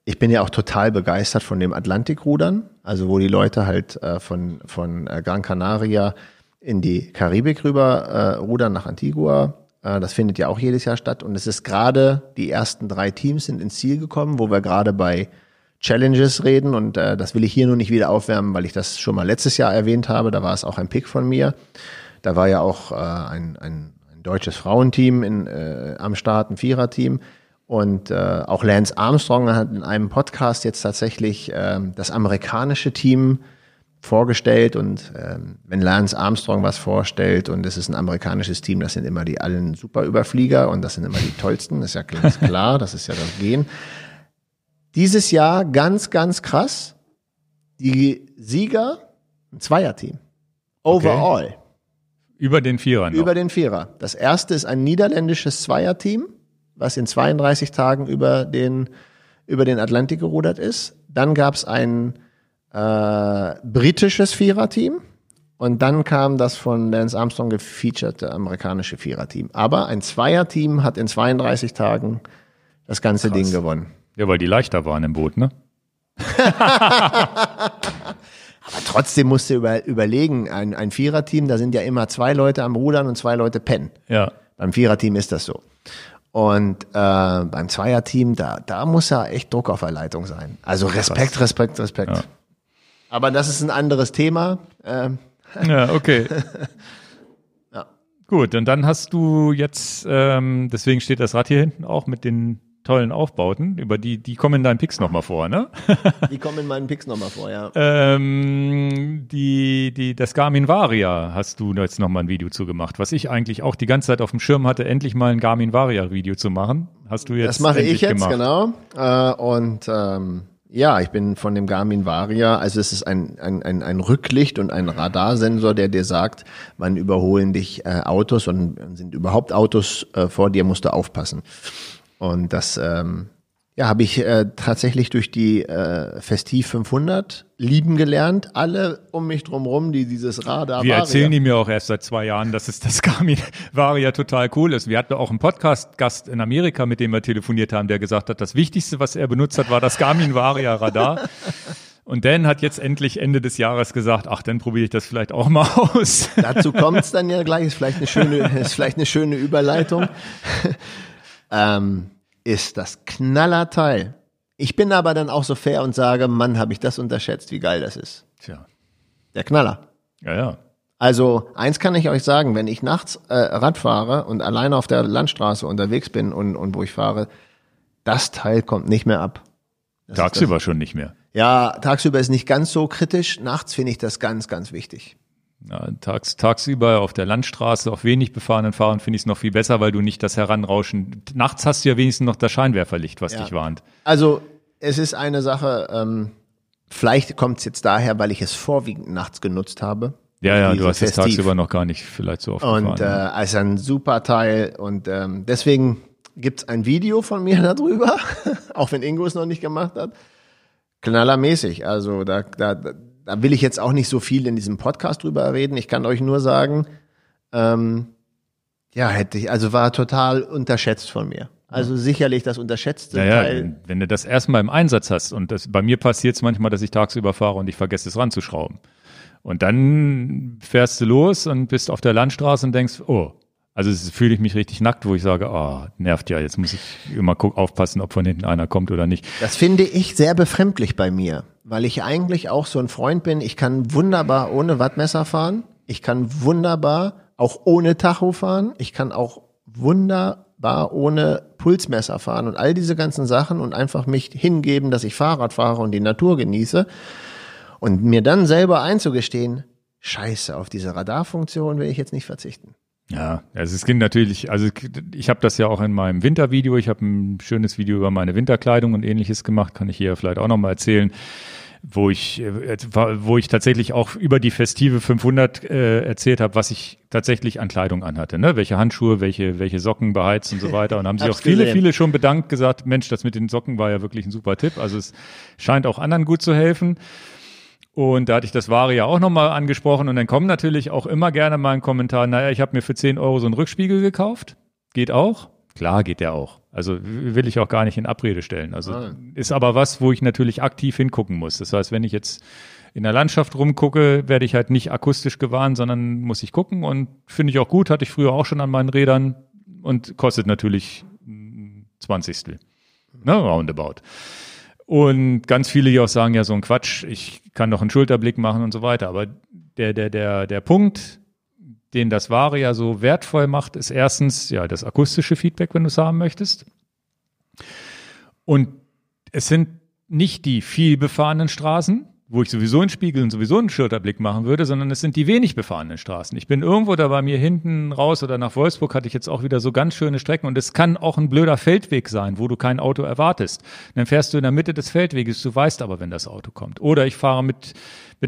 ich bin ja auch total begeistert von dem Atlantikrudern, also wo die Leute halt von Gran Canaria in die Karibik rüber rudern nach Antigua. Das findet ja auch jedes Jahr statt. Und es ist gerade, die ersten 3 Teams sind ins Ziel gekommen, wo wir gerade bei Challenges reden. Und das will ich hier nur nicht wieder aufwärmen, weil ich das schon mal letztes Jahr erwähnt habe. Da war es auch ein Pick von mir. Da war ja auch ein deutsches Frauenteam am Start, ein Viererteam. Und auch Lance Armstrong hat in einem Podcast jetzt tatsächlich das amerikanische Team vorgestellt. Und wenn Lance Armstrong was vorstellt und es ist ein amerikanisches Team, das sind immer die allen Superüberflieger und das sind immer die tollsten. Das ist ja ganz klar, das ist ja das Gehen. Dieses Jahr ganz, ganz krass, die Sieger, ein Zweierteam. Overall. Okay. Über den Vierer. Über den Vierer. Das erste ist ein niederländisches Zweierteam, was in 32 Tagen über den Atlantik gerudert ist. Dann gab es ein britisches Viererteam und dann kam das von Lance Armstrong gefeaturete amerikanische Viererteam. Aber ein Zweierteam hat in 32 Tagen das ganze Ding gewonnen. Ja, weil die leichter waren im Boot, ne? Aber trotzdem musst du überlegen, ein Viererteam, da sind ja immer 2 Leute am Rudern und 2 Leute pennen. Ja. Beim Viererteam ist das so. Und beim Zweierteam, da muss ja echt Druck auf der Leitung sein. Also Respekt, Respekt, Respekt. Ja. Aber das ist ein anderes Thema. Ja, okay. Ja. Gut, und dann hast du jetzt, deswegen steht das Rad hier hinten auch mit den tollen Aufbauten, über die kommen in deinen Picks nochmal vor, ne? Die kommen in meinen Picks nochmal vor, ja. Das Garmin Varia hast du jetzt nochmal ein Video zu gemacht, was ich eigentlich auch die ganze Zeit auf dem Schirm hatte, endlich mal ein Garmin Varia Video zu machen. Hast du jetzt das mache ich jetzt, gemacht. Genau. Ja, ich bin von dem Garmin Varia, also es ist ein Rücklicht und ein Radarsensor, der dir sagt, wann überholen dich Autos und sind überhaupt Autos vor dir, musst du aufpassen. Und das Ja, habe ich tatsächlich durch die Festiv 500 lieben gelernt. Alle um mich drumherum, die dieses Radar Varia. Wir erzählen ihm ja auch erst seit 2 Jahren, dass es das Garmin Varia total cool ist. Wir hatten auch einen Podcast-Gast in Amerika, mit dem wir telefoniert haben, der gesagt hat, das Wichtigste, was er benutzt hat, war das Garmin Varia Radar. Und Dan hat jetzt endlich Ende des Jahres gesagt, ach, dann probiere ich das vielleicht auch mal aus. Dazu kommt es dann ja gleich, ist vielleicht eine schöne Überleitung. Ist das Knallerteil. Ich bin aber dann auch so fair und sage, Mann, habe ich das unterschätzt, wie geil das ist. Tja. Der Knaller. Ja, ja. Also eins kann ich euch sagen, wenn ich nachts Rad fahre und alleine auf der Landstraße unterwegs bin und wo ich fahre, das Teil kommt nicht mehr ab. Tagsüber schon nicht mehr. Ja, tagsüber ist nicht ganz so kritisch, nachts finde ich das ganz, ganz wichtig. Ja, tagsüber auf der Landstraße, auf wenig befahrenen Fahrern finde ich es noch viel besser, weil du nicht das Heranrauschen, nachts hast du ja wenigstens noch das Scheinwerferlicht, was dich warnt. Also es ist eine Sache, vielleicht kommt es jetzt daher, weil ich es vorwiegend nachts genutzt habe. Ja, ja, du hast es tagsüber noch gar nicht vielleicht so oft gefahren. Und also ein super Teil und deswegen gibt es ein Video von mir darüber, auch wenn Ingo es noch nicht gemacht hat. Knallermäßig, also da will ich jetzt auch nicht so viel in diesem Podcast drüber reden. Ich kann euch nur sagen, war total unterschätzt von mir. Also sicherlich das unterschätzte Teil. Wenn du das erstmal im Einsatz hast und das, bei mir passiert es manchmal, dass ich tagsüber fahre und ich vergesse es ranzuschrauben. Und dann fährst du los und bist auf der Landstraße und denkst, oh, also fühle ich mich richtig nackt, wo ich sage, nervt ja, jetzt muss ich immer aufpassen, ob von hinten einer kommt oder nicht. Das finde ich sehr befremdlich bei mir, weil ich eigentlich auch so ein Freund bin, ich kann wunderbar ohne Wattmesser fahren, ich kann wunderbar auch ohne Tacho fahren, ich kann auch wunderbar ohne Pulsmesser fahren und all diese ganzen Sachen und einfach mich hingeben, dass ich Fahrrad fahre und die Natur genieße und mir dann selber einzugestehen, scheiße, auf diese Radarfunktion will ich jetzt nicht verzichten. Ja, also es ging natürlich, also ich habe das ja auch in meinem Wintervideo, ich habe ein schönes Video über meine Winterkleidung und Ähnliches gemacht, kann ich hier vielleicht auch nochmal erzählen, wo ich tatsächlich auch über die Festive 500 erzählt habe, was ich tatsächlich an Kleidung anhatte, ne? Welche Handschuhe, welche Socken beheizt und so weiter. Und haben sich auch viele schon bedankt, gesagt, Mensch, das mit den Socken war ja wirklich ein super Tipp, also es scheint auch anderen gut zu helfen. Und da hatte ich das Varia auch nochmal angesprochen und dann kommen natürlich auch immer gerne mal ein Kommentar, naja, ich habe mir für 10 Euro so einen Rückspiegel gekauft, geht auch, klar geht der auch, also will ich auch gar nicht in Abrede stellen, also ist aber was, wo ich natürlich aktiv hingucken muss, das heißt, wenn ich jetzt in der Landschaft rumgucke, werde ich halt nicht akustisch gewarnt, sondern muss ich gucken und finde ich auch gut, hatte ich früher auch schon an meinen Rädern und kostet natürlich 20stel, ne, roundabout. Und ganz viele, die auch sagen, ja, so ein Quatsch, ich kann doch einen Schulterblick machen und so weiter. Aber der Punkt, den das Varia so wertvoll macht, ist erstens ja das akustische Feedback, wenn du es haben möchtest. Und es sind nicht die viel befahrenen Straßen, wo ich sowieso einen Spiegel und sowieso einen Schulterblick machen würde, sondern es sind die wenig befahrenen Straßen. Ich bin irgendwo da bei mir hinten raus oder nach Wolfsburg hatte ich jetzt auch wieder so ganz schöne Strecken und es kann auch ein blöder Feldweg sein, wo du kein Auto erwartest. Und dann fährst du in der Mitte des Feldweges, du weißt aber, wenn das Auto kommt. Oder ich fahre mit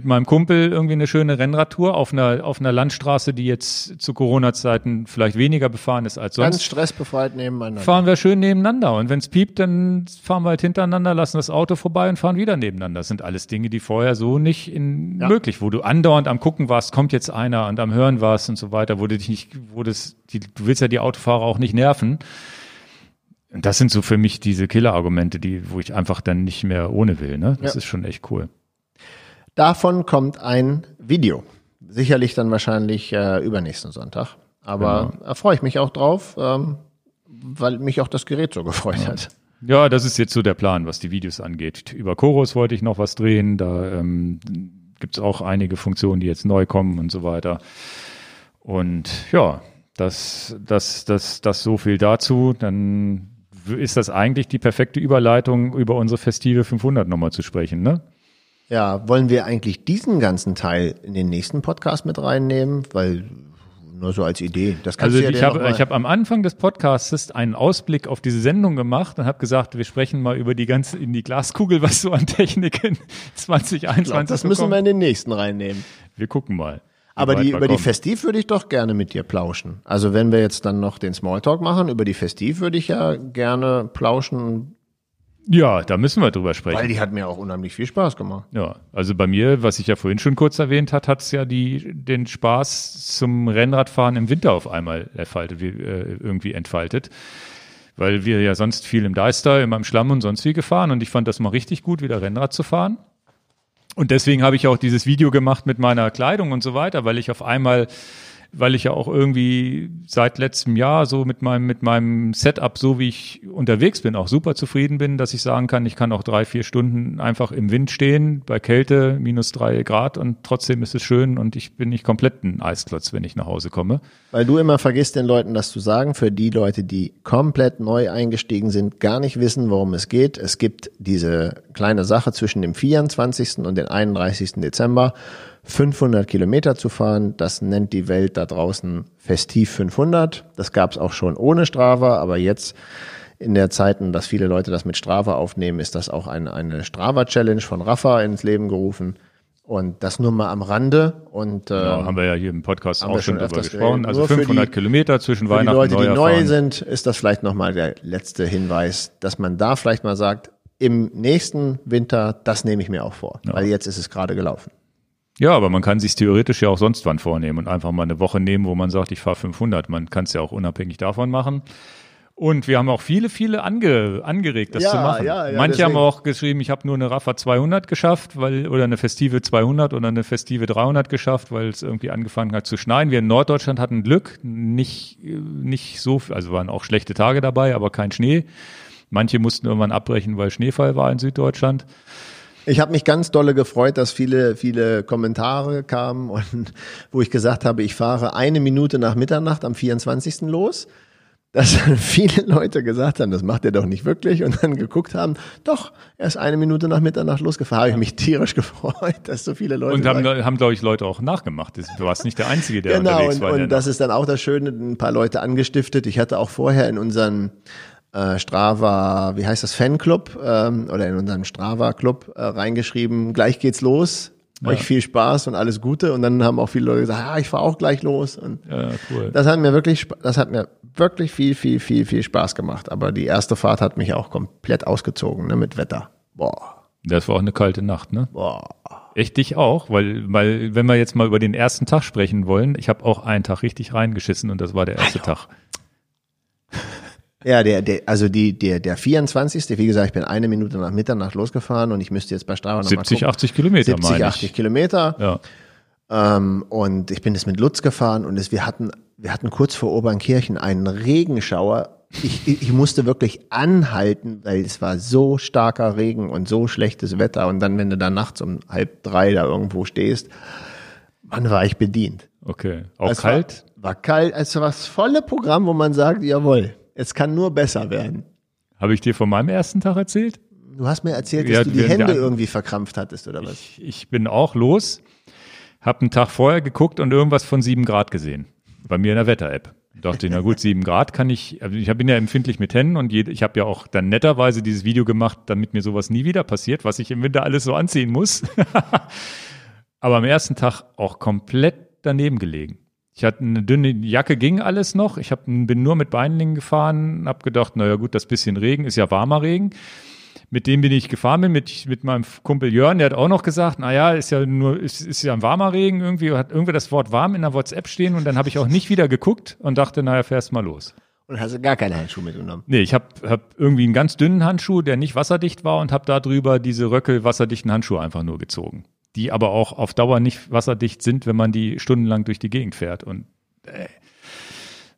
meinem Kumpel irgendwie eine schöne Rennradtour auf einer Landstraße, die jetzt zu Corona-Zeiten vielleicht weniger befahren ist als sonst. Ganz stressbefreit nebeneinander. Fahren wir schön nebeneinander und wenn es piept, dann fahren wir halt hintereinander, lassen das Auto vorbei und fahren wieder nebeneinander. Das sind alles Dinge, die vorher so nicht möglich, wo du andauernd am Gucken warst, kommt jetzt einer und am Hören warst und so weiter, du willst ja die Autofahrer auch nicht nerven. Und das sind so für mich diese Killer-Argumente, wo ich einfach dann nicht mehr ohne will, ne? Das ist schon echt cool. Davon kommt ein Video. Sicherlich dann wahrscheinlich übernächsten Sonntag. Aber da freue ich mich auch drauf, weil mich auch das Gerät so gefreut hat. Ja, das ist jetzt so der Plan, was die Videos angeht. Über Chorus wollte ich noch was drehen. Da gibt es auch einige Funktionen, die jetzt neu kommen und so weiter. Und ja, das so viel dazu. Dann ist das eigentlich die perfekte Überleitung, über unsere Festive 500 nochmal zu sprechen, ne? Ja, wollen wir eigentlich diesen ganzen Teil in den nächsten Podcast mit reinnehmen? Weil nur so als Idee. Das kannst du ja dir nochmal. Ich habe am Anfang des Podcasts einen Ausblick auf diese Sendung gemacht und habe gesagt, wir sprechen mal über in die Glaskugel, was so an Technik in 2021 kommt. Das müssen wir in den nächsten reinnehmen. Wir gucken mal. Aber über die Festiv würde ich doch gerne mit dir plauschen. Also wenn wir jetzt dann noch den Smalltalk machen, über die Festiv würde ich ja gerne plauschen. Ja, da müssen wir drüber sprechen. Weil die hat mir auch unheimlich viel Spaß gemacht. Ja, also bei mir, was ich ja vorhin schon kurz erwähnt hat, hat es ja den Spaß zum Rennradfahren im Winter auf einmal entfaltet. Weil wir ja sonst viel im Deister, immer im Schlamm und sonst viel gefahren. Und ich fand das mal richtig gut, wieder Rennrad zu fahren. Und deswegen habe ich auch dieses Video gemacht mit meiner Kleidung und so weiter, weil ich auf einmal, weil ich ja auch irgendwie seit letztem Jahr so mit meinem Setup, so wie ich unterwegs bin, auch super zufrieden bin, dass ich sagen kann, ich kann auch 3-4 Stunden einfach im Wind stehen, bei Kälte, -3 Grad und trotzdem ist es schön und ich bin nicht komplett ein Eisklotz, wenn ich nach Hause komme. Weil du immer vergisst, den Leuten das zu sagen, für die Leute, die komplett neu eingestiegen sind, gar nicht wissen, worum es geht. Es gibt diese kleine Sache zwischen dem 24. und dem 31. Dezember, 500 Kilometer zu fahren, das nennt die Welt da draußen Festiv 500. Das gab es auch schon ohne Strava, aber jetzt in der Zeit, dass viele Leute das mit Strava aufnehmen, ist das auch eine Strava-Challenge von Rafa ins Leben gerufen. Und das nur mal am Rande. Und genau, haben wir ja hier im Podcast auch schon darüber gesprochen. Also 500 Kilometer zwischen Weihnachten und Neujahr. Für die Leute, die neu sind, ist das vielleicht nochmal der letzte Hinweis, dass man da vielleicht mal sagt, im nächsten Winter, das nehme ich mir auch vor, ja. Weil jetzt ist es gerade gelaufen. Ja, aber man kann sich theoretisch ja auch sonst wann vornehmen und einfach mal eine Woche nehmen, wo man sagt, ich fahre 500. Man kann es ja auch unabhängig davon machen. Und wir haben auch viele angeregt, das zu machen. Ja, manche deswegen haben auch geschrieben, ich habe nur eine Rafa 200 geschafft, oder eine Festive 200 oder eine Festive 300 geschafft, weil es irgendwie angefangen hat zu schneien. Wir in Norddeutschland hatten Glück, nicht so viel, also waren auch schlechte Tage dabei, aber kein Schnee. Manche mussten irgendwann abbrechen, weil Schneefall war in Süddeutschland. Ich habe mich ganz dolle gefreut, dass viele Kommentare kamen, und wo ich gesagt habe, ich fahre 1 Minute nach Mitternacht am 24. los, dass viele Leute gesagt haben, das macht er doch nicht wirklich, und dann geguckt haben, doch, er ist 1 Minute nach Mitternacht losgefahren. Habe ich mich tierisch gefreut, dass so viele Leute. Und haben glaube ich, Leute auch nachgemacht. Du warst nicht der Einzige, der unterwegs war. Genau, und das ist dann auch das Schöne, ein paar Leute angestiftet. Ich hatte auch vorher in unseren Strava, wie heißt das, Fanclub oder in unserem Strava-Club reingeschrieben, gleich geht's los, euch viel Spaß und alles Gute, und dann haben auch viele Leute gesagt, ich fahre auch gleich los, und cool. Das hat mir wirklich viel Spaß gemacht, aber die erste Fahrt hat mich auch komplett ausgezogen, ne, mit Wetter. Boah. Das war auch eine kalte Nacht, ne? Boah. Echt, dich auch, weil wenn wir jetzt mal über den ersten Tag sprechen wollen, ich habe auch einen Tag richtig reingeschissen und das war der erste Tag. Ja, der 24. Wie gesagt, ich bin 1 Minute nach Mitternacht losgefahren und ich müsste jetzt bei Strava nochmal gucken. 70, 80 Kilometer. Ja. Und ich bin jetzt mit Lutz gefahren und wir hatten kurz vor Obernkirchen einen Regenschauer. Ich musste wirklich anhalten, weil es war so starker Regen und so schlechtes Wetter. Und dann, wenn du da nachts um 2:30 da irgendwo stehst, Mann, war ich bedient. Okay. Auch es kalt? War kalt. Es war das volle Programm, wo man sagt, jawohl. Es kann nur besser werden. Habe ich dir von meinem ersten Tag erzählt? Du hast mir erzählt, dass du die Hände irgendwie verkrampft hattest, oder was? Ich bin auch los, habe einen Tag vorher geguckt und irgendwas von 7 Grad gesehen. Bei mir in der Wetter-App. Dachte ich, na gut, 7 Grad kann ich, also ich bin ja empfindlich mit Händen und ich habe ja auch dann netterweise dieses Video gemacht, damit mir sowas nie wieder passiert, was ich im Winter alles so anziehen muss. Aber am ersten Tag auch komplett daneben gelegen. Ich hatte eine dünne Jacke, ging alles noch. Ich bin nur mit Beinlingen gefahren, habe gedacht, naja gut, das bisschen Regen ist ja warmer Regen. Mit dem bin ich gefahren, mit meinem Kumpel Jörn, der hat auch noch gesagt, naja, ist ja ein warmer Regen irgendwie, hat irgendwer das Wort warm in der WhatsApp stehen, und dann habe ich auch nicht wieder geguckt und dachte, naja, fährst mal los. Und hast du gar keine Handschuhe mitgenommen? Nee, ich hab irgendwie einen ganz dünnen Handschuh, der nicht wasserdicht war, und habe darüber diese Röckel wasserdichten Handschuhe einfach nur gezogen, die aber auch auf Dauer nicht wasserdicht sind, wenn man die stundenlang durch die Gegend fährt. Und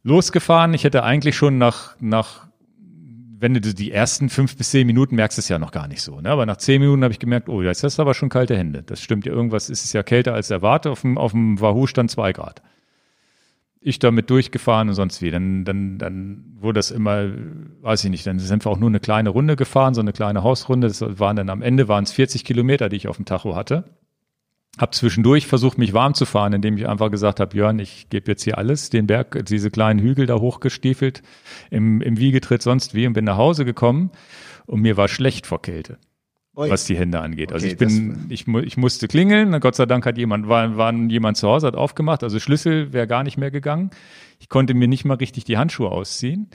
losgefahren, ich hätte eigentlich schon nach, wenn du die ersten 5 bis 10 Minuten merkst, es ja noch gar nicht so, ne? Aber nach 10 Minuten habe ich gemerkt, oh, jetzt hast du aber schon kalte Hände. Das stimmt ja, irgendwas ist es ja kälter als erwartet. Auf dem Wahoo stand 2 Grad. Ich damit durchgefahren und sonst wie. Dann wurde das immer, weiß ich nicht, dann sind wir auch nur eine kleine Runde gefahren, so eine kleine Hausrunde. Das waren dann am Ende 40 Kilometer, die ich auf dem Tacho hatte. Hab zwischendurch versucht, mich warm zu fahren, indem ich einfach gesagt habe, Jörn, ich gebe jetzt hier alles, den Berg, diese kleinen Hügel da hochgestiefelt, im Wiegetritt sonst wie, und bin nach Hause gekommen und mir war schlecht vor Kälte, was die Hände angeht. Okay, also ich musste klingeln, Gott sei Dank war jemand zu Hause, hat aufgemacht, also Schlüssel wäre gar nicht mehr gegangen. Ich konnte mir nicht mal richtig die Handschuhe ausziehen.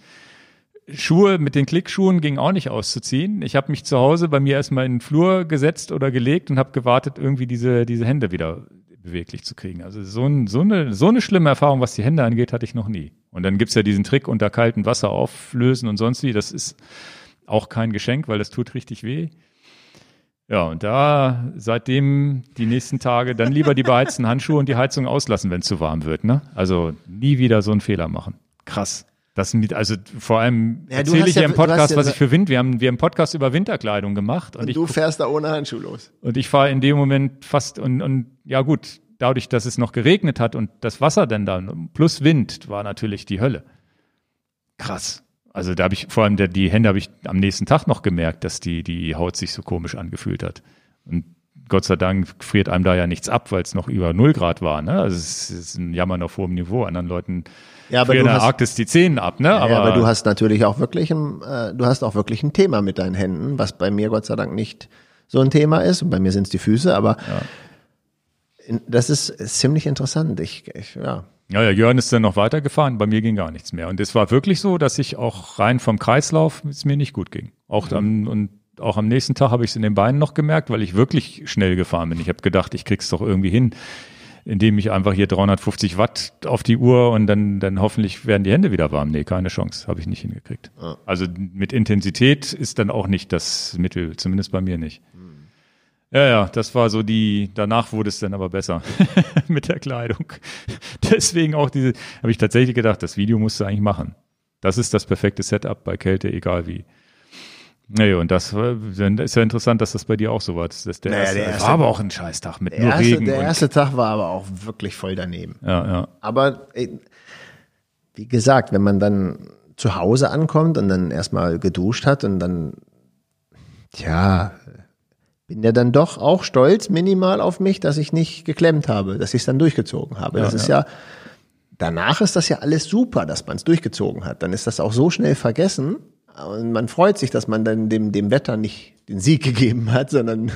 Schuhe mit den Klickschuhen ging auch nicht auszuziehen. Ich habe mich zu Hause bei mir erstmal in den Flur gesetzt oder gelegt und habe gewartet, irgendwie diese Hände wieder beweglich zu kriegen. Also so eine schlimme Erfahrung, was die Hände angeht, hatte ich noch nie. Und dann gibt's ja diesen Trick, unter kaltem Wasser auflösen und sonst wie. Das ist auch kein Geschenk, weil das tut richtig weh. Ja, und da seitdem die nächsten Tage dann lieber die beheizten Handschuhe und die Heizung auslassen, wenn es zu warm wird. Ne? Also nie wieder so einen Fehler machen. Krass. Das mit, also vor allem erzähle ich ja im Podcast, was ich für Wind. Wir haben einen Podcast über Winterkleidung gemacht. Und du fährst da ohne Handschuh los. Und ich fahre in dem Moment fast und ja gut, dadurch, dass es noch geregnet hat und das Wasser dann da plus Wind war natürlich die Hölle. Krass. Also da habe ich vor allem die Hände habe ich am nächsten Tag noch gemerkt, dass die Haut sich so komisch angefühlt hat. Und Gott sei Dank friert einem da ja nichts ab, weil es noch über 0 Grad war. Ne? Also es ist ein Jammern auf hohem Niveau. Anderen Leuten frieren in der Arktis die Zehen ab. Ne? Ja, aber du hast natürlich auch wirklich ein Thema mit deinen Händen, was bei mir Gott sei Dank nicht so ein Thema ist. Und bei mir sind es die Füße, aber das ist ziemlich interessant. Ja, Jörn ist dann noch weitergefahren, bei mir ging gar nichts mehr. Und es war wirklich so, dass ich auch rein vom Kreislauf es mir nicht gut ging. Auch am nächsten Tag habe ich es in den Beinen noch gemerkt, weil ich wirklich schnell gefahren bin. Ich habe gedacht, ich krieg's doch irgendwie hin, indem ich einfach hier 350 Watt auf die Uhr und dann hoffentlich werden die Hände wieder warm. Nee, keine Chance, habe ich nicht hingekriegt. Ja. Also mit Intensität ist dann auch nicht das Mittel, zumindest bei mir nicht. Ja, das war so danach wurde es dann aber besser mit der Kleidung. Deswegen auch habe ich tatsächlich gedacht, das Video musst du eigentlich machen. Das ist das perfekte Setup bei Kälte, egal wie. Naja, und das ist ja interessant, dass das bei dir auch so war. Der erste war aber auch ein Scheißtag mit nur Regen. Der erste Tag war aber auch wirklich voll daneben. Ja. Aber wie gesagt, wenn man dann zu Hause ankommt und dann erstmal geduscht hat und dann, bin ja dann doch auch stolz, minimal auf mich, dass ich nicht geklemmt habe, dass ich es dann durchgezogen habe. Danach ist das ja alles super, dass man es durchgezogen hat. Dann ist das auch so schnell vergessen und man freut sich, dass man dann dem Wetter nicht den Sieg gegeben hat, sondern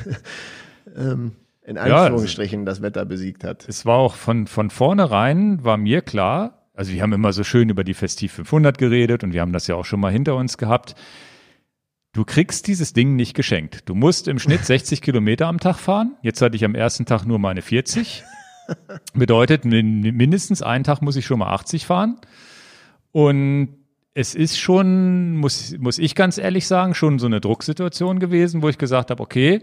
in Anführungsstrichen das Wetter besiegt hat. Es war auch von vornherein, war mir klar, also wir haben immer so schön über die Festiv 500 geredet und wir haben das ja auch schon mal hinter uns gehabt. Du kriegst dieses Ding nicht geschenkt. Du musst im Schnitt 60 Kilometer am Tag fahren. Jetzt hatte ich am ersten Tag nur meine 40. Bedeutet, mindestens einen Tag muss ich schon mal 80 fahren. Und es ist schon, muss ich ganz ehrlich sagen, schon so eine Drucksituation gewesen, wo ich gesagt habe, okay,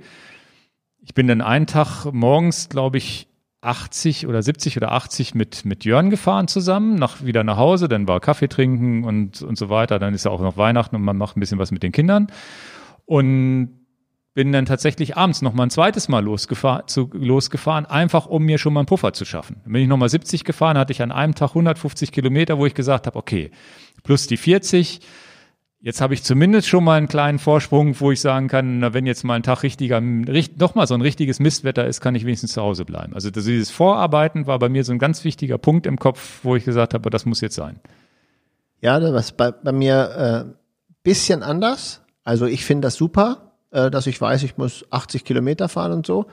ich bin dann einen Tag morgens, glaube ich, 80 oder 70 oder 80 mit Jörn gefahren zusammen, wieder nach Hause, dann war Kaffee trinken und so weiter, dann ist ja auch noch Weihnachten und man macht ein bisschen was mit den Kindern und bin dann tatsächlich abends nochmal ein zweites Mal losgefahren, einfach um mir schon mal einen Puffer zu schaffen. Dann bin ich nochmal 70 gefahren, hatte ich an einem Tag 150 Kilometer, wo ich gesagt habe, okay, plus die 40, jetzt habe ich zumindest schon mal einen kleinen Vorsprung, wo ich sagen kann, na, wenn jetzt mal ein Tag nochmal so ein richtiges Mistwetter ist, kann ich wenigstens zu Hause bleiben. Also dieses Vorarbeiten war bei mir so ein ganz wichtiger Punkt im Kopf, wo ich gesagt habe, das muss jetzt sein. Ja, das war bei mir ein bisschen anders. Also ich finde das super, dass ich weiß, ich muss 80 Kilometer fahren und so.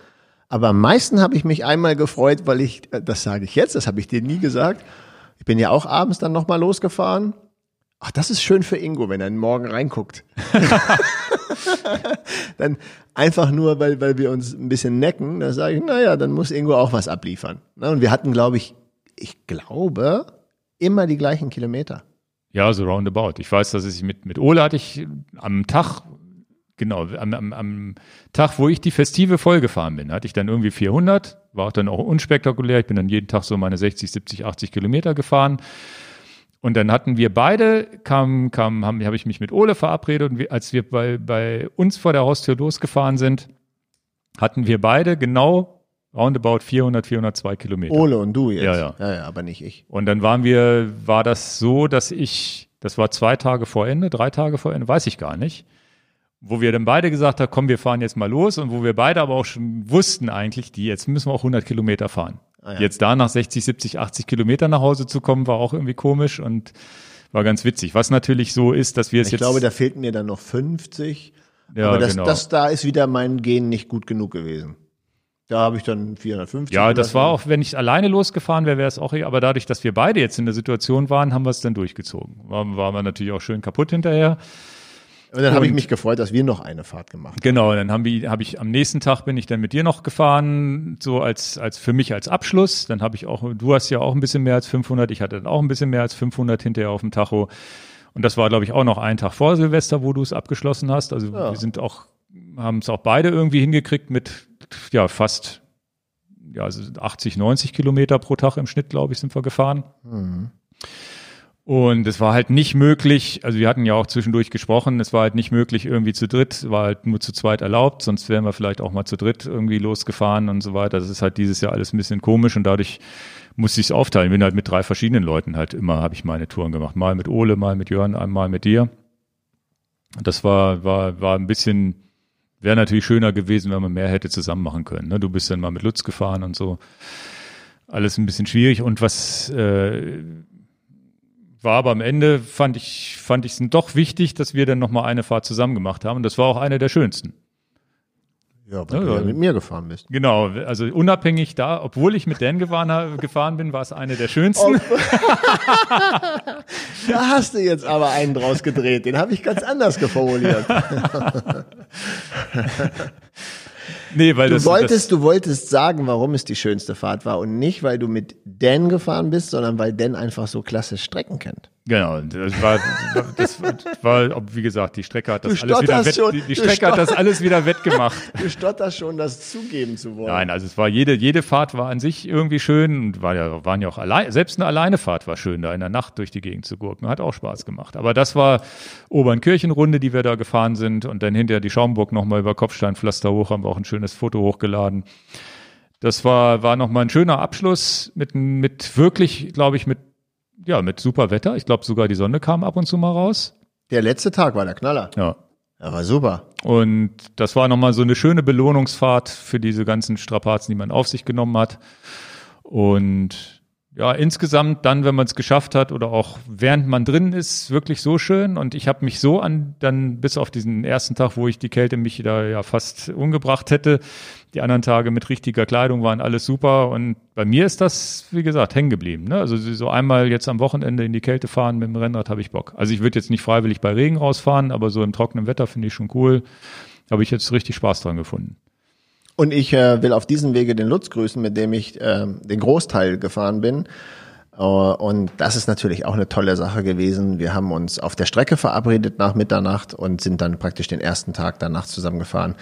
Aber am meisten habe ich mich einmal gefreut, weil ich, das sage ich jetzt, das habe ich dir nie gesagt, ich bin ja auch abends dann nochmal losgefahren. Ach, das ist schön für Ingo, wenn er morgen reinguckt. Dann einfach nur, weil wir uns ein bisschen necken, da sage ich, naja, dann muss Ingo auch was abliefern. Und wir hatten, glaube ich, immer die gleichen Kilometer. Ja, so roundabout. Ich weiß, dass ich mit Ole hatte ich am Tag, am Tag, wo ich die Festive vollgefahren bin, hatte ich dann irgendwie 400, war dann auch unspektakulär. Ich bin dann jeden Tag so meine 60, 70, 80 Kilometer gefahren. Und dann hatten wir beide, habe ich mich mit Ole verabredet und als wir bei uns vor der Haustür losgefahren sind, hatten wir beide genau roundabout 400, 402 Kilometer. Ole und du jetzt? Ja, aber nicht ich. Und dann war das so, dass das war 3 Tage vor Ende, weiß ich gar nicht, wo wir dann beide gesagt haben, komm, wir fahren jetzt mal los und wo wir beide aber auch schon wussten eigentlich, jetzt müssen wir auch 100 Kilometer fahren. Jetzt da nach 60, 70, 80 Kilometer nach Hause zu kommen, war auch irgendwie komisch und war ganz witzig. Was natürlich so ist, dass wir es jetzt... Ich glaube, da fehlten mir dann noch 50. Ja, aber da ist wieder mein Gen nicht gut genug gewesen. Da habe ich dann 450. Ja, das war auch, wenn ich alleine losgefahren wäre, wäre es auch egal. Aber dadurch, dass wir beide jetzt in der Situation waren, haben wir es dann durchgezogen. Waren wir natürlich auch schön kaputt hinterher. Und dann habe ich mich gefreut, dass wir noch eine Fahrt gemacht haben. Genau, dann habe ich am nächsten Tag bin ich dann mit dir noch gefahren, so als für mich als Abschluss. Dann habe ich auch, du hast ja auch ein bisschen mehr als 500, ich hatte dann auch ein bisschen mehr als 500 hinterher auf dem Tacho. Und das war, glaube ich, auch noch einen Tag vor Silvester, wo du es abgeschlossen hast. Also ja. Wir sind auch, haben es auch beide irgendwie hingekriegt mit ja fast ja, also 80, 90 Kilometer pro Tag im Schnitt, glaube ich, sind wir gefahren. Mhm. Und es war halt nicht möglich, also wir hatten ja auch zwischendurch gesprochen, es war halt nicht möglich irgendwie zu dritt, war halt nur zu zweit erlaubt, sonst wären wir vielleicht auch mal zu dritt irgendwie losgefahren und so weiter. Das ist halt dieses Jahr alles ein bisschen komisch und dadurch musste ich es aufteilen. Bin halt mit 3 verschiedenen Leuten halt immer, habe ich meine Touren gemacht. Mal mit Ole, mal mit Jörn, einmal mit dir. Das war ein bisschen, wäre natürlich schöner gewesen, wenn man mehr hätte zusammen machen können. Ne? Du bist dann mal mit Lutz gefahren und so. Alles ein bisschen schwierig und was... war aber am Ende, fand ich es doch wichtig, dass wir dann nochmal eine Fahrt zusammen gemacht haben. Und das war auch eine der schönsten. Ja, weil du ja mit mir gefahren bist. Genau, also unabhängig da, obwohl ich mit Dan gefahren bin, war es eine der schönsten. Da hast du jetzt aber einen draus gedreht, den habe ich ganz anders geformuliert. Nee, weil du wolltest sagen, warum es die schönste Fahrt war und nicht, weil du mit Dan gefahren bist, sondern weil Dan einfach so klasse Strecken kennt. Genau, das war, wie gesagt, die Strecke hat das alles wieder wettgemacht. Du stotterst schon, das zugeben zu wollen. Nein, also es war jede Fahrt war an sich irgendwie schön und waren ja auch allein, selbst eine Alleinefahrt war schön, da in der Nacht durch die Gegend zu gurken, hat auch Spaß gemacht. Aber das war Obernkirchenrunde, die wir da gefahren sind und dann hinterher die Schaumburg nochmal über Kopfsteinpflaster hoch, haben wir auch ein schönes Foto hochgeladen. Das war nochmal ein schöner Abschluss mit wirklich, glaube ich, mit super Wetter. Ich glaube, sogar die Sonne kam ab und zu mal raus. Der letzte Tag war der Knaller. Ja. Er war super. Und das war nochmal so eine schöne Belohnungsfahrt für diese ganzen Strapazen, die man auf sich genommen hat. Und ja, insgesamt dann, wenn man es geschafft hat oder auch während man drin ist, wirklich so schön. Und ich habe mich so dann bis auf diesen ersten Tag, wo ich die Kälte mich da ja fast umgebracht hätte. Die anderen Tage mit richtiger Kleidung waren alles super und bei mir ist das, wie gesagt, hängen geblieben. Ne? Also so einmal jetzt am Wochenende in die Kälte fahren mit dem Rennrad habe ich Bock. Also ich würde jetzt nicht freiwillig bei Regen rausfahren, aber so im trockenen Wetter finde ich schon cool. Da habe ich jetzt richtig Spaß dran gefunden. Und ich will auf diesem Wege den Lutz grüßen, mit dem ich den Großteil gefahren bin. Und das ist natürlich auch eine tolle Sache gewesen. Wir haben uns auf der Strecke verabredet nach Mitternacht und sind dann praktisch den ersten Tag danach zusammengefahren.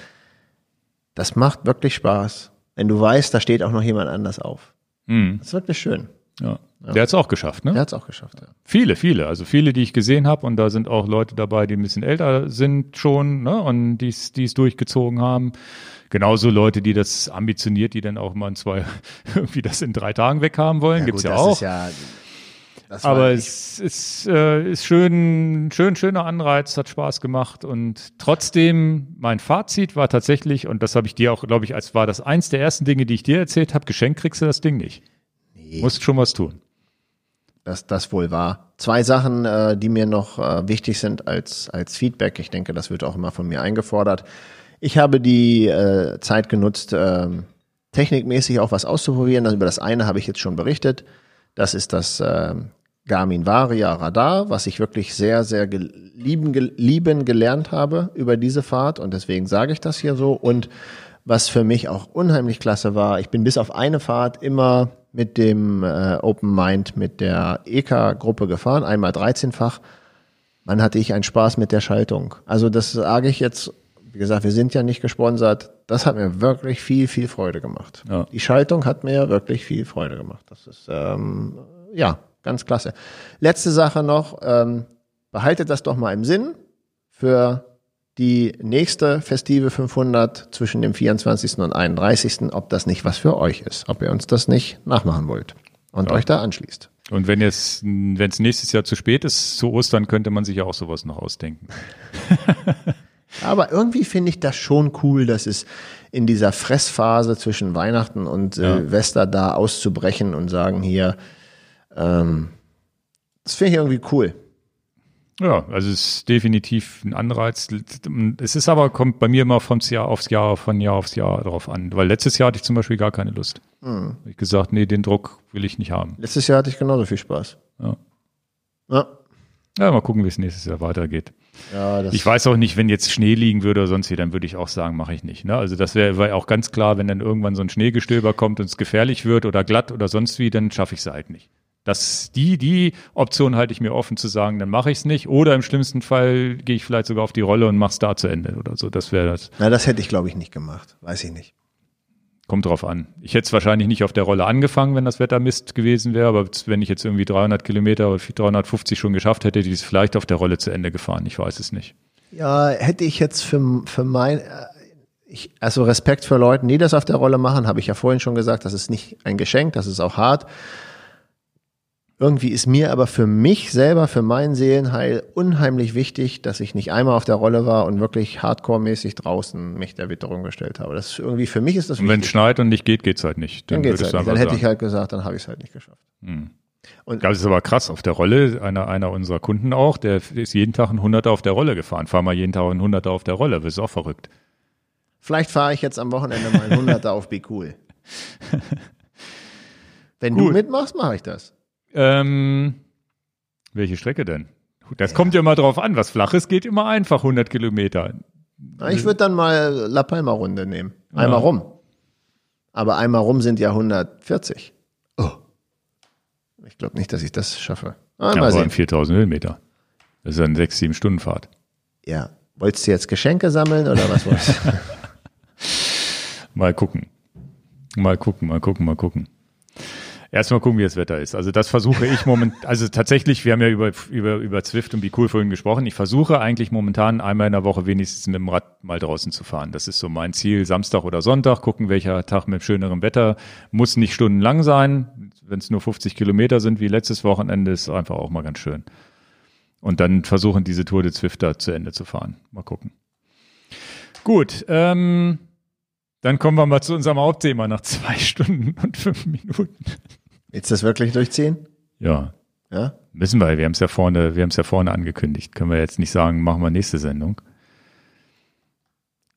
Das macht wirklich Spaß, wenn du weißt, da steht auch noch jemand anders auf. Mhm. Das wird mir schön. Ja. Ja. Der hat es auch geschafft, ne? Der hat es auch geschafft, ja. Viele, die ich gesehen habe. Und da sind auch Leute dabei, die ein bisschen älter sind schon, ne? Und die es durchgezogen haben. Genauso Leute, die das ambitioniert, die dann auch mal irgendwie das in 3 Tagen weg haben wollen. Ja, gibt's gut, ja das auch. Ist ja, das aber es ist schöner Anreiz, hat Spaß gemacht und trotzdem mein Fazit war tatsächlich, und das habe ich dir auch, glaube ich, als war das eins der ersten Dinge, die ich dir erzählt habe, geschenkt kriegst du das Ding nicht. Nee. Musst schon was tun. Das wohl war. 2 Sachen, die mir noch wichtig sind als Feedback. Ich denke, das wird auch immer von mir eingefordert. Ich habe die Zeit genutzt, technikmäßig auch was auszuprobieren. Also über das eine habe ich jetzt schon berichtet. Das ist das Garmin Varia Radar, was ich wirklich sehr, sehr lieben gelernt habe über diese Fahrt. Und deswegen sage ich das hier so. Und was für mich auch unheimlich klasse war, ich bin bis auf eine Fahrt immer mit dem Open Mind mit der EK-Gruppe gefahren, einmal 13-fach. Dann hatte ich einen Spaß mit der Schaltung. Also das sage ich jetzt, wie gesagt, wir sind ja nicht gesponsert. Das hat mir wirklich viel, viel Freude gemacht. Ja. Die Schaltung hat mir wirklich viel Freude gemacht. Das ist, ja, ganz klasse. Letzte Sache noch, behaltet das doch mal im Sinn für die nächste festive 500 zwischen dem 24. und 31., ob das nicht was für euch ist, ob ihr uns das nicht nachmachen wollt und euch da anschließt. Und wenn es nächstes Jahr zu spät ist, zu Ostern könnte man sich ja auch sowas noch ausdenken. Aber irgendwie finde ich das schon cool, dass es in dieser Fressphase zwischen Weihnachten und Silvester da auszubrechen und sagen hier, das finde ich irgendwie cool. Ja, also es ist definitiv ein Anreiz. Es ist aber, kommt bei mir immer von Jahr aufs Jahr drauf an. Weil letztes Jahr hatte ich zum Beispiel gar keine Lust. Mhm. Ich gesagt, nee, den Druck will ich nicht haben. Letztes Jahr hatte ich genauso viel Spaß. Ja. Ja. Ja, mal gucken, wie es nächstes Jahr weitergeht. Ja, ich weiß auch nicht, wenn jetzt Schnee liegen würde oder sonst wie, dann würde ich auch sagen, mache ich nicht. Ne? Also das wäre auch ganz klar, wenn dann irgendwann so ein Schneegestöber kommt und es gefährlich wird oder glatt oder sonst wie, dann schaffe ich es halt nicht. Das, die Option halte ich mir offen zu sagen, dann mache ich es nicht. Oder im schlimmsten Fall gehe ich vielleicht sogar auf die Rolle und mache es da zu Ende oder so. Das wäre das. Na, das hätte ich, glaube ich, nicht gemacht. Weiß ich nicht. Kommt drauf an. Ich hätte es wahrscheinlich nicht auf der Rolle angefangen, wenn das Wetter Mist gewesen wäre, aber wenn ich jetzt irgendwie 300 Kilometer oder 350 schon geschafft hätte, die ist vielleicht auf der Rolle zu Ende gefahren. Ich weiß es nicht. Ja, hätte ich jetzt für mein, also Respekt für Leute, die das auf der Rolle machen, habe ich ja vorhin schon gesagt, das ist nicht ein Geschenk, das ist auch hart. Irgendwie ist mir aber für mich selber, für mein Seelenheil unheimlich wichtig, dass ich nicht einmal auf der Rolle war und wirklich hardcore-mäßig draußen mich der Witterung gestellt habe. Das ist irgendwie, für mich ist das wichtig. Und wenn es schneit und nicht geht, geht's halt nicht. Dann geht's halt nicht. Dann hätte ich halt gesagt, dann habe ich es halt nicht geschafft. Mhm. Und das ist aber krass. Auf der Rolle, einer unserer Kunden auch, der ist jeden Tag ein Hunderter auf der Rolle gefahren. Fahr mal jeden Tag ein Hunderter auf der Rolle. Das ist auch verrückt. Vielleicht fahre ich jetzt am Wochenende mal ein Hunderter auf Be Cool. Wenn du mitmachst, mache ich das. Welche Strecke denn? Das kommt ja immer drauf an. Was Flaches geht immer einfach 100 Kilometer. Na, ich würde dann mal La Palma-Runde nehmen. Einmal rum. Aber einmal rum sind ja 140. Oh. Ich glaube nicht, dass ich das schaffe. Aber sehen. 4000 Höhenmeter. Das ist dann 6-7 Stunden Fahrt. Ja. Wolltest du jetzt Geschenke sammeln oder was wolltest du? Mal gucken. Erstmal gucken, wie das Wetter ist. Also das versuche ich momentan, also tatsächlich, wir haben ja über Zwift und Be Cool vorhin gesprochen. Ich versuche eigentlich momentan einmal in der Woche wenigstens mit dem Rad mal draußen zu fahren. Das ist so mein Ziel, Samstag oder Sonntag, gucken, welcher Tag mit schönerem Wetter. Muss nicht stundenlang sein. Wenn es nur 50 Kilometer sind wie letztes Wochenende, ist einfach auch mal ganz schön. Und dann versuchen, diese Tour de Zwift da zu Ende zu fahren. Mal gucken. Gut, dann kommen wir mal zu unserem Hauptthema nach 2 Stunden und 5 Minuten. Willst du das wirklich durchziehen? Ja. Müssen wir. Wir haben es ja vorne angekündigt. Können wir jetzt nicht sagen, machen wir nächste Sendung.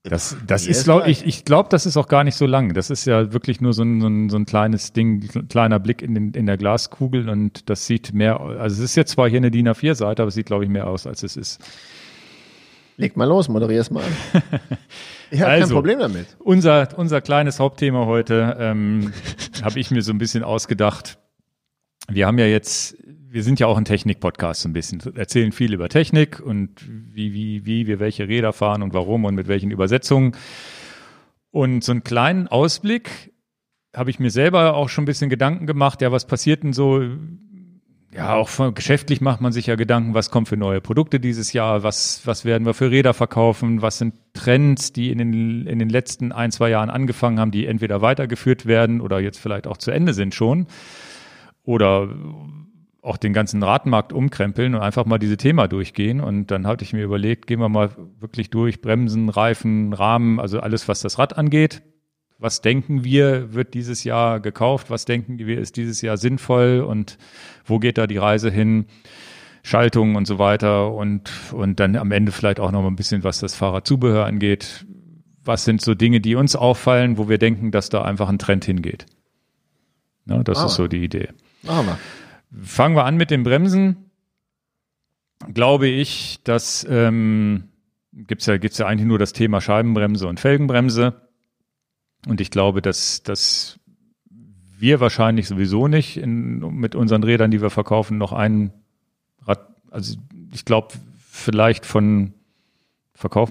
Das ist, glaube ich, das ist auch gar nicht so lang. Das ist ja wirklich nur so ein kleines Ding, kleiner Blick in der Glaskugel und das sieht mehr, also es ist jetzt zwar hier eine DIN A4-Seite, aber es sieht, glaube ich, mehr aus, als es ist. Leg mal los, moderier es mal an. Ich habe kein Problem damit. Unser kleines Hauptthema heute habe ich mir so ein bisschen ausgedacht. Wir sind ja auch ein Technik-Podcast so ein bisschen, erzählen viel über Technik und wie wir welche Räder fahren und warum und mit welchen Übersetzungen. Und so einen kleinen Ausblick habe ich mir selber auch schon ein bisschen Gedanken gemacht. Ja, was passiert denn so? Ja, auch geschäftlich macht man sich ja Gedanken, was kommt für neue Produkte dieses Jahr, was werden wir für Räder verkaufen, was sind Trends, die in den letzten 1-2 Jahren angefangen haben, die entweder weitergeführt werden oder jetzt vielleicht auch zu Ende sind schon oder auch den ganzen Radmarkt umkrempeln und einfach mal diese Thema durchgehen. Und dann hatte ich mir überlegt, gehen wir mal wirklich durch, Bremsen, Reifen, Rahmen, also alles, was das Rad angeht. Was denken wir, wird dieses Jahr gekauft? Was denken wir, ist dieses Jahr sinnvoll? Und wo geht da die Reise hin? Schaltungen und so weiter. Und dann am Ende vielleicht auch noch mal ein bisschen, was das Fahrradzubehör angeht. Was sind so Dinge, die uns auffallen, wo wir denken, dass da einfach ein Trend hingeht? Na, das ist so die Idee. Fangen wir an mit den Bremsen. Glaube ich, dass gibt's ja eigentlich nur das Thema Scheibenbremse und Felgenbremse. Und ich glaube, dass wir wahrscheinlich sowieso nicht mit unseren Rädern, die wir verkaufen, noch ein Rad, also ich glaube, verkaufen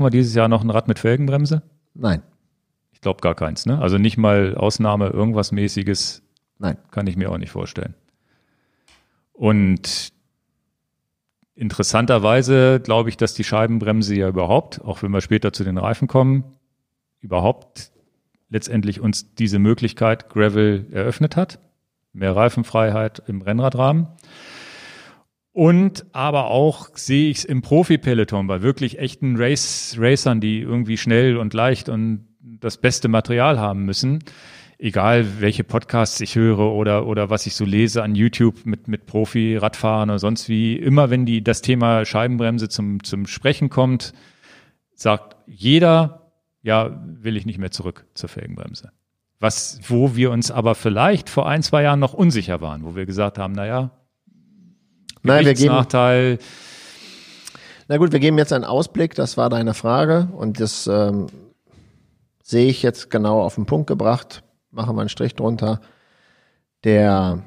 wir dieses Jahr noch ein Rad mit Felgenbremse? Nein. Ich glaube gar keins, ne? Also nicht mal Ausnahme, irgendwas Mäßiges. Nein. Kann ich mir auch nicht vorstellen. Und interessanterweise glaube ich, dass die Scheibenbremse ja überhaupt, auch wenn wir später zu den Reifen kommen, überhaupt letztendlich uns diese Möglichkeit Gravel eröffnet hat. Mehr Reifenfreiheit im Rennradrahmen. Und aber auch sehe ich es im Profi-Peloton bei wirklich echten Racern, die irgendwie schnell und leicht und das beste Material haben müssen. egal welche Podcasts ich höre oder was ich so lese an YouTube mit Profi-Radfahrern oder sonst wie, immer wenn das Thema Scheibenbremse zum Sprechen kommt, sagt jeder, ja, will ich nicht mehr zurück zur Felgenbremse. Wo wir uns aber vielleicht vor 1-2 Jahren noch unsicher waren, wo wir gesagt haben, Gewichtsnachteil. Na gut, wir geben jetzt einen Ausblick, das war deine Frage und das sehe ich jetzt genau auf den Punkt gebracht. Machen wir einen Strich drunter. Der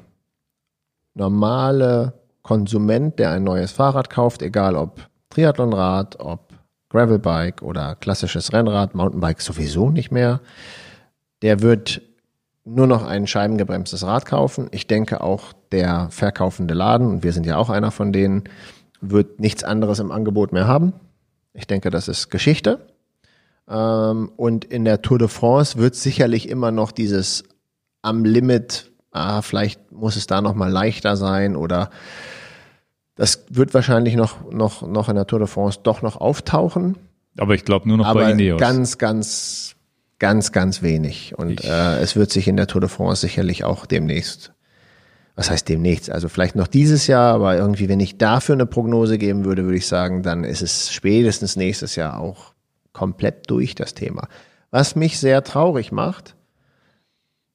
normale Konsument, der ein neues Fahrrad kauft, egal ob Triathlonrad, ob Gravelbike oder klassisches Rennrad, Mountainbike sowieso nicht mehr, der wird nur noch ein scheibengebremstes Rad kaufen. Ich denke auch der verkaufende Laden, und wir sind ja auch einer von denen, wird nichts anderes im Angebot mehr haben. Ich denke, das ist Geschichte. Und in der Tour de France wird sicherlich immer noch dieses am Limit, vielleicht muss es da nochmal leichter sein oder das wird wahrscheinlich noch in der Tour de France doch noch auftauchen. Aber ich glaube nur noch bei Ineos. Ganz wenig. Und es wird sich in der Tour de France sicherlich auch demnächst, was heißt demnächst, also vielleicht noch dieses Jahr, aber irgendwie, wenn ich dafür eine Prognose geben würde, würde ich sagen, dann ist es spätestens nächstes Jahr auch komplett durch, das Thema. Was mich sehr traurig macht,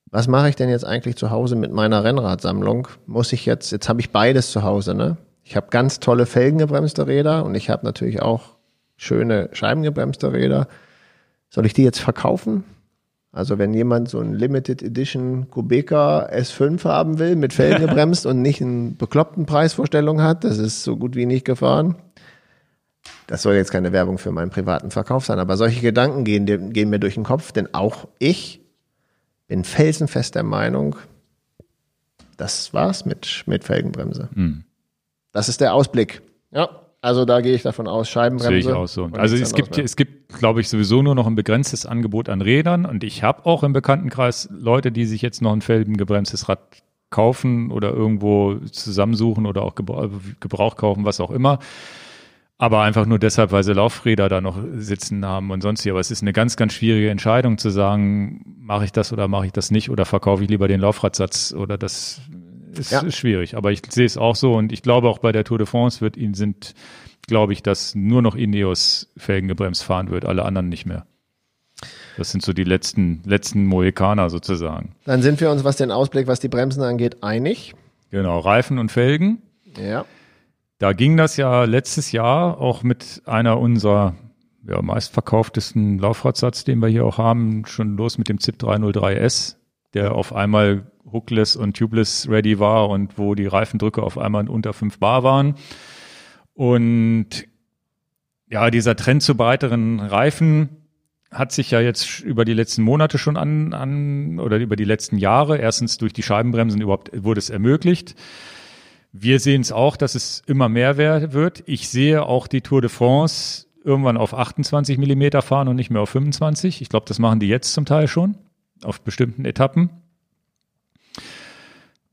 was mache ich denn jetzt eigentlich zu Hause mit meiner Rennradsammlung? Muss ich jetzt habe ich beides zu Hause, ne? Ich habe ganz tolle felgengebremste Räder und ich habe natürlich auch schöne scheibengebremste Räder. Soll ich die jetzt verkaufen? Also wenn jemand so ein Limited Edition Kubeka S5 haben will, mit Felgen gebremst und nicht einen bekloppten Preisvorstellung hat, das ist so gut wie nicht gefahren. Das soll jetzt keine Werbung für meinen privaten Verkauf sein, aber solche Gedanken gehen mir durch den Kopf, denn auch ich bin felsenfest der Meinung, das war's mit Felgenbremse. Mhm. Das ist der Ausblick. Ja. Also da gehe ich davon aus, Scheibenbremse. Sehe ich auch so. Also es gibt, glaube ich, sowieso nur noch ein begrenztes Angebot an Rädern. Und ich habe auch im Bekanntenkreis Leute, die sich jetzt noch ein felgengebremstes Rad kaufen oder irgendwo zusammensuchen oder auch Gebrauch kaufen, was auch immer. Aber einfach nur deshalb, weil sie Laufräder da noch sitzen haben und sonst hier. Aber es ist eine ganz, ganz schwierige Entscheidung zu sagen, mache ich das oder mache ich das nicht oder verkaufe ich lieber den Laufradsatz oder das... Ist schwierig, aber ich sehe es auch so und ich glaube auch bei der Tour de France glaube ich, dass nur noch Ineos felgengebremst fahren wird, alle anderen nicht mehr. Das sind so die letzten Mohikaner sozusagen. Dann sind wir uns, was den Ausblick, was die Bremsen angeht, einig. Genau, Reifen und Felgen. Ja. Da ging das ja letztes Jahr auch mit einer unserer meistverkauftesten Laufradsatz, den wir hier auch haben, schon los mit dem ZIP 303S, der auf einmal Hookless und Tubeless ready war und wo die Reifendrücke auf einmal unter 5 Bar waren. Und ja, dieser Trend zu breiteren Reifen hat sich ja jetzt über die letzten Monate schon oder über die letzten Jahre, erstens durch die Scheibenbremsen überhaupt wurde es ermöglicht. Wir sehen es auch, dass es immer mehr wird. Ich sehe auch die Tour de France irgendwann auf 28 mm fahren und nicht mehr auf 25. Ich glaube, das machen die jetzt zum Teil schon auf bestimmten Etappen.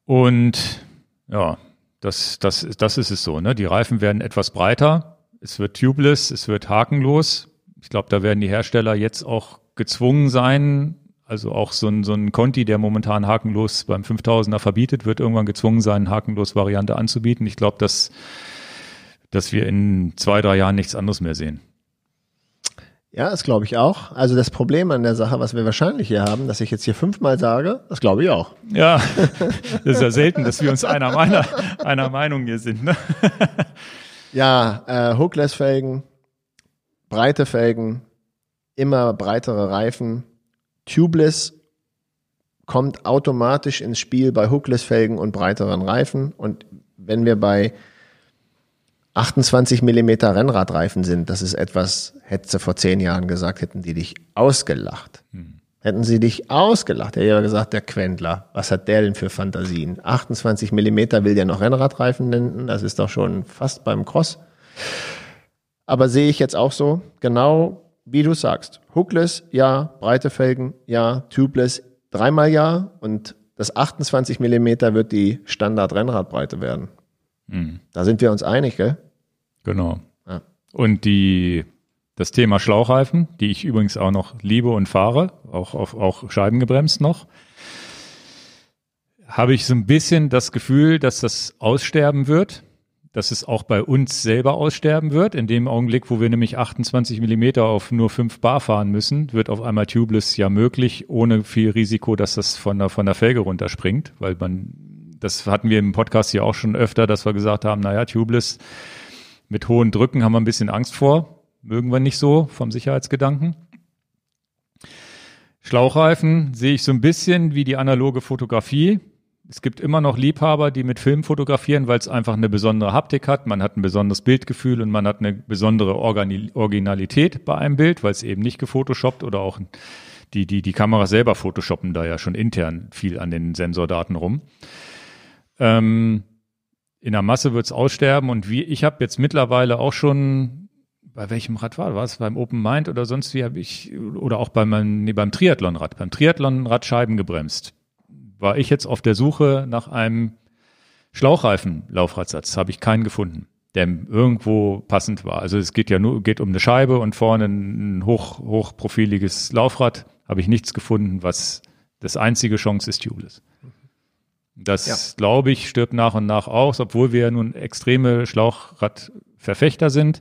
Und ja, das ist es so, ne? Die Reifen werden etwas breiter, es wird tubeless, es wird hakenlos. Ich glaube, da werden die Hersteller jetzt auch gezwungen sein, also auch so ein Conti, der momentan hakenlos beim 5000er verbietet, wird irgendwann gezwungen sein, eine hakenlos Variante anzubieten. Ich glaube, dass wir in 2-3 Jahren nichts anderes mehr sehen. Ja, das glaube ich auch. Also das Problem an der Sache, was wir wahrscheinlich hier haben, dass ich jetzt hier 5-mal sage, das glaube ich auch. Ja, das ist ja selten, dass wir uns einer Meinung hier sind. Ne? Ja, Hookless-Felgen, breite Felgen, immer breitere Reifen. Tubeless kommt automatisch ins Spiel bei Hookless-Felgen und breiteren Reifen. Und wenn wir bei 28 mm Rennradreifen sind, das ist etwas, hättest du vor 10 Jahren gesagt, hätten die dich ausgelacht. Hätten sie dich ausgelacht, hätte jeder gesagt, der Quendler, was hat der denn für Fantasien? 28 mm will der noch Rennradreifen nennen, das ist doch schon fast beim Cross. Aber sehe ich jetzt auch so, genau wie du sagst, Hookless, ja, breite Felgen, ja, Tubeless, 3-mal ja und das 28 mm wird die Standard-Rennradbreite werden. Da sind wir uns einig, gell? Genau. Ja. Und die Das Thema Schlauchreifen, die ich übrigens auch noch liebe und fahre, auch scheibengebremst noch, habe ich so ein bisschen das Gefühl, dass das aussterben wird, dass es auch bei uns selber aussterben wird. In dem Augenblick, wo wir nämlich 28 mm auf nur 5 bar fahren müssen, wird auf einmal Tubeless ja möglich, ohne viel Risiko, dass das von der Felge runterspringt, weil das hatten wir im Podcast hier auch schon öfter, dass wir gesagt haben, naja, Tubeless mit hohen Drücken haben wir ein bisschen Angst vor, mögen wir nicht so vom Sicherheitsgedanken. Schlauchreifen sehe ich so ein bisschen wie die analoge Fotografie. Es gibt immer noch Liebhaber, die mit Film fotografieren, weil es einfach eine besondere Haptik hat. Man hat ein besonderes Bildgefühl und man hat eine besondere Originalität bei einem Bild, weil es eben nicht gefotoshoppt oder auch die Kamera selber photoshoppen da ja schon intern viel an den Sensordaten rum. In der Masse wird es aussterben und ich habe jetzt mittlerweile auch schon, bei welchem Rad war es? Beim Open Mind oder sonst wie habe ich, oder auch beim Triathlonrad. Beim Triathlonrad Scheiben gebremst. War ich jetzt auf der Suche nach einem Schlauchreifen-Laufradsatz, habe ich keinen gefunden, der irgendwo passend war. Also es geht um eine Scheibe und vorne ein hochprofiliges Laufrad, habe ich nichts gefunden, was das einzige Chance ist, Tubeless. Das, glaube ich, stirbt nach und nach aus, obwohl wir nun extreme Schlauchradverfechter sind.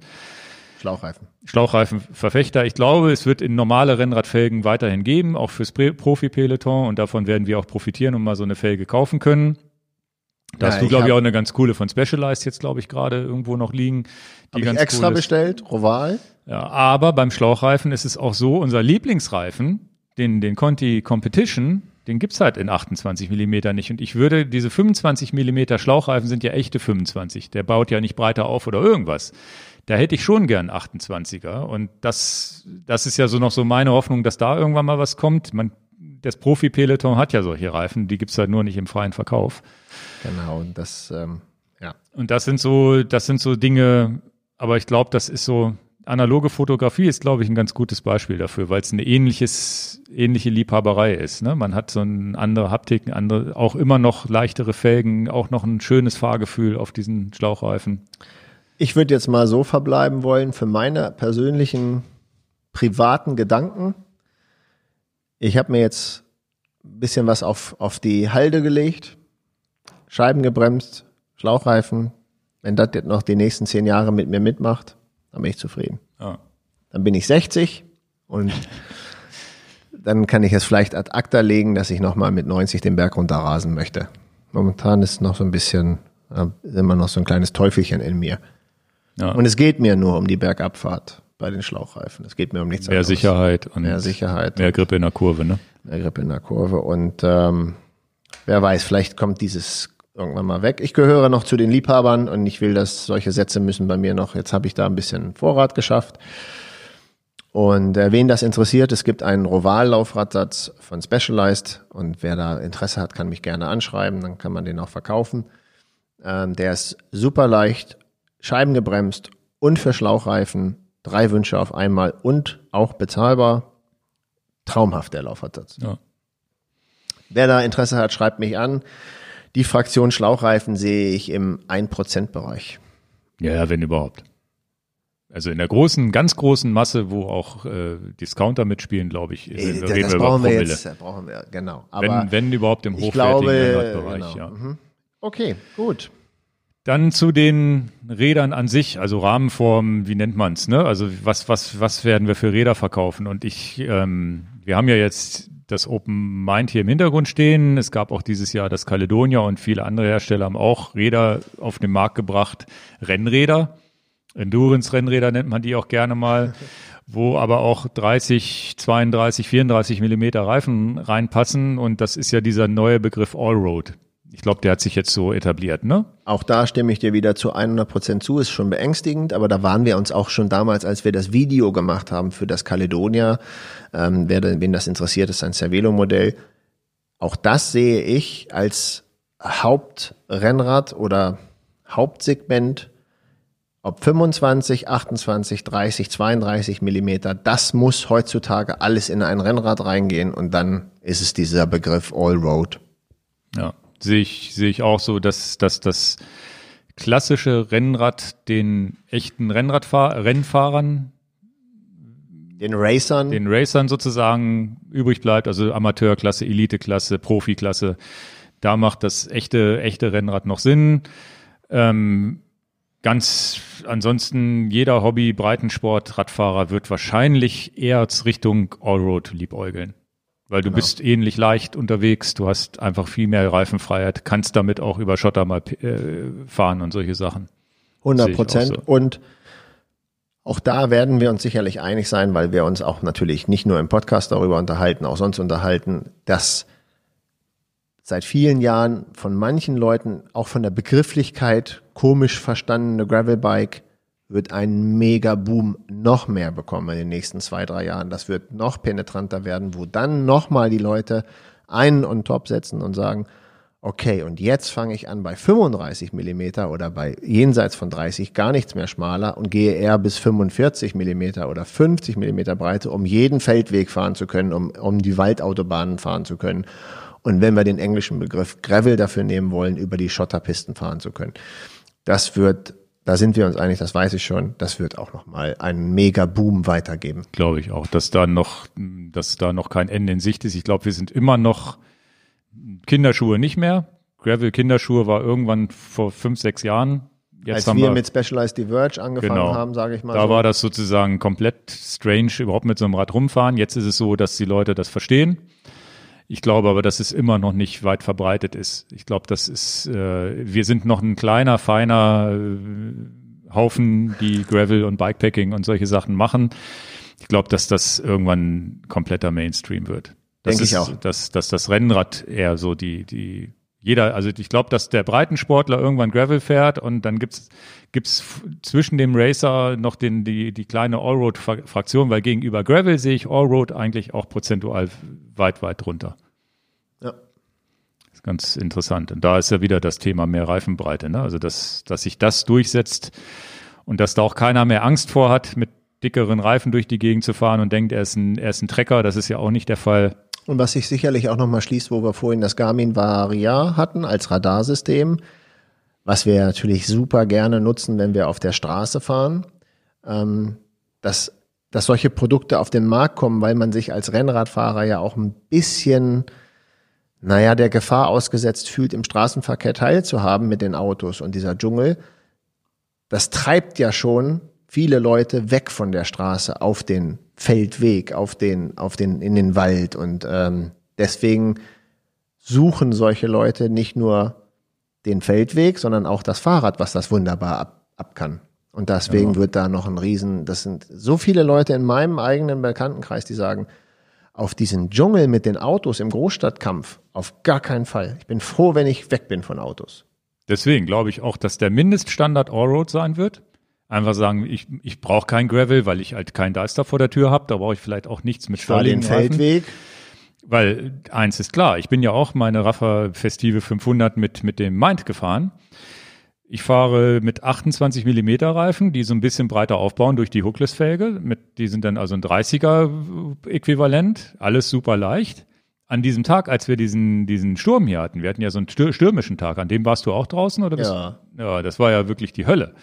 Schlauchreifenverfechter. Ich glaube, es wird in normale Rennradfelgen weiterhin geben, auch fürs Profi-Peloton, und davon werden wir auch profitieren und mal so eine Felge kaufen können. Da hast du, glaube ich, auch eine ganz coole von Specialized jetzt, glaube ich, gerade irgendwo noch liegen. Die ganz extra cool bestellt, Roval. Ja, aber beim Schlauchreifen ist es auch so, unser Lieblingsreifen, den Conti Competition, den gibt's halt in 28 mm nicht. Und ich würde, diese 25 mm Schlauchreifen sind ja echte 25. Der baut ja nicht breiter auf oder irgendwas. Da hätte ich schon gern 28er. Und das ist ja so noch so meine Hoffnung, dass da irgendwann mal was kommt. Das Profi-Peloton hat ja solche Reifen, die gibt's halt nur nicht im freien Verkauf. Genau, und das sind so Dinge, aber ich glaube, das ist so. Analoge Fotografie ist, glaube ich, ein ganz gutes Beispiel dafür, weil es eine ähnliche Liebhaberei ist. Ne? Man hat so eine andere Haptik, auch immer noch leichtere Felgen, auch noch ein schönes Fahrgefühl auf diesen Schlauchreifen. Ich würde jetzt mal so verbleiben wollen, für meine persönlichen, privaten Gedanken. Ich habe mir jetzt ein bisschen was auf die Halde gelegt, Scheiben gebremst, Schlauchreifen. Wenn das jetzt noch die nächsten 10 Jahre mit mir mitmacht, dann bin ich zufrieden. Ah. Dann bin ich 60 und dann kann ich es vielleicht ad acta legen, dass ich nochmal mit 90 den Berg runterrasen möchte. Momentan ist noch so ein bisschen, immer noch so ein kleines Teufelchen in mir. Ja. Und es geht mir nur um die Bergabfahrt bei den Schlauchreifen. Es geht mir um nichts anderes. Mehr Sicherheit. Mehr Grip in der Kurve, ne? Mehr Grip in der Kurve. Und wer weiß, vielleicht kommt dieses irgendwann mal weg. Ich gehöre noch zu den Liebhabern und ich will, dass solche Sätze müssen bei mir noch, jetzt habe ich da ein bisschen Vorrat geschafft. Und wen das interessiert, es gibt einen Roval-Laufradsatz von Specialized und wer da Interesse hat, kann mich gerne anschreiben, dann kann man den auch verkaufen. Der ist super leicht, scheibengebremst und für Schlauchreifen, 3 Wünsche auf einmal und auch bezahlbar. Traumhaft, der Laufradsatz. Ja. Wer da Interesse hat, schreibt mich an. Die Fraktion Schlauchreifen sehe ich im 1%-Bereich. Ja, wenn überhaupt. Also in der ganz großen Masse, wo auch Discounter mitspielen, glaube ich, brauchen wir, genau. Aber wenn überhaupt im hochwertigen Bereich, genau. Ja. Okay, gut. Dann zu den Rädern an sich, also Rahmenformen, wie nennt man es, ne? Also was werden wir für Räder verkaufen? Und wir haben ja jetzt das Open Mind hier im Hintergrund stehen. Es gab auch dieses Jahr das Caledonia und viele andere Hersteller haben auch Räder auf den Markt gebracht. Rennräder, Endurance-Rennräder nennt man die auch gerne mal, wo aber auch 30, 32, 34 Millimeter Reifen reinpassen. Und das ist ja dieser neue Begriff Allroad. Ich glaube, der hat sich jetzt so etabliert, ne? Auch da stimme ich dir wieder zu 100% zu, ist schon beängstigend, aber da waren wir uns auch schon damals, als wir das Video gemacht haben für das Caledonia, wen das interessiert, ist ein Cervelo-Modell. Auch das sehe ich als Hauptrennrad oder Hauptsegment, ob 25, 28, 30, 32 Millimeter, das muss heutzutage alles in ein Rennrad reingehen und dann ist es dieser Begriff Allroad. Ja. Sehe ich auch so, dass das klassische Rennrad den echten Rennradfahrern Den Racern sozusagen übrig bleibt, also Amateurklasse, Eliteklasse, Profiklasse. Da macht das echte Rennrad noch Sinn. Ganz ansonsten jeder Hobby, Breitensport, Radfahrer wird wahrscheinlich eher Richtung Allroad liebäugeln. Weil du bist ähnlich leicht unterwegs, du hast einfach viel mehr Reifenfreiheit, kannst damit auch über Schotter mal fahren und solche Sachen. 100% so. Und auch da werden wir uns sicherlich einig sein, weil wir uns auch natürlich nicht nur im Podcast darüber unterhalten, auch sonst unterhalten, dass seit vielen Jahren von manchen Leuten, auch von der Begrifflichkeit, komisch verstandene Gravelbike wird einen Mega-Boom noch mehr bekommen in den nächsten 2-3 Jahren. Das wird noch penetranter werden, wo dann nochmal die Leute einen on top setzen und sagen, okay, und jetzt fange ich an bei 35 mm oder bei jenseits von 30 gar nichts mehr schmaler und gehe eher bis 45 mm oder 50 mm Breite, um jeden Feldweg fahren zu können, um die Waldautobahnen fahren zu können. Und wenn wir den englischen Begriff Gravel dafür nehmen wollen, über die Schotterpisten fahren zu können. Das wird... Da sind wir uns einig, das weiß ich schon. Das wird auch nochmal einen Mega-Boom weitergeben. Glaube ich auch, dass da noch kein Ende in Sicht ist. Ich glaube, wir sind immer noch Kinderschuhe nicht mehr. Gravel-Kinderschuhe war irgendwann vor 5-6 Jahren. Jetzt als wir mit Specialized Diverge angefangen haben, sage ich mal. Da war das sozusagen komplett strange, überhaupt mit so einem Rad rumfahren. Jetzt ist es so, dass die Leute das verstehen. Ich glaube aber, dass es immer noch nicht weit verbreitet ist. Ich glaube, das ist, wir sind noch ein kleiner, feiner Haufen, die Gravel und Bikepacking und solche Sachen machen. Ich glaube, dass das irgendwann kompletter Mainstream wird. Denke ich auch. Dass das Rennrad eher so jeder, also ich glaube, dass der Breitensportler irgendwann Gravel fährt und dann gibt's zwischen dem Racer noch die kleine Allroad-Fraktion, weil gegenüber Gravel sehe ich Allroad eigentlich auch prozentual weit runter. Ja. Das ist ganz interessant. Und da ist ja wieder das Thema mehr Reifenbreite, ne? Also dass sich das durchsetzt und dass da auch keiner mehr Angst vor hat, mit dickeren Reifen durch die Gegend zu fahren und denkt, er ist ein Trecker. Das ist ja auch nicht der Fall. Und was sich sicherlich auch nochmal schließt, wo wir vorhin das Garmin Varia hatten als Radarsystem, was wir natürlich super gerne nutzen, wenn wir auf der Straße fahren, dass solche Produkte auf den Markt kommen, weil man sich als Rennradfahrer ja auch ein bisschen, der Gefahr ausgesetzt fühlt, im Straßenverkehr teilzuhaben mit den Autos und dieser Dschungel. Das treibt ja schon viele Leute weg von der Straße auf den Feldweg, in den Wald. Und deswegen suchen solche Leute nicht nur den Feldweg, sondern auch das Fahrrad, was das wunderbar ab kann. Und deswegen wird da noch ein das sind so viele Leute in meinem eigenen Bekanntenkreis, die sagen, auf diesen Dschungel mit den Autos im Großstadtkampf, auf gar keinen Fall. Ich bin froh, wenn ich weg bin von Autos. Deswegen glaube ich auch, dass der Mindeststandard Allroad sein wird. Einfach sagen, ich brauche kein Gravel, weil ich halt keinen Deister vor der Tür habe. Da brauche ich vielleicht auch nichts mit Stahlreifen. Ich fahre den Feldweg. Weil eins ist klar, ich bin ja auch meine Raffa Festive 500 mit dem Mind gefahren. Ich fahre mit 28 mm Reifen, die so ein bisschen breiter aufbauen durch die Hookless-Felge. Die sind dann also ein 30er-Äquivalent, alles super leicht. An diesem Tag, als wir diesen Sturm hier hatten, wir hatten ja so einen stürmischen Tag, an dem warst du auch draußen? Oder? Ja, das war ja wirklich die Hölle.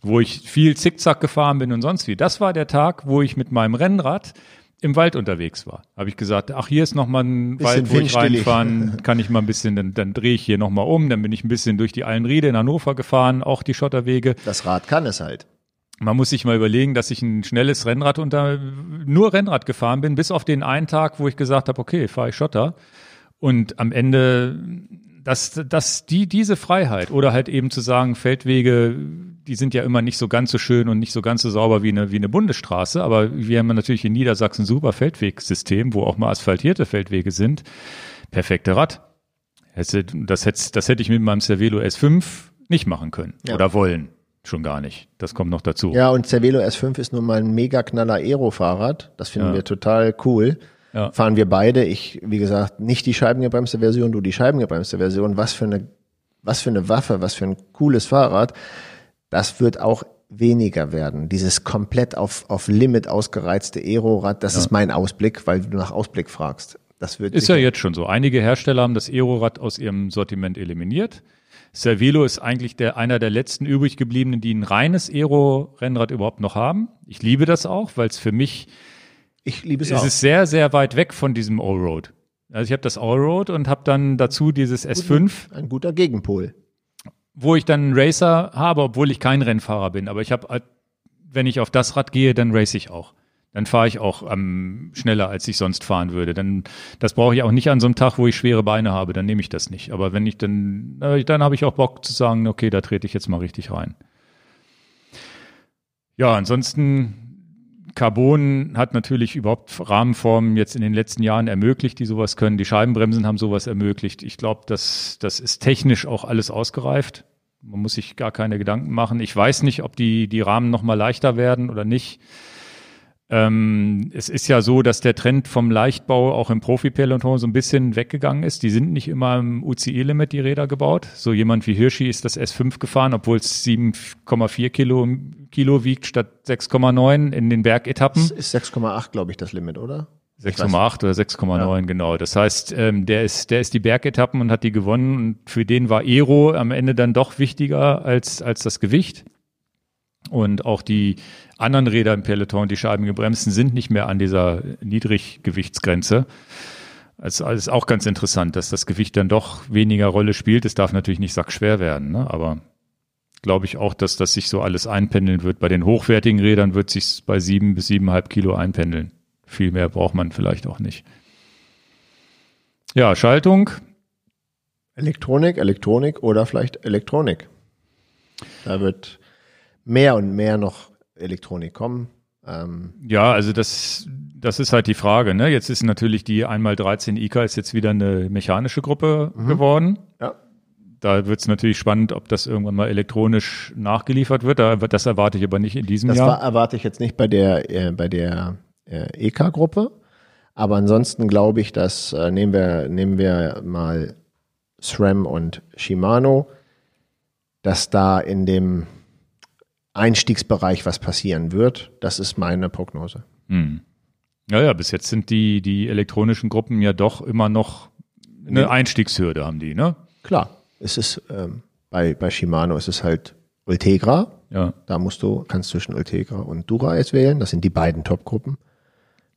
Wo ich viel Zickzack gefahren bin und sonst wie. Das war der Tag, wo ich mit meinem Rennrad im Wald unterwegs war. Habe ich gesagt, hier ist nochmal ein Wald, wo ich reinfahren kann, ich mal ein bisschen, dann drehe ich hier nochmal um, dann bin ich ein bisschen durch die Allenriede in Hannover gefahren, auch die Schotterwege. Das Rad kann es halt. Man muss sich mal überlegen, dass ich ein schnelles Rennrad nur Rennrad gefahren bin, bis auf den einen Tag, wo ich gesagt habe, okay, fahre ich Schotter. Und am Ende, diese Freiheit oder halt eben zu sagen, Feldwege, die sind ja immer nicht so ganz so schön und nicht so ganz so sauber wie eine Bundesstraße, aber wir haben natürlich in Niedersachsen ein super Feldwegsystem, wo auch mal asphaltierte Feldwege sind. Perfekte Rad. Das hätte ich mit meinem Cervelo S5 nicht machen können oder wollen, schon gar nicht. Das kommt noch dazu. Ja, und Cervelo S5 ist nun mal ein mega knaller Aero-Fahrrad. Das finden wir total cool. Ja. Fahren wir beide. Ich, wie gesagt, nicht die scheibengebremste Version, du die scheibengebremste Version. Was für eine Waffe, was für ein cooles Fahrrad. Das wird auch weniger werden. Dieses komplett auf Limit ausgereizte Aerorad, das ist mein Ausblick, weil du nach Ausblick fragst. Das wird ist ja jetzt schon so. Einige Hersteller haben das Aerorad aus ihrem Sortiment eliminiert. Cervelo ist eigentlich einer der letzten übrig gebliebenen, die ein reines Aero-Rennrad überhaupt noch haben. Ich liebe das auch, weil es für mich Ich liebe es auch. Es ist sehr, sehr weit weg von diesem Allroad. Also ich habe das Allroad und habe dann dazu dieses S5. Ein guter Gegenpol. Wo ich dann einen Racer habe, obwohl ich kein Rennfahrer bin. Aber ich habe, wenn ich auf das Rad gehe, dann race ich auch. Dann fahre ich auch schneller, als ich sonst fahren würde. Dann, das brauche ich auch nicht an so einem Tag, wo ich schwere Beine habe. Dann nehme ich das nicht. Aber wenn ich dann habe ich auch Bock zu sagen, okay, da trete ich jetzt mal richtig rein. Ja, ansonsten Carbon hat natürlich überhaupt Rahmenformen jetzt in den letzten Jahren ermöglicht, die sowas können. Die Scheibenbremsen haben sowas ermöglicht. Ich glaube, das ist technisch auch alles ausgereift. Man muss sich gar keine Gedanken machen. Ich weiß nicht, ob die Rahmen noch mal leichter werden oder nicht. Es ist ja so, dass der Trend vom Leichtbau auch im Profi-Peloton so ein bisschen weggegangen ist. Die sind nicht immer im UCI-Limit, die Räder gebaut. So jemand wie Hirschi ist das S5 gefahren, obwohl es 7,4 Kilo wiegt statt 6,9 in den Bergetappen. Das ist 6,8, glaube ich, das Limit, oder? 6,8 oder 6,9, ja. Genau. Das heißt, der ist die Bergetappen und hat die gewonnen. Und für den war Aero am Ende dann doch wichtiger als das Gewicht. Und auch die anderen Räder im Peloton, die Scheibengebremsten, sind nicht mehr an dieser Niedriggewichtsgrenze. Das ist auch ganz interessant, dass das Gewicht dann doch weniger Rolle spielt. Es darf natürlich nicht sackschwer werden, ne? Aber glaube ich auch, dass das sich so alles einpendeln wird. Bei den hochwertigen Rädern wird sich bei 7 bis 7,5 Kilo einpendeln. Viel mehr braucht man vielleicht auch nicht. Ja, Schaltung. Elektronik oder vielleicht Elektronik. Da wird mehr und mehr noch Elektronik kommen. Ja, also das ist halt die Frage, ne? Jetzt ist natürlich die 1x13 IKA ist jetzt wieder eine mechanische Gruppe geworden. Ja. Da wird es natürlich spannend, ob das irgendwann mal elektronisch nachgeliefert wird. Das erwarte ich aber nicht in diesem Jahr. Das erwarte ich jetzt nicht bei der EK-Gruppe. Aber ansonsten glaube ich, dass nehmen wir mal SRAM und Shimano, dass da in dem Einstiegsbereich was passieren wird. Das ist meine Prognose. Hm. Naja, bis jetzt sind die elektronischen Gruppen ja doch immer noch eine Einstiegshürde haben die, ne? Klar. Es ist bei Shimano ist es halt Ultegra. Ja. Da kannst du zwischen Ultegra und Dura-Ace wählen. Das sind die beiden Top-Gruppen.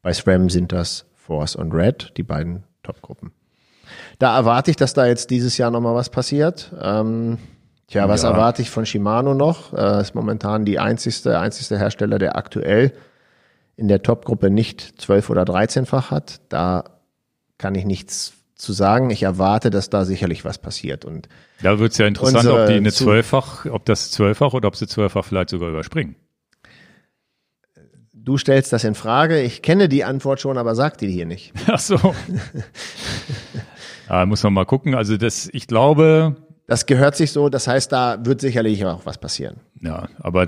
Bei SRAM sind das Force und Red, die beiden Top-Gruppen. Da erwarte ich, dass da jetzt dieses Jahr nochmal was passiert. Was erwarte ich von Shimano noch? Ist momentan die einzigste Hersteller, der aktuell in der Top-Gruppe nicht 12 oder 13-fach hat. Da kann ich nichts zu sagen. Ich erwarte, dass da sicherlich was passiert. Und da wird es ja interessant, ob die eine 12-fach, ob das 12-fach oder ob sie 12-fach vielleicht sogar überspringen. Du stellst das in Frage. Ich kenne die Antwort schon, aber sag die hier nicht. Ach so. Da muss man mal gucken. Also ich glaube, das gehört sich so, das heißt, da wird sicherlich auch was passieren. Ja, aber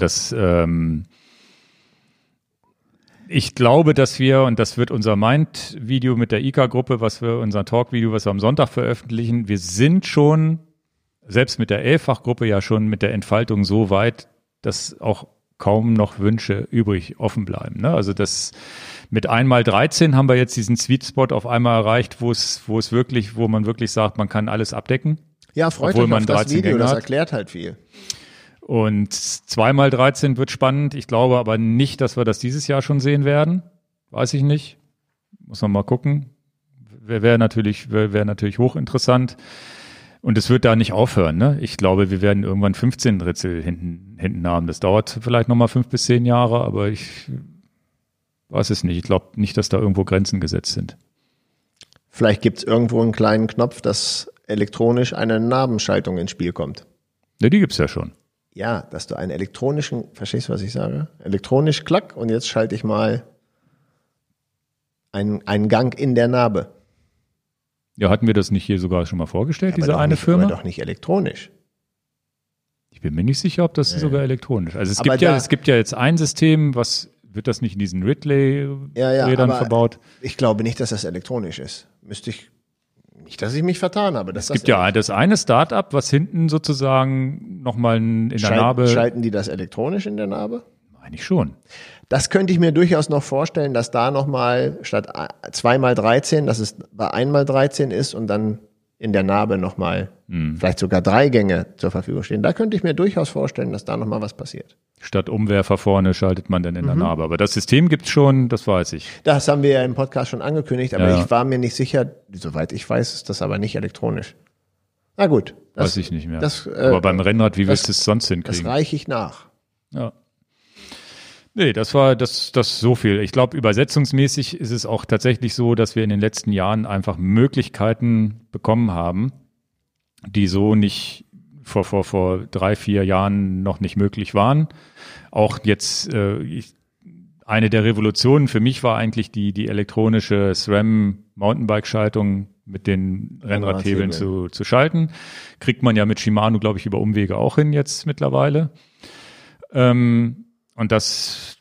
ich glaube, dass wir, und das wird unser Mind-Video mit der IKA-Gruppe, unser Talk-Video, was wir am Sonntag veröffentlichen, wir sind schon, selbst mit der 11-fach-Gruppe ja schon mit der Entfaltung so weit, dass auch kaum noch Wünsche offen bleiben, ne? Also das mit 1x13 haben wir jetzt diesen Sweet Spot auf einmal erreicht, wo man wirklich sagt, man kann alles abdecken. Ja, freut mich auf das Video, das erklärt halt viel. Und 2x13 wird spannend. Ich glaube aber nicht, dass wir das dieses Jahr schon sehen werden. Weiß ich nicht. Muss man mal gucken. Wäre natürlich hochinteressant. Und es wird da nicht aufhören, ne? Ich glaube, wir werden irgendwann 15 Ritzel hinten haben. Das dauert vielleicht nochmal 5 bis 10 Jahre, aber ich weiß es nicht. Ich glaube nicht, dass da irgendwo Grenzen gesetzt sind. Vielleicht gibt es irgendwo einen kleinen Knopf, dass elektronisch eine Nabenschaltung ins Spiel kommt. Ne, die gibt's ja schon. Ja, dass du einen elektronischen, verstehst du, was ich sage? Elektronisch, klack, und jetzt schalte ich mal einen Gang in der Nabe. Ja, hatten wir das nicht hier sogar schon mal vorgestellt, aber diese eine Firma? Aber doch nicht elektronisch. Ich bin mir nicht sicher, ob das sogar elektronisch ist. Also es gibt ja jetzt ein System, was wird das nicht in diesen Ridley-Rädern verbaut? Ich glaube nicht, dass das elektronisch ist. Nicht, dass ich mich vertan habe. Es gibt ja das eine Start-up, was hinten sozusagen nochmal in der Narbe. Schalten die das elektronisch in der Narbe? Eigentlich schon. Das könnte ich mir durchaus noch vorstellen, dass da nochmal statt 2x13, dass es bei 1x13 ist und dann in der Narbe nochmal vielleicht sogar 3 Gänge zur Verfügung stehen. Da könnte ich mir durchaus vorstellen, dass da nochmal was passiert. Statt Umwerfer vorne schaltet man dann in der Narbe. Aber das System gibt's schon, das weiß ich. Das haben wir ja im Podcast schon angekündigt, aber ich war mir nicht sicher, soweit ich weiß, ist das aber nicht elektronisch. Na gut. Das, weiß ich nicht mehr. Das, aber beim Rennrad, wie willst du es sonst hinkriegen? Das reiche ich nach. Ja. Nee, das war so viel. Ich glaube, übersetzungsmäßig ist es auch tatsächlich so, dass wir in den letzten Jahren einfach Möglichkeiten bekommen haben, die so nicht vor 3-4 Jahren noch nicht möglich waren. Auch jetzt, eine der Revolutionen für mich war eigentlich die elektronische SRAM Mountainbike-Schaltung mit den Rennradhebeln zu schalten. Kriegt man ja mit Shimano, glaube ich, über Umwege auch hin jetzt mittlerweile. Und das,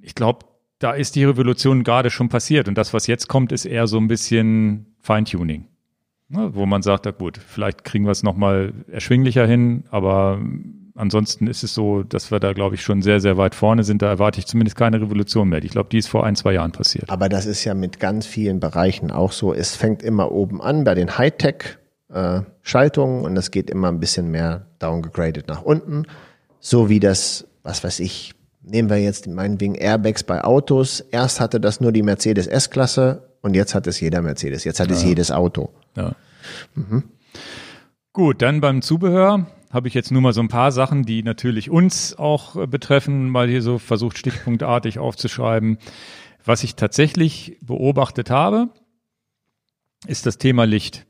ich glaube, da ist die Revolution gerade schon passiert. Und das, was jetzt kommt, ist eher so ein bisschen Feintuning, ne? Wo man sagt, na gut, vielleicht kriegen wir es nochmal erschwinglicher hin. Aber ansonsten ist es so, dass wir da, glaube ich, schon sehr, sehr weit vorne sind. Da erwarte ich zumindest keine Revolution mehr. Ich glaube, die ist vor 1-2 Jahren passiert. Aber das ist ja mit ganz vielen Bereichen auch so. Es fängt immer oben an bei den Hightech-Schaltungen. Und es geht immer ein bisschen mehr downgegradet nach unten. So wie das... was weiß ich, nehmen wir jetzt meinetwegen Airbags bei Autos. Erst hatte das nur die Mercedes S-Klasse und jetzt hat es jeder Mercedes. Jetzt hat es jedes Auto. Ja. Mhm. Gut, dann beim Zubehör habe ich jetzt nur mal so ein paar Sachen, die natürlich uns auch betreffen, mal hier so versucht stichpunktartig aufzuschreiben. Was ich tatsächlich beobachtet habe, ist das Thema Licht.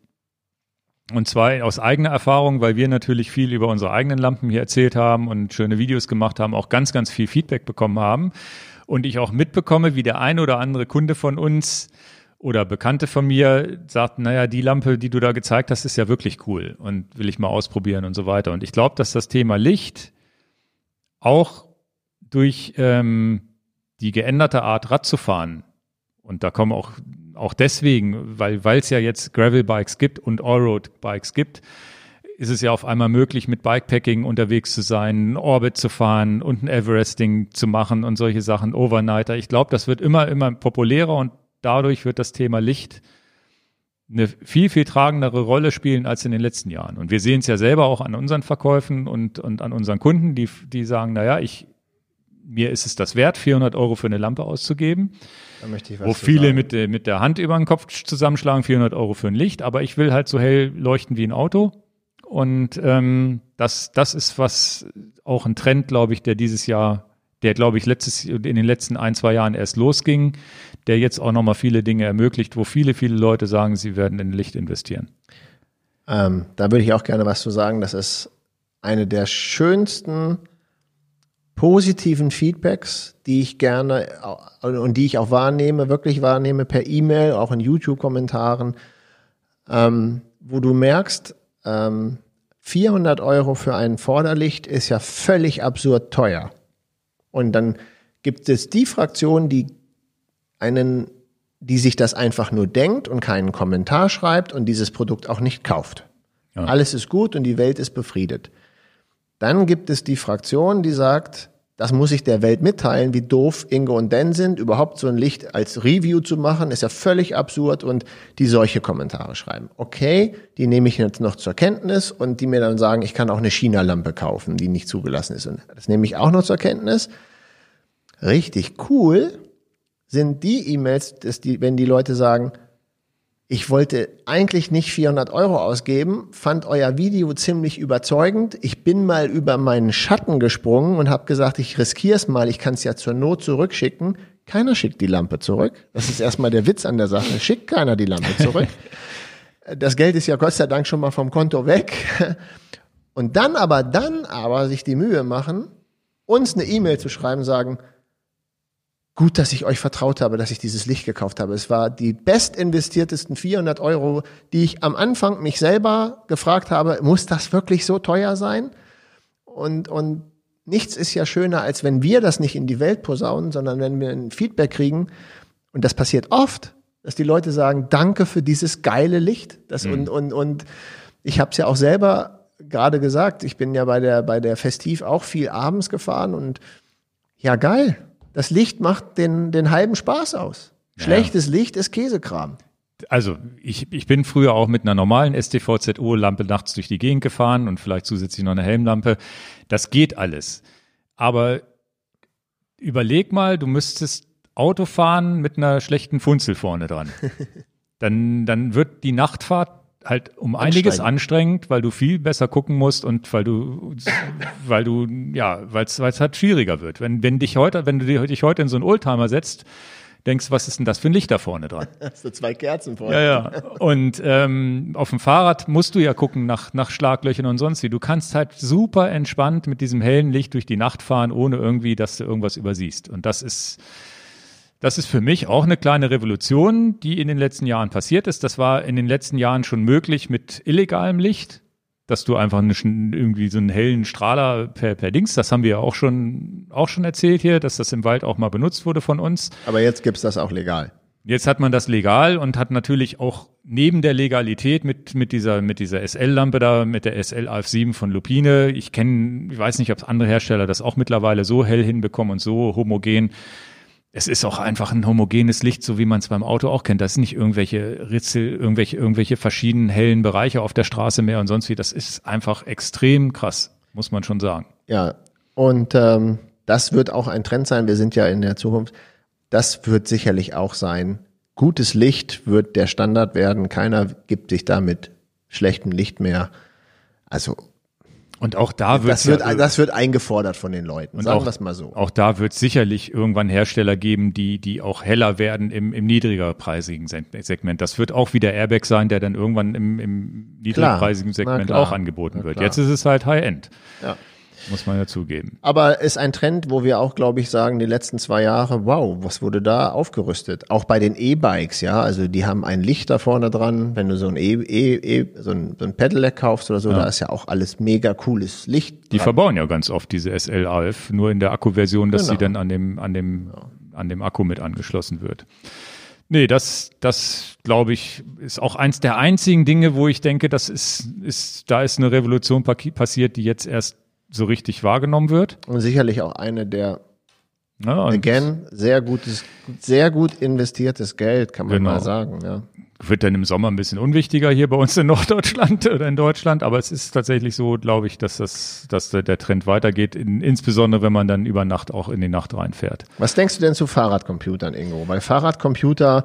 Und zwar aus eigener Erfahrung, weil wir natürlich viel über unsere eigenen Lampen hier erzählt haben und schöne Videos gemacht haben, auch ganz, ganz viel Feedback bekommen haben. Und ich auch mitbekomme, wie der ein oder andere Kunde von uns oder Bekannte von mir sagt, naja, die Lampe, die du da gezeigt hast, ist ja wirklich cool und will ich mal ausprobieren und so weiter. Und ich glaube, dass das Thema Licht auch durch die geänderte Art Rad zu fahren, und da kommen auch deswegen, weil es ja jetzt Gravel-Bikes gibt und Allroad-Bikes gibt, ist es ja auf einmal möglich, mit Bikepacking unterwegs zu sein, ein Orbit zu fahren und ein Everesting zu machen und solche Sachen, Overnighter. Ich glaube, das wird immer, immer populärer und dadurch wird das Thema Licht eine viel, viel tragendere Rolle spielen als in den letzten Jahren. Und wir sehen es ja selber auch an unseren Verkäufen und an unseren Kunden, die sagen, naja, mir ist es das wert, 400 € für eine Lampe auszugeben, da möchte ich was wo viele mit der Hand über den Kopf zusammenschlagen, 400 € für ein Licht, aber ich will halt so hell leuchten wie ein Auto und das ist was auch ein Trend, glaube ich, der in den letzten 1-2 Jahren erst losging, der jetzt auch nochmal viele Dinge ermöglicht, wo viele, viele Leute sagen, sie werden in Licht investieren. Da würde ich auch gerne was zu sagen, das ist eine der schönsten positiven Feedbacks, die ich gerne und die ich auch wahrnehme per E-Mail, auch in YouTube-Kommentaren, wo du merkst, 400 € für ein Vorderlicht ist ja völlig absurd teuer. Und dann gibt es die Fraktion, die sich das einfach nur denkt und keinen Kommentar schreibt und dieses Produkt auch nicht kauft. Ja. Alles ist gut und die Welt ist befriedet. Dann gibt es die Fraktion, die sagt, das muss ich der Welt mitteilen, wie doof Inge und Dan sind, überhaupt so ein Licht als Review zu machen, ist ja völlig absurd und die solche Kommentare schreiben. Okay, die nehme ich jetzt noch zur Kenntnis und die mir dann sagen, ich kann auch eine China-Lampe kaufen, die nicht zugelassen ist. Und das nehme ich auch noch zur Kenntnis. Richtig cool sind die E-Mails, wenn die Leute sagen, ich wollte eigentlich nicht 400 € ausgeben, fand euer Video ziemlich überzeugend. Ich bin mal über meinen Schatten gesprungen und habe gesagt, ich riskiere es mal, ich kann es ja zur Not zurückschicken. Keiner schickt die Lampe zurück. Das ist erstmal der Witz an der Sache. Schickt keiner die Lampe zurück. Das Geld ist ja Gott sei Dank schon mal vom Konto weg. Und dann aber sich die Mühe machen, uns eine E-Mail zu schreiben, sagen, gut, dass ich euch vertraut habe, dass ich dieses Licht gekauft habe. Es war die bestinvestiertesten 400 €, die ich am Anfang mich selber gefragt habe, muss das wirklich so teuer sein? Und nichts ist ja schöner, als wenn wir das nicht in die Welt posaunen, sondern wenn wir ein Feedback kriegen. Und das passiert oft, dass die Leute sagen, danke für dieses geile Licht. Und ich habe es ja auch selber gerade gesagt, ich bin ja bei der Festiv auch viel abends gefahren und ja, geil. Das Licht macht den halben Spaß aus. Schlechtes Licht ist Käsekram. Also ich bin früher auch mit einer normalen STVZO-Lampe nachts durch die Gegend gefahren und vielleicht zusätzlich noch eine Helmlampe. Das geht alles. Aber überleg mal, du müsstest Auto fahren mit einer schlechten Funzel vorne dran. Dann wird die Nachtfahrt halt um einiges anstrengend, weil du viel besser gucken musst und weil es halt schwieriger wird. Wenn du dich heute in so einen Oldtimer setzt, denkst, was ist denn das für ein Licht da vorne dran? Hast du zwei Kerzen vorne? Ja. Und auf dem Fahrrad musst du ja gucken nach Schlaglöchern und sonst wie. Du kannst halt super entspannt mit diesem hellen Licht durch die Nacht fahren, ohne irgendwie, dass du irgendwas übersiehst. Und das ist für mich auch eine kleine Revolution, die in den letzten Jahren passiert ist. Das war in den letzten Jahren schon möglich mit illegalem Licht, dass du einfach irgendwie so einen hellen Strahler per Dings, das haben wir ja auch schon erzählt hier, dass das im Wald auch mal benutzt wurde von uns. Aber jetzt gibt's das auch legal. Jetzt hat man das legal und hat natürlich auch neben der Legalität mit dieser SL-Lampe da, mit der SL AF7 von Lupine. Ich weiß nicht, ob andere Hersteller das auch mittlerweile so hell hinbekommen und so homogen. Es ist auch einfach ein homogenes Licht, so wie man es beim Auto auch kennt. Das sind nicht irgendwelche Ritzel, irgendwelche verschiedenen hellen Bereiche auf der Straße mehr und sonst wie. Das ist einfach extrem krass, muss man schon sagen. Ja, und das wird auch ein Trend sein. Wir sind ja in der Zukunft. Das wird sicherlich auch sein. Gutes Licht wird der Standard werden. Keiner gibt sich da mit schlechtem Licht mehr. Also und auch da wird eingefordert von den Leuten, und sagen wir es mal so. Auch da wird es sicherlich irgendwann Hersteller geben, die auch heller werden im niedrigerpreisigen Segment. Das wird auch wieder Airbag sein, der dann irgendwann im niedrigpreisigen Segment auch angeboten wird. Jetzt ist es halt High-End, ja. Muss man ja zugeben. Aber ist ein Trend, wo wir auch, glaube ich, sagen, die letzten 2 Jahre, wow, was wurde da aufgerüstet? Auch bei den E-Bikes, ja, also die haben ein Licht da vorne dran, wenn du so ein Pedelec kaufst oder so, ja. Da ist ja auch alles mega cooles Licht. Die verbauen ja ganz oft diese SL-AF, nur in der Akkuversion, dass sie dann an dem Akku mit angeschlossen wird. Nee, das glaube ich, ist auch eins der einzigen Dinge, wo ich denke, da ist eine Revolution passiert, die jetzt erst so richtig wahrgenommen wird. Und sicherlich auch eine der, sehr gut investiertes Geld, kann man mal sagen. Ja. Wird dann im Sommer ein bisschen unwichtiger hier bei uns in Norddeutschland oder in Deutschland, aber es ist tatsächlich so, glaube ich, dass der Trend weitergeht, insbesondere wenn man dann über Nacht auch in die Nacht reinfährt. Was denkst du denn zu Fahrradcomputern, Ingo? Weil Fahrradcomputer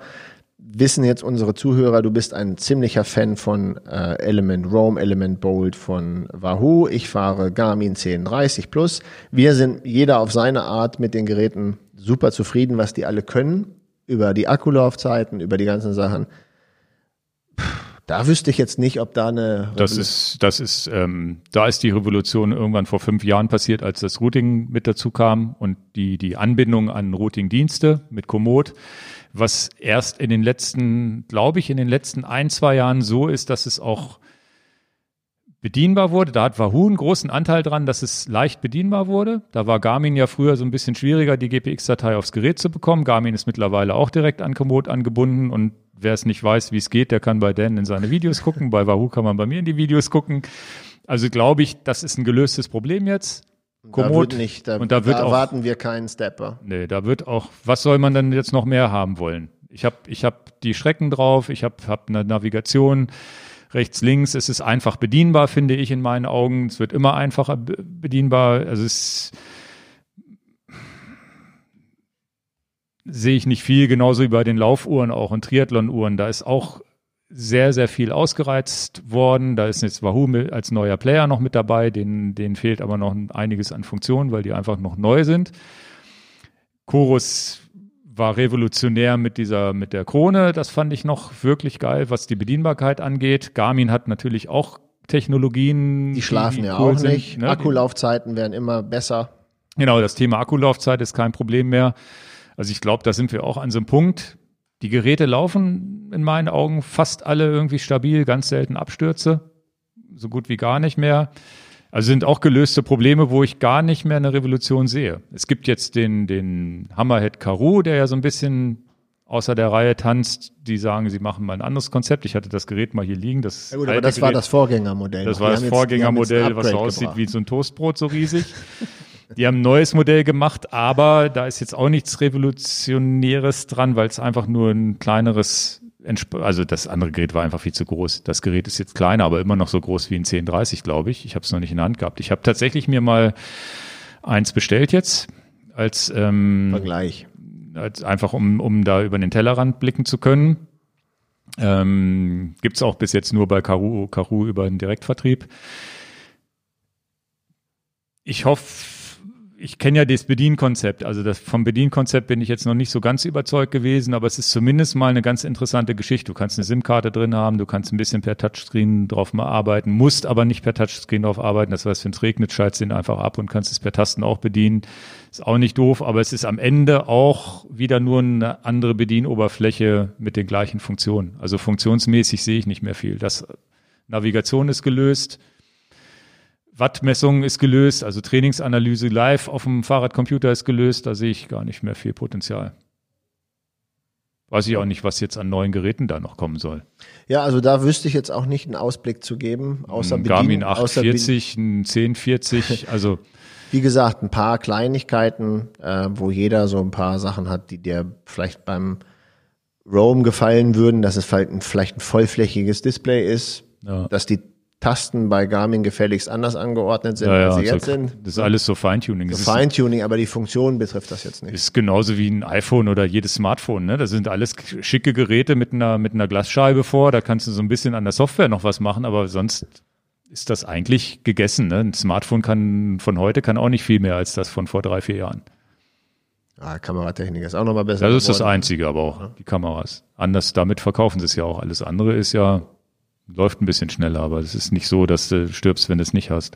wissen jetzt unsere Zuhörer, du bist ein ziemlicher Fan von Element Roam, Element Bolt von Wahoo. Ich fahre Garmin 1030 Plus. Wir sind jeder auf seine Art mit den Geräten super zufrieden, was die alle können, über die Akkulaufzeiten, über die ganzen Sachen. Da wüsste ich jetzt nicht, ob da eine... Da ist die Revolution irgendwann vor 5 Jahren passiert, als das Routing mit dazu kam und die Anbindung an Routing-Dienste mit Komoot, was erst in den letzten 1-2 Jahren so ist, dass es auch bedienbar wurde. Da hat Wahoo einen großen Anteil dran, dass es leicht bedienbar wurde. Da war Garmin ja früher so ein bisschen schwieriger, die GPX-Datei aufs Gerät zu bekommen. Garmin ist mittlerweile auch direkt an Komoot angebunden und wer es nicht weiß, wie es geht, der kann bei Dan in seine Videos gucken. Bei Wahoo kann man bei mir in die Videos gucken. Also glaube ich, das ist ein gelöstes Problem jetzt. Komoot. Da erwarten wir keinen Stepper. Nee, da wird auch, was soll man denn jetzt noch mehr haben wollen? Ich hab die Strecken drauf, ich hab eine Navigation rechts, links. Es ist einfach bedienbar, finde ich in meinen Augen. Es wird immer einfacher bedienbar. Also es sehe ich nicht viel, genauso wie bei den Laufuhren auch und Triathlonuhren. Da ist auch sehr, sehr viel ausgereizt worden. Da ist jetzt Wahoo als neuer Player noch mit dabei. Denen fehlt aber noch einiges an Funktionen, weil die einfach noch neu sind. Chorus war revolutionär mit der Krone. Das fand ich noch wirklich geil, was die Bedienbarkeit angeht. Garmin hat natürlich auch Technologien. Die schlafen die cool auch sind, nicht. Ne? Akkulaufzeiten werden immer besser. Genau, das Thema Akkulaufzeit ist kein Problem mehr. Also ich glaube, da sind wir auch an so einem Punkt. Die Geräte laufen in meinen Augen fast alle irgendwie stabil, ganz selten Abstürze, so gut wie gar nicht mehr. Also sind auch gelöste Probleme, wo ich gar nicht mehr eine Revolution sehe. Es gibt jetzt den Hammerhead Karoo, der ja so ein bisschen außer der Reihe tanzt. Die sagen, sie machen mal ein anderes Konzept. Ich hatte das Gerät mal hier liegen. Das war das Vorgängermodell. Das war das Vorgängermodell, was so aussieht wie so ein Toastbrot, so riesig. Die haben ein neues Modell gemacht, aber da ist jetzt auch nichts Revolutionäres dran, weil es einfach nur ein kleineres also das andere Gerät war einfach viel zu groß. Das Gerät ist jetzt kleiner, aber immer noch so groß wie ein 1030, glaube ich. Ich habe es noch nicht in der Hand gehabt. Ich habe tatsächlich mir mal eins bestellt jetzt als Vergleich, als einfach um da über den Tellerrand blicken zu können. Gibt's auch bis jetzt nur bei Karoo über den Direktvertrieb. Ich hoffe, ich kenne ja das Bedienkonzept. Also vom Bedienkonzept bin ich jetzt noch nicht so ganz überzeugt gewesen, aber es ist zumindest mal eine ganz interessante Geschichte. Du kannst eine SIM-Karte drin haben, du kannst ein bisschen per Touchscreen drauf mal arbeiten, musst aber nicht per Touchscreen drauf arbeiten. Das heißt, wenn es regnet, schaltest du den einfach ab und kannst es per Tasten auch bedienen. Ist auch nicht doof, aber es ist am Ende auch wieder nur eine andere Bedienoberfläche mit den gleichen Funktionen. Also funktionsmäßig sehe ich nicht mehr viel. Das Navigation ist gelöst. Wattmessung ist gelöst, also Trainingsanalyse live auf dem Fahrradcomputer ist gelöst, da sehe ich gar nicht mehr viel Potenzial. Weiß ich auch nicht, was jetzt an neuen Geräten da noch kommen soll. Ja, also da wüsste ich jetzt auch nicht einen Ausblick zu geben, außer ein Garmin 840, ein 1040, also wie gesagt, ein paar Kleinigkeiten, wo jeder so ein paar Sachen hat, die dir vielleicht beim Roam gefallen würden, dass es vielleicht ein vollflächiges Display ist, ja, dass die Tasten bei Garmin gefälligst anders angeordnet sind, als sie jetzt sind. Das ist alles so Feintuning. So Feintuning, aber die Funktion betrifft das jetzt nicht. Ist genauso wie ein iPhone oder jedes Smartphone, ne? Das sind alles schicke Geräte mit einer Glasscheibe vor, da kannst du so ein bisschen an der Software noch was machen, aber sonst ist das eigentlich gegessen, ne? Ein Smartphone kann von heute auch nicht viel mehr als das von vor 3-4 Jahren. Ah, Kameratechnik ist auch nochmal besser. Das ist das Einzige, aber auch die Kameras. Anders, damit verkaufen sie es ja auch. Alles andere ist ja, läuft ein bisschen schneller, aber es ist nicht so, dass du stirbst, wenn du es nicht hast.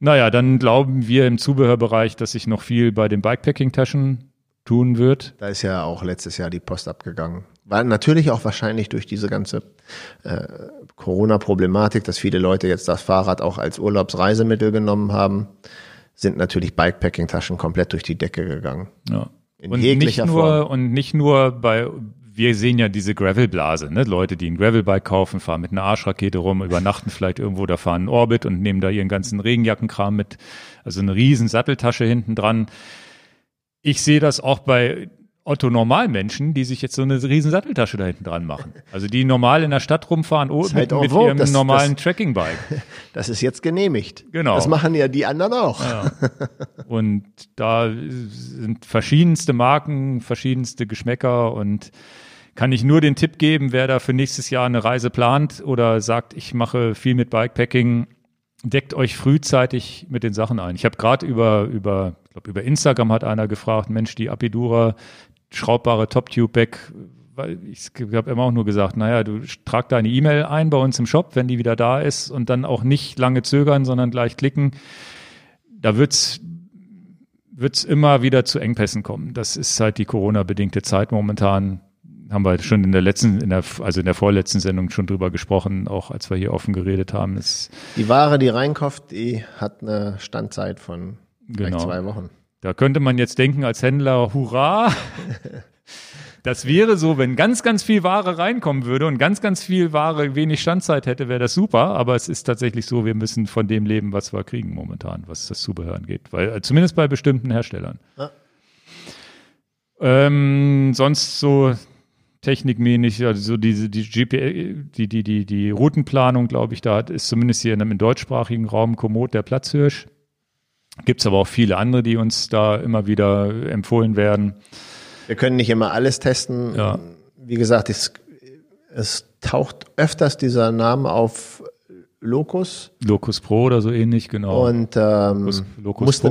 Naja, dann glauben wir im Zubehörbereich, dass sich noch viel bei den Bikepacking-Taschen tun wird. Da ist ja auch letztes Jahr die Post abgegangen. Weil natürlich auch wahrscheinlich durch diese ganze Corona-Problematik, dass viele Leute jetzt das Fahrrad auch als Urlaubsreisemittel genommen haben, sind natürlich Bikepacking-Taschen komplett durch die Decke gegangen. Ja. In jeglicher Form. Und nicht nur bei... Wir sehen ja diese Gravelblase, ne? Leute, die ein Gravelbike kaufen, fahren mit einer Arschrakete rum, übernachten vielleicht irgendwo, da fahren in Orbit und nehmen da ihren ganzen Regenjackenkram mit, also eine riesen Satteltasche hinten dran. Ich sehe das auch bei Otto-Normalmenschen, die sich jetzt so eine riesen Satteltasche da hinten dran machen. Also die normal in der Stadt rumfahren mit ihrem normalen Trekkingbike. Das ist jetzt genehmigt. Genau. Das machen ja die anderen auch. Ja. Und da sind verschiedenste Marken, verschiedenste Geschmäcker und kann ich nur den Tipp geben, wer da für nächstes Jahr eine Reise plant oder sagt, ich mache viel mit Bikepacking, deckt euch frühzeitig mit den Sachen ein. Ich habe gerade über Instagram hat einer gefragt, Mensch, die Apidura schraubbare Top-Tube-Bag, weil ich habe immer auch nur gesagt, naja, du trag deine E-Mail ein bei uns im Shop, wenn die wieder da ist und dann auch nicht lange zögern, sondern gleich klicken. Da wird's immer wieder zu Engpässen kommen. Das ist halt die Corona-bedingte Zeit momentan. Haben wir schon in der vorletzten Sendung schon drüber gesprochen, auch als wir hier offen geredet haben. Die Ware, die reinkauft, die hat eine Standzeit von vielleicht 2 Wochen. Da könnte man jetzt denken als Händler, hurra! Das wäre so, wenn ganz, ganz viel Ware reinkommen würde und ganz, ganz viel Ware wenig Standzeit hätte, wäre das super. Aber es ist tatsächlich so, wir müssen von dem leben, was wir kriegen momentan, was das Zubehör angeht. Weil, zumindest bei bestimmten Herstellern. Ja. Sonst so technikmäßig, also die Routenplanung, glaube ich, da ist zumindest hier im deutschsprachigen Raum Komoot der Platzhirsch. Gibt es aber auch viele andere, die uns da immer wieder empfohlen werden. Wir können nicht immer alles testen. Ja. Wie gesagt, es taucht öfters dieser Name auf, Locus. Locus Pro oder so ähnlich, genau. Und muss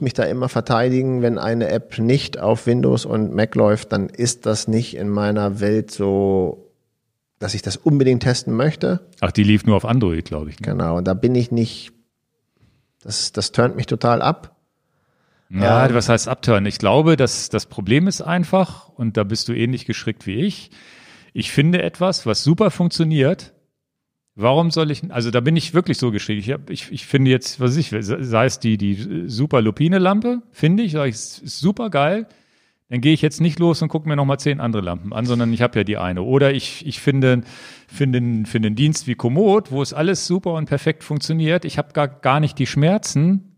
mich da immer verteidigen, wenn eine App nicht auf Windows und Mac läuft, dann ist das nicht in meiner Welt so, dass ich das unbedingt testen möchte. Ach, die lief nur auf Android, glaube ich. Ne? Genau, und da bin ich nicht, das turnt mich total ab. Ja, was heißt abturnen? Ich glaube, dass das Problem ist einfach, und da bist du ähnlich geschrickt wie ich. Ich finde etwas, was super funktioniert. Warum soll ich, also da bin ich wirklich so geschickt. Ich finde jetzt, sei es die super Lupine-Lampe, sage ich, ist super geil. Dann gehe ich jetzt nicht los und gucke mir nochmal 10 andere Lampen an, sondern ich habe ja die eine. Oder ich finde einen Dienst wie Komoot, wo es alles super und perfekt funktioniert. Ich habe gar nicht die Schmerzen,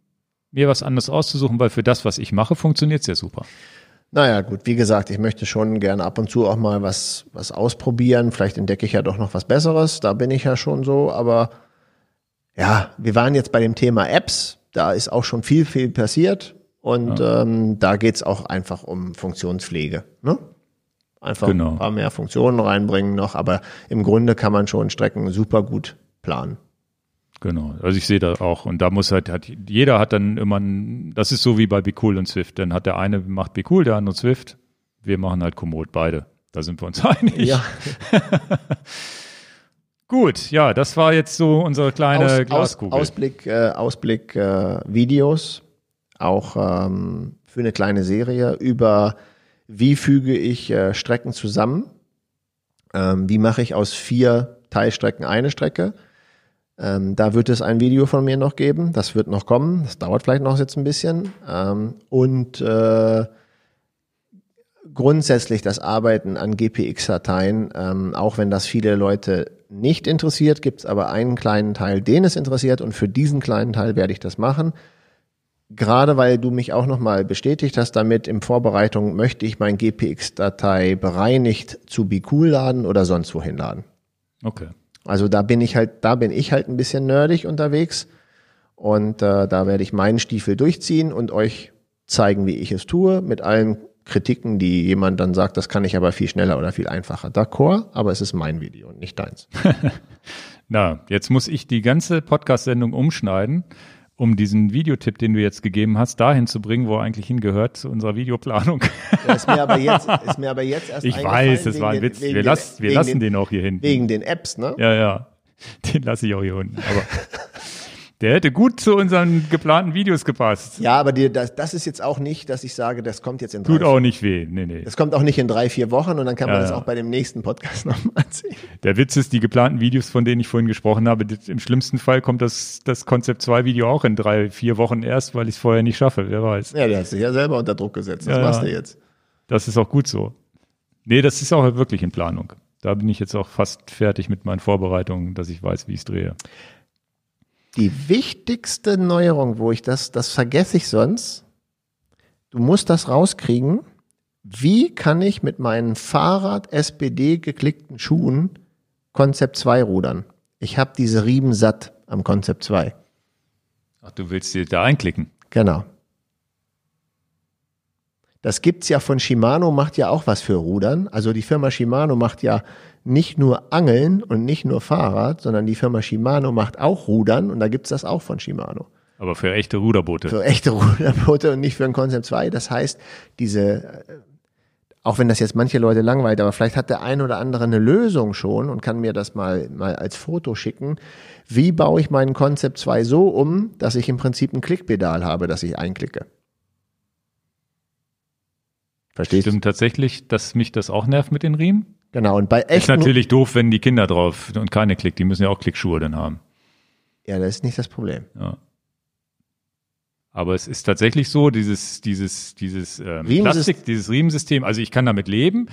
mir was anderes auszusuchen, weil für das, was ich mache, funktioniert es ja super. Naja, gut, wie gesagt, ich möchte schon gerne ab und zu auch mal was ausprobieren. Vielleicht entdecke ich ja doch noch was Besseres, da bin ich ja schon so. Aber ja, wir waren jetzt bei dem Thema Apps. Da ist auch schon viel, viel passiert. Und ja, da geht's auch einfach um Funktionspflege, ne? Einfach genau, ein paar mehr Funktionen reinbringen noch. Aber im Grunde kann man schon Strecken super gut planen. Genau, also ich sehe das auch, und da muss halt jeder hat dann immer, das ist so wie bei BeCool und Zwift, dann hat der eine macht BeCool, der andere Zwift, wir machen halt Komoot, beide, da sind wir uns einig. Ja. Gut, ja, das war jetzt so unsere kleine Glaskugel. Ausblick, Videos, auch für eine kleine Serie über, wie füge ich Strecken zusammen, wie mache ich aus 4 Teilstrecken eine Strecke. Da wird es ein Video von mir noch geben. Das wird noch kommen. Das dauert vielleicht noch jetzt ein bisschen. Und grundsätzlich das Arbeiten an GPX-Dateien, auch wenn das viele Leute nicht interessiert, gibt es aber einen kleinen Teil, den es interessiert. Und für diesen kleinen Teil werde ich das machen. Gerade weil du mich auch nochmal bestätigt hast damit, in Vorbereitung möchte ich meine GPX-Datei bereinigt zu BeCool laden oder sonst wohin laden. Okay. Also da bin ich halt ein bisschen nerdig unterwegs, und da werde ich meinen Stiefel durchziehen und euch zeigen, wie ich es tue, mit allen Kritiken, die jemand dann sagt, das kann ich aber viel schneller oder viel einfacher. D'accord, aber es ist mein Video und nicht deins. Na, jetzt muss ich die ganze Podcast-Sendung umschneiden, um diesen Videotipp, den du jetzt gegeben hast, dahin zu bringen, wo er eigentlich hingehört, zu unserer Videoplanung. Ja, ist mir aber jetzt erst eingefallen. Ich weiß, es war ein Witz. Wir lassen den auch hier hinten. Wegen den Apps, ne? Ja. Den lasse ich auch hier unten. Aber der hätte gut zu unseren geplanten Videos gepasst. Ja, aber das ist jetzt auch nicht, dass ich sage, das kommt jetzt in 3-4 Wochen. Tut auch nicht weh. Nee. Das kommt auch nicht in 3-4 Wochen, und dann kann man das auch bei dem nächsten Podcast nochmal sehen. Der Witz ist, die geplanten Videos, von denen ich vorhin gesprochen habe, im schlimmsten Fall kommt das Konzept 2 Video auch in 3-4 Wochen erst, weil ich es vorher nicht schaffe. Wer weiß. Ja, der hat sich ja selber unter Druck gesetzt. Das machst du jetzt. Das ist auch gut so. Nee, das ist auch wirklich in Planung. Da bin ich jetzt auch fast fertig mit meinen Vorbereitungen, dass ich weiß, wie ich es drehe. Die wichtigste Neuerung, wo ich das vergesse ich sonst, du musst das rauskriegen, wie kann ich mit meinen Fahrrad-SPD geklickten Schuhen Concept 2 rudern? Ich habe diese Riemen satt am Concept 2. Ach, du willst dir da einklicken? Genau. Das gibt's ja von Shimano, macht ja auch was für Rudern. Also die Firma Shimano macht ja nicht nur Angeln und nicht nur Fahrrad, sondern die Firma Shimano macht auch Rudern, und da gibt's das auch von Shimano. Aber für echte Ruderboote. Für echte Ruderboote und nicht für ein Concept 2. Das heißt, auch wenn das jetzt manche Leute langweilt, aber vielleicht hat der ein oder andere eine Lösung schon und kann mir das mal als Foto schicken. Wie baue ich meinen Concept 2 so um, dass ich im Prinzip ein Klickpedal habe, dass ich einklicke? Verstehst? Stimmt tatsächlich, dass mich das auch nervt mit den Riemen. Genau, und bei echt ist natürlich doof, wenn die Kinder drauf und keine Klick, die müssen ja auch Klickschuhe dann haben. Ja, das ist nicht das Problem. Ja. Aber es ist tatsächlich so, dieses Plastik, dieses Riemensystem, also ich kann damit leben,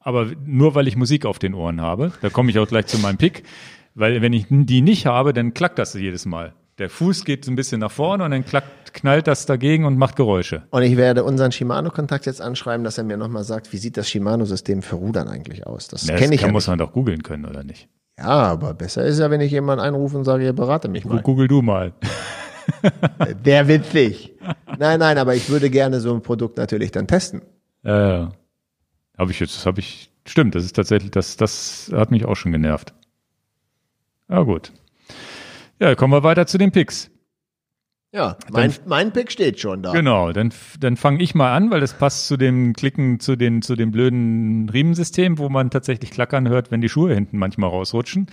aber nur weil ich Musik auf den Ohren habe, da komme ich auch gleich zu meinem Pick, weil wenn ich die nicht habe, dann klackt das jedes Mal. Der Fuß geht so ein bisschen nach vorne und dann knallt das dagegen und macht Geräusche. Und ich werde unseren Shimano-Kontakt jetzt anschreiben, dass er mir nochmal sagt, wie sieht das Shimano-System für Rudern eigentlich aus? Das muss man doch googeln können, oder nicht? Ja, aber besser ist ja, wenn ich jemanden anrufe und sage, ja, berate mich mal. Google du mal. Wäre witzig. Nein, aber ich würde gerne so ein Produkt natürlich dann testen. Stimmt, das ist tatsächlich, das hat mich auch schon genervt. Ja, gut. Ja, kommen wir weiter zu den Picks. Ja, mein Pick steht schon da. Genau, dann fange ich mal an, weil das passt zu dem Klicken, zu dem blöden Riemensystem, wo man tatsächlich klackern hört, wenn die Schuhe hinten manchmal rausrutschen.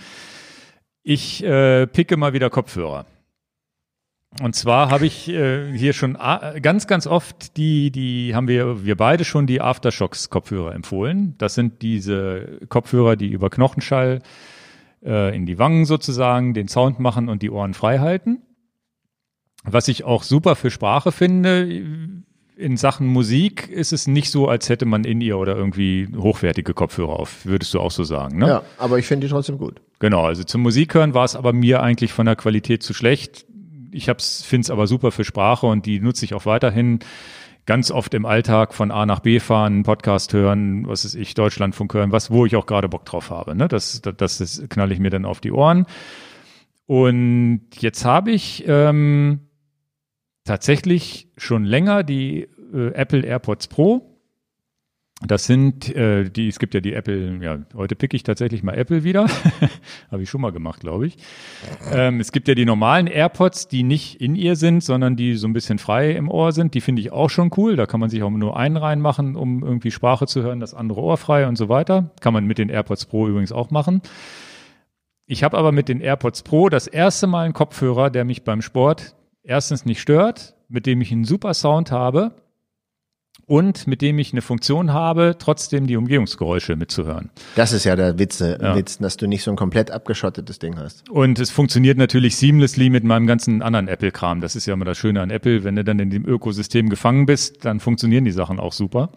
Ich picke mal wieder Kopfhörer. Und zwar habe ich hier schon ganz, ganz oft die haben wir beide schon die Aftershocks-Kopfhörer empfohlen. Das sind diese Kopfhörer, die über Knochenschall in die Wangen sozusagen den Sound machen und die Ohren frei halten. Was ich auch super für Sprache finde, in Sachen Musik ist es nicht so, als hätte man in ihr oder irgendwie hochwertige Kopfhörer auf, würdest du auch so sagen, ne? Ja, aber ich finde die trotzdem gut. Genau, also zum Musik hören war es aber mir eigentlich von der Qualität zu schlecht. Ich finde es aber super für Sprache, und die nutze ich auch weiterhin. ganz oft im Alltag von A nach B fahren, einen Podcast hören, was weiß ich, Deutschlandfunk hören, wo ich auch gerade Bock drauf habe. Ne? Das knalle ich mir dann auf die Ohren. Und jetzt habe ich tatsächlich schon länger die Apple AirPods Pro. Das sind es gibt ja die Apple, ja, heute picke ich tatsächlich mal Apple wieder. Habe ich schon mal gemacht, glaube ich. Es gibt ja die normalen AirPods, die nicht in ihr sind, sondern die so ein bisschen frei im Ohr sind. Die finde ich auch schon cool. Da kann man sich auch nur einen reinmachen, um irgendwie Sprache zu hören, das andere Ohr frei und so weiter. Kann man mit den AirPods Pro übrigens auch machen. Ich habe aber mit den AirPods Pro das erste Mal einen Kopfhörer, der mich beim Sport erstens nicht stört, mit dem ich einen super Sound habe. Und mit dem ich eine Funktion habe, trotzdem die Umgebungsgeräusche mitzuhören. Das ist ja der Witz, dass du nicht so ein komplett abgeschottetes Ding hast. Und es funktioniert natürlich seamlessly mit meinem ganzen anderen Apple-Kram. Das ist ja immer das Schöne an Apple. Wenn du dann in dem Ökosystem gefangen bist, dann funktionieren die Sachen auch super.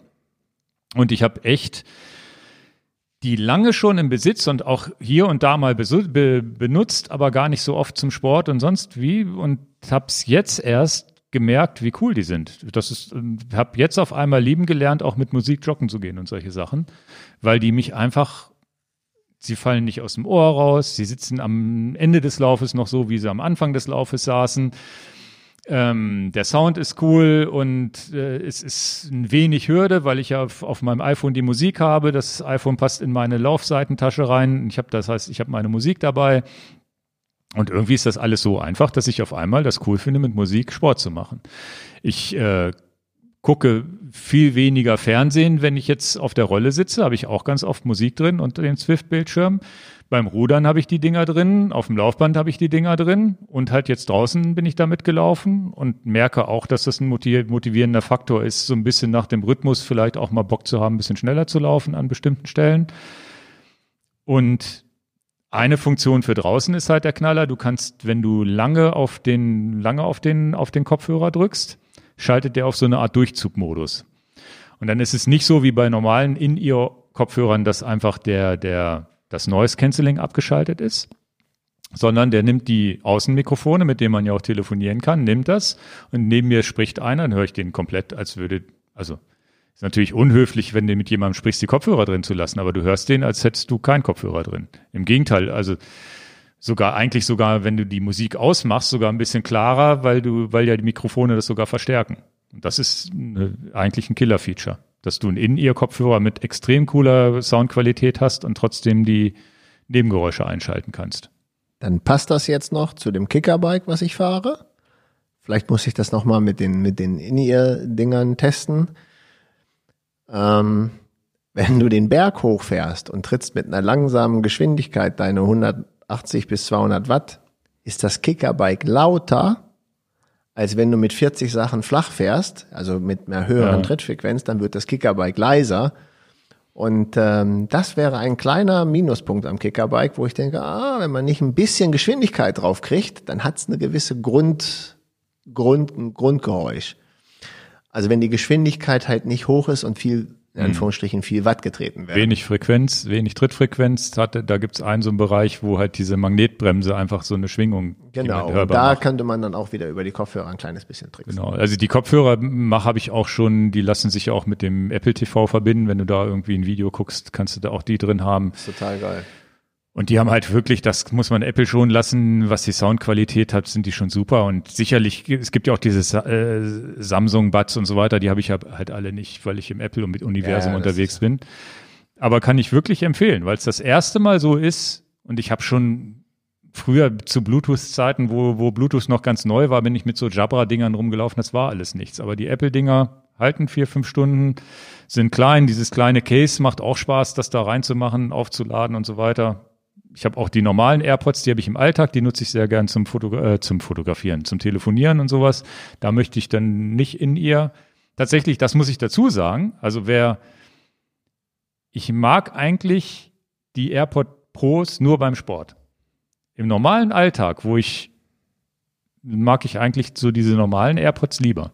Und ich habe echt die lange schon im Besitz und auch hier und da mal benutzt, aber gar nicht so oft zum Sport und sonst wie. Und habe es jetzt erst gemerkt, wie cool die sind. Habe jetzt auf einmal lieben gelernt, auch mit Musik joggen zu gehen und solche Sachen, weil die mich einfach, sie fallen nicht aus dem Ohr raus, sie sitzen am Ende des Laufes noch so, wie sie am Anfang des Laufes saßen. Der Sound ist cool und es ist ein wenig Hürde, weil ich ja auf meinem iPhone die Musik habe. Das iPhone passt in meine Laufseitentasche rein. Ich habe meine Musik dabei. Und irgendwie ist das alles so einfach, dass ich auf einmal das cool finde, mit Musik Sport zu machen. Ich gucke viel weniger Fernsehen, wenn ich jetzt auf der Rolle sitze, habe ich auch ganz oft Musik drin unter dem Zwift-Bildschirm. Beim Rudern habe ich die Dinger drin, auf dem Laufband habe ich die Dinger drin und halt jetzt draußen bin ich damit gelaufen und merke auch, dass das ein motivierender Faktor ist, so ein bisschen nach dem Rhythmus vielleicht auch mal Bock zu haben, ein bisschen schneller zu laufen an bestimmten Stellen. Und eine Funktion für draußen ist halt der Knaller. Du kannst, wenn du lange auf den Kopfhörer drückst, schaltet der auf so eine Art Durchzugmodus. Und dann ist es nicht so wie bei normalen In-Ear-Kopfhörern, dass einfach das Noise-Canceling abgeschaltet ist, sondern der nimmt die Außenmikrofone, mit denen man ja auch telefonieren kann, nimmt das und neben mir spricht einer, dann höre ich den komplett, ist natürlich unhöflich, wenn du mit jemandem sprichst, die Kopfhörer drin zu lassen, aber du hörst den, als hättest du keinen Kopfhörer drin. Im Gegenteil, also sogar, wenn du die Musik ausmachst, sogar ein bisschen klarer, weil ja die Mikrofone das sogar verstärken. Und das ist eigentlich ein Killer-Feature, dass du einen In-Ear-Kopfhörer mit extrem cooler Soundqualität hast und trotzdem die Nebengeräusche einschalten kannst. Dann passt das jetzt noch zu dem Kickerbike, was ich fahre. Vielleicht muss ich das nochmal mit den In-Ear-Dingern testen. Wenn du den Berg hochfährst und trittst mit einer langsamen Geschwindigkeit deine 180 bis 200 Watt, ist das Kickerbike lauter, als wenn du mit 40 Sachen flach fährst, also mit einer höheren Trittfrequenz, dann wird das Kickerbike leiser. Und das wäre ein kleiner Minuspunkt am Kickerbike, wo ich denke, wenn man nicht ein bisschen Geschwindigkeit drauf kriegt, dann hat es eine gewisse Grundgeräusch. Also wenn die Geschwindigkeit halt nicht hoch ist und viel, in Anführungsstrichen, viel Watt getreten werden. Wenig Trittfrequenz. Da gibt es einen so einen Bereich, wo halt diese Magnetbremse einfach so eine Schwingung, genau, hörbar da macht. Könnte man dann auch wieder über die Kopfhörer ein kleines bisschen tricksen. Genau, also die Kopfhörer habe ich auch schon, die lassen sich auch mit dem Apple TV verbinden. Wenn du da irgendwie ein Video guckst, kannst du da auch die drin haben. Das ist total geil. Und die haben halt wirklich, das muss man Apple schon lassen, was die Soundqualität hat, sind die schon super. Und sicherlich, es gibt ja auch diese Samsung-Buds und so weiter, die habe ich halt alle nicht, weil ich im Apple-Universum unterwegs bin. Aber kann ich wirklich empfehlen, weil es das erste Mal so ist und ich habe schon früher zu Bluetooth-Zeiten, wo Bluetooth noch ganz neu war, bin ich mit so Jabra-Dingern rumgelaufen, das war alles nichts. Aber die Apple-Dinger halten 4-5 Stunden, sind klein. Dieses kleine Case macht auch Spaß, das da reinzumachen, aufzuladen und so weiter. Ich habe auch die normalen AirPods, die habe ich im Alltag, die nutze ich sehr gern zum Fotografieren, zum Telefonieren und sowas. Da möchte ich dann nicht in ihr. Tatsächlich, das muss ich dazu sagen, ich mag eigentlich die AirPod Pros nur beim Sport. Im normalen Alltag, mag ich eigentlich so diese normalen AirPods lieber,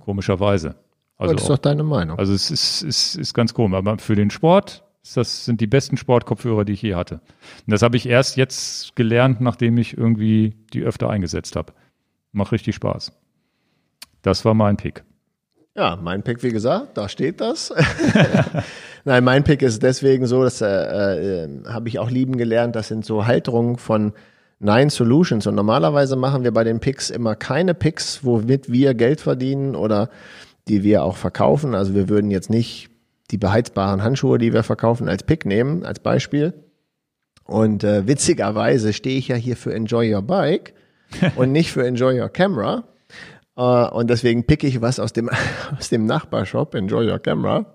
komischerweise. Also das ist doch deine Meinung. Also es ist ganz komisch, aber für den Sport das sind die besten Sportkopfhörer, die ich je hatte. Und das habe ich erst jetzt gelernt, nachdem ich irgendwie die öfter eingesetzt habe. Macht richtig Spaß. Das war mein Pick. Ja, mein Pick, wie gesagt, da steht das. Nein, mein Pick ist deswegen so, das habe ich auch lieben gelernt, das sind so Halterungen von Nine Solutions. Und normalerweise machen wir bei den Picks immer keine Picks, womit wir Geld verdienen oder die wir auch verkaufen. Also wir würden jetzt nicht die beheizbaren Handschuhe, die wir verkaufen, als Pick nehmen, als Beispiel. Und witzigerweise stehe ich ja hier für Enjoy Your Bike und nicht für Enjoy Your Camera. Und deswegen picke ich was aus dem Nachbarshop, Enjoy Your Camera.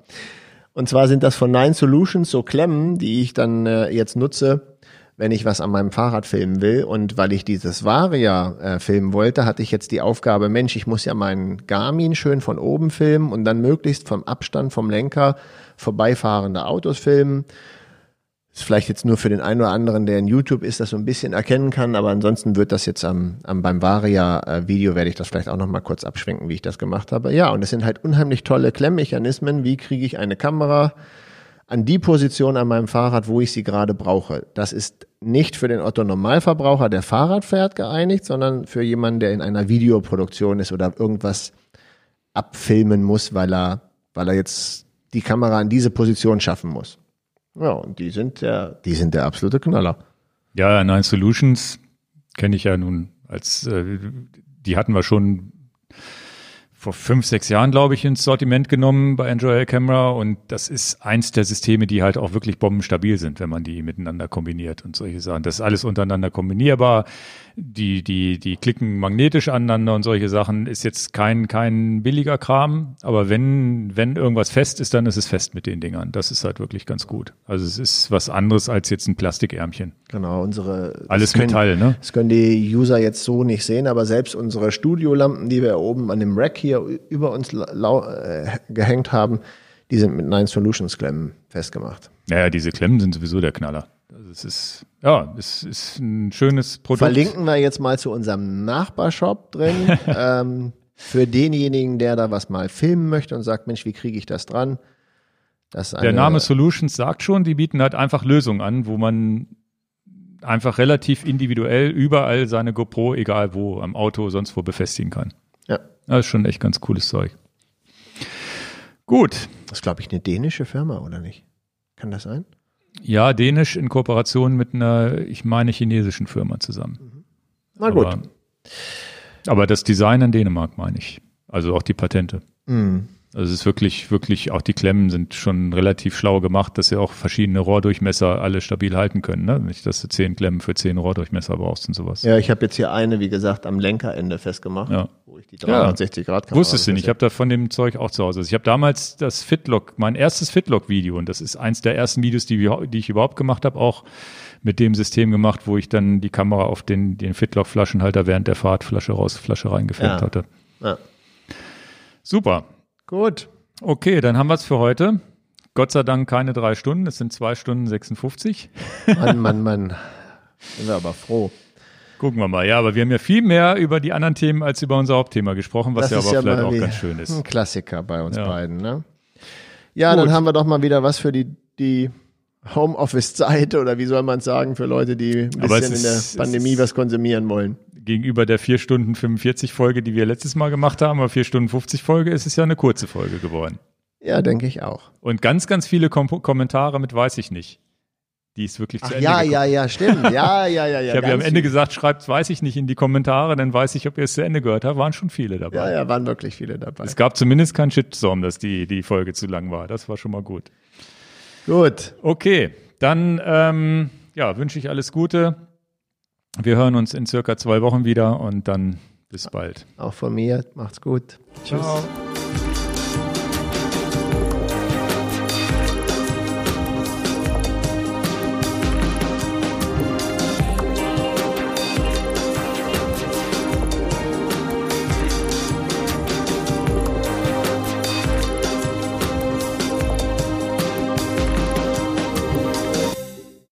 Und zwar sind das von Nine Solutions so Klemmen, die ich dann jetzt nutze, wenn ich was an meinem Fahrrad filmen will. Und weil ich dieses Varia filmen wollte, hatte ich jetzt die Aufgabe, Mensch, ich muss ja meinen Garmin schön von oben filmen und dann möglichst vom Abstand vom Lenker vorbeifahrende Autos filmen. Ist vielleicht jetzt nur für den einen oder anderen, der in YouTube ist, das so ein bisschen erkennen kann, aber ansonsten wird das jetzt beim Varia-Video werde ich das vielleicht auch nochmal kurz abschwenken, wie ich das gemacht habe. Ja, und es sind halt unheimlich tolle Klemmmechanismen. Wie kriege ich eine Kamera an die Position an meinem Fahrrad, wo ich sie gerade brauche? Das ist nicht für den Otto-Normalverbraucher, der Fahrrad fährt, geeinigt, sondern für jemanden, der in einer Videoproduktion ist oder irgendwas abfilmen muss, weil er jetzt die Kamera an diese Position schaffen muss. Ja, und die sind der absolute Knaller. Ja, Nine Solutions kenne ich ja nun als, die hatten wir schon vor 5-6 Jahren, glaube ich, ins Sortiment genommen bei Enjoy Your Camera, und das ist eins der Systeme, die halt auch wirklich bombenstabil sind, wenn man die miteinander kombiniert und solche Sachen. Das ist alles untereinander kombinierbar, die klicken magnetisch aneinander und solche Sachen. Ist jetzt kein billiger Kram, aber wenn irgendwas fest ist, dann ist es fest mit den Dingern. Das ist halt wirklich ganz gut. Also es ist was anderes als jetzt ein Plastikärmchen. Genau, alles Metall, ne? Das können die User jetzt so nicht sehen, aber selbst unsere Studiolampen, die wir oben an dem Rack hier über uns gehängt haben, die sind mit Nine Solutions Klemmen festgemacht. Naja, diese Klemmen sind sowieso der Knaller. Also es ist ein schönes Produkt. Verlinken wir jetzt mal zu unserem Nachbarshop drin. Für denjenigen, der da was mal filmen möchte und sagt, Mensch, wie kriege ich das dran? Der Name Solutions sagt schon, die bieten halt einfach Lösungen an, wo man einfach relativ individuell überall seine GoPro, egal wo, am Auto, sonst wo befestigen kann. Ja. Das ist schon echt ganz cooles Zeug. Gut. Das ist, glaube ich, eine dänische Firma, oder nicht? Kann das sein? Ja, dänisch in Kooperation mit einer, ich meine, chinesischen Firma zusammen. Mhm. Na gut. Aber das Design in Dänemark, meine ich. Also auch die Patente. Mhm. Also es ist wirklich, wirklich, auch die Klemmen sind schon relativ schlau gemacht, dass sie auch verschiedene Rohrdurchmesser alle stabil halten können, ne? Nicht, dass du 10 Klemmen für 10 Rohrdurchmesser brauchst und sowas. Ja, ich habe jetzt hier eine, wie gesagt, am Lenkerende festgemacht, ja, wo ich die 360-Grad-Kamera... Wusstest du nicht, ich habe da von dem Zeug auch zu Hause. Also ich habe damals das Fitlock, mein erstes Fitlock-Video, und das ist eins der ersten Videos, die ich überhaupt gemacht habe, auch mit dem System gemacht, wo ich dann die Kamera auf den Fitlock-Flaschenhalter während der Fahrt Flasche raus, Flasche reingefilmt hatte. Ja. Super. Gut. Okay, dann haben wir es für heute. Gott sei Dank keine 3 Stunden, es sind 2 Stunden 56. Mann. Sind wir aber froh. Gucken wir mal. Ja, aber wir haben ja viel mehr über die anderen Themen als über unser Hauptthema gesprochen, was ja aber vielleicht auch ganz schön ist. Ein Klassiker bei uns beiden, ne? Ja, gut. Dann haben wir doch mal wieder was für die Homeoffice-Zeit, oder wie soll man es sagen, für Leute, die ein bisschen in der Pandemie was konsumieren wollen. Gegenüber der 4 Stunden 45 Folge, die wir letztes Mal gemacht haben, aber 4 Stunden 50 Folge, ist es ja eine kurze Folge geworden. Ja, denke ich auch. Und ganz, ganz viele Kommentare mit weiß ich nicht. Die ist wirklich zu Ende gekommen. Ja, stimmt. Ja. Ich habe ja am Ende gesagt, schreibt weiß ich nicht in die Kommentare, dann weiß ich, ob ihr es zu Ende gehört habt. Waren schon viele dabei. Ja, waren wirklich viele dabei. Es gab zumindest keinen Shitstorm, dass die Folge zu lang war. Das war schon mal gut. Gut. Okay, dann wünsche ich alles Gute. Wir hören uns in circa 2 Wochen wieder, und dann bis bald. Auch von mir. Macht's gut. Tschüss. Ciao.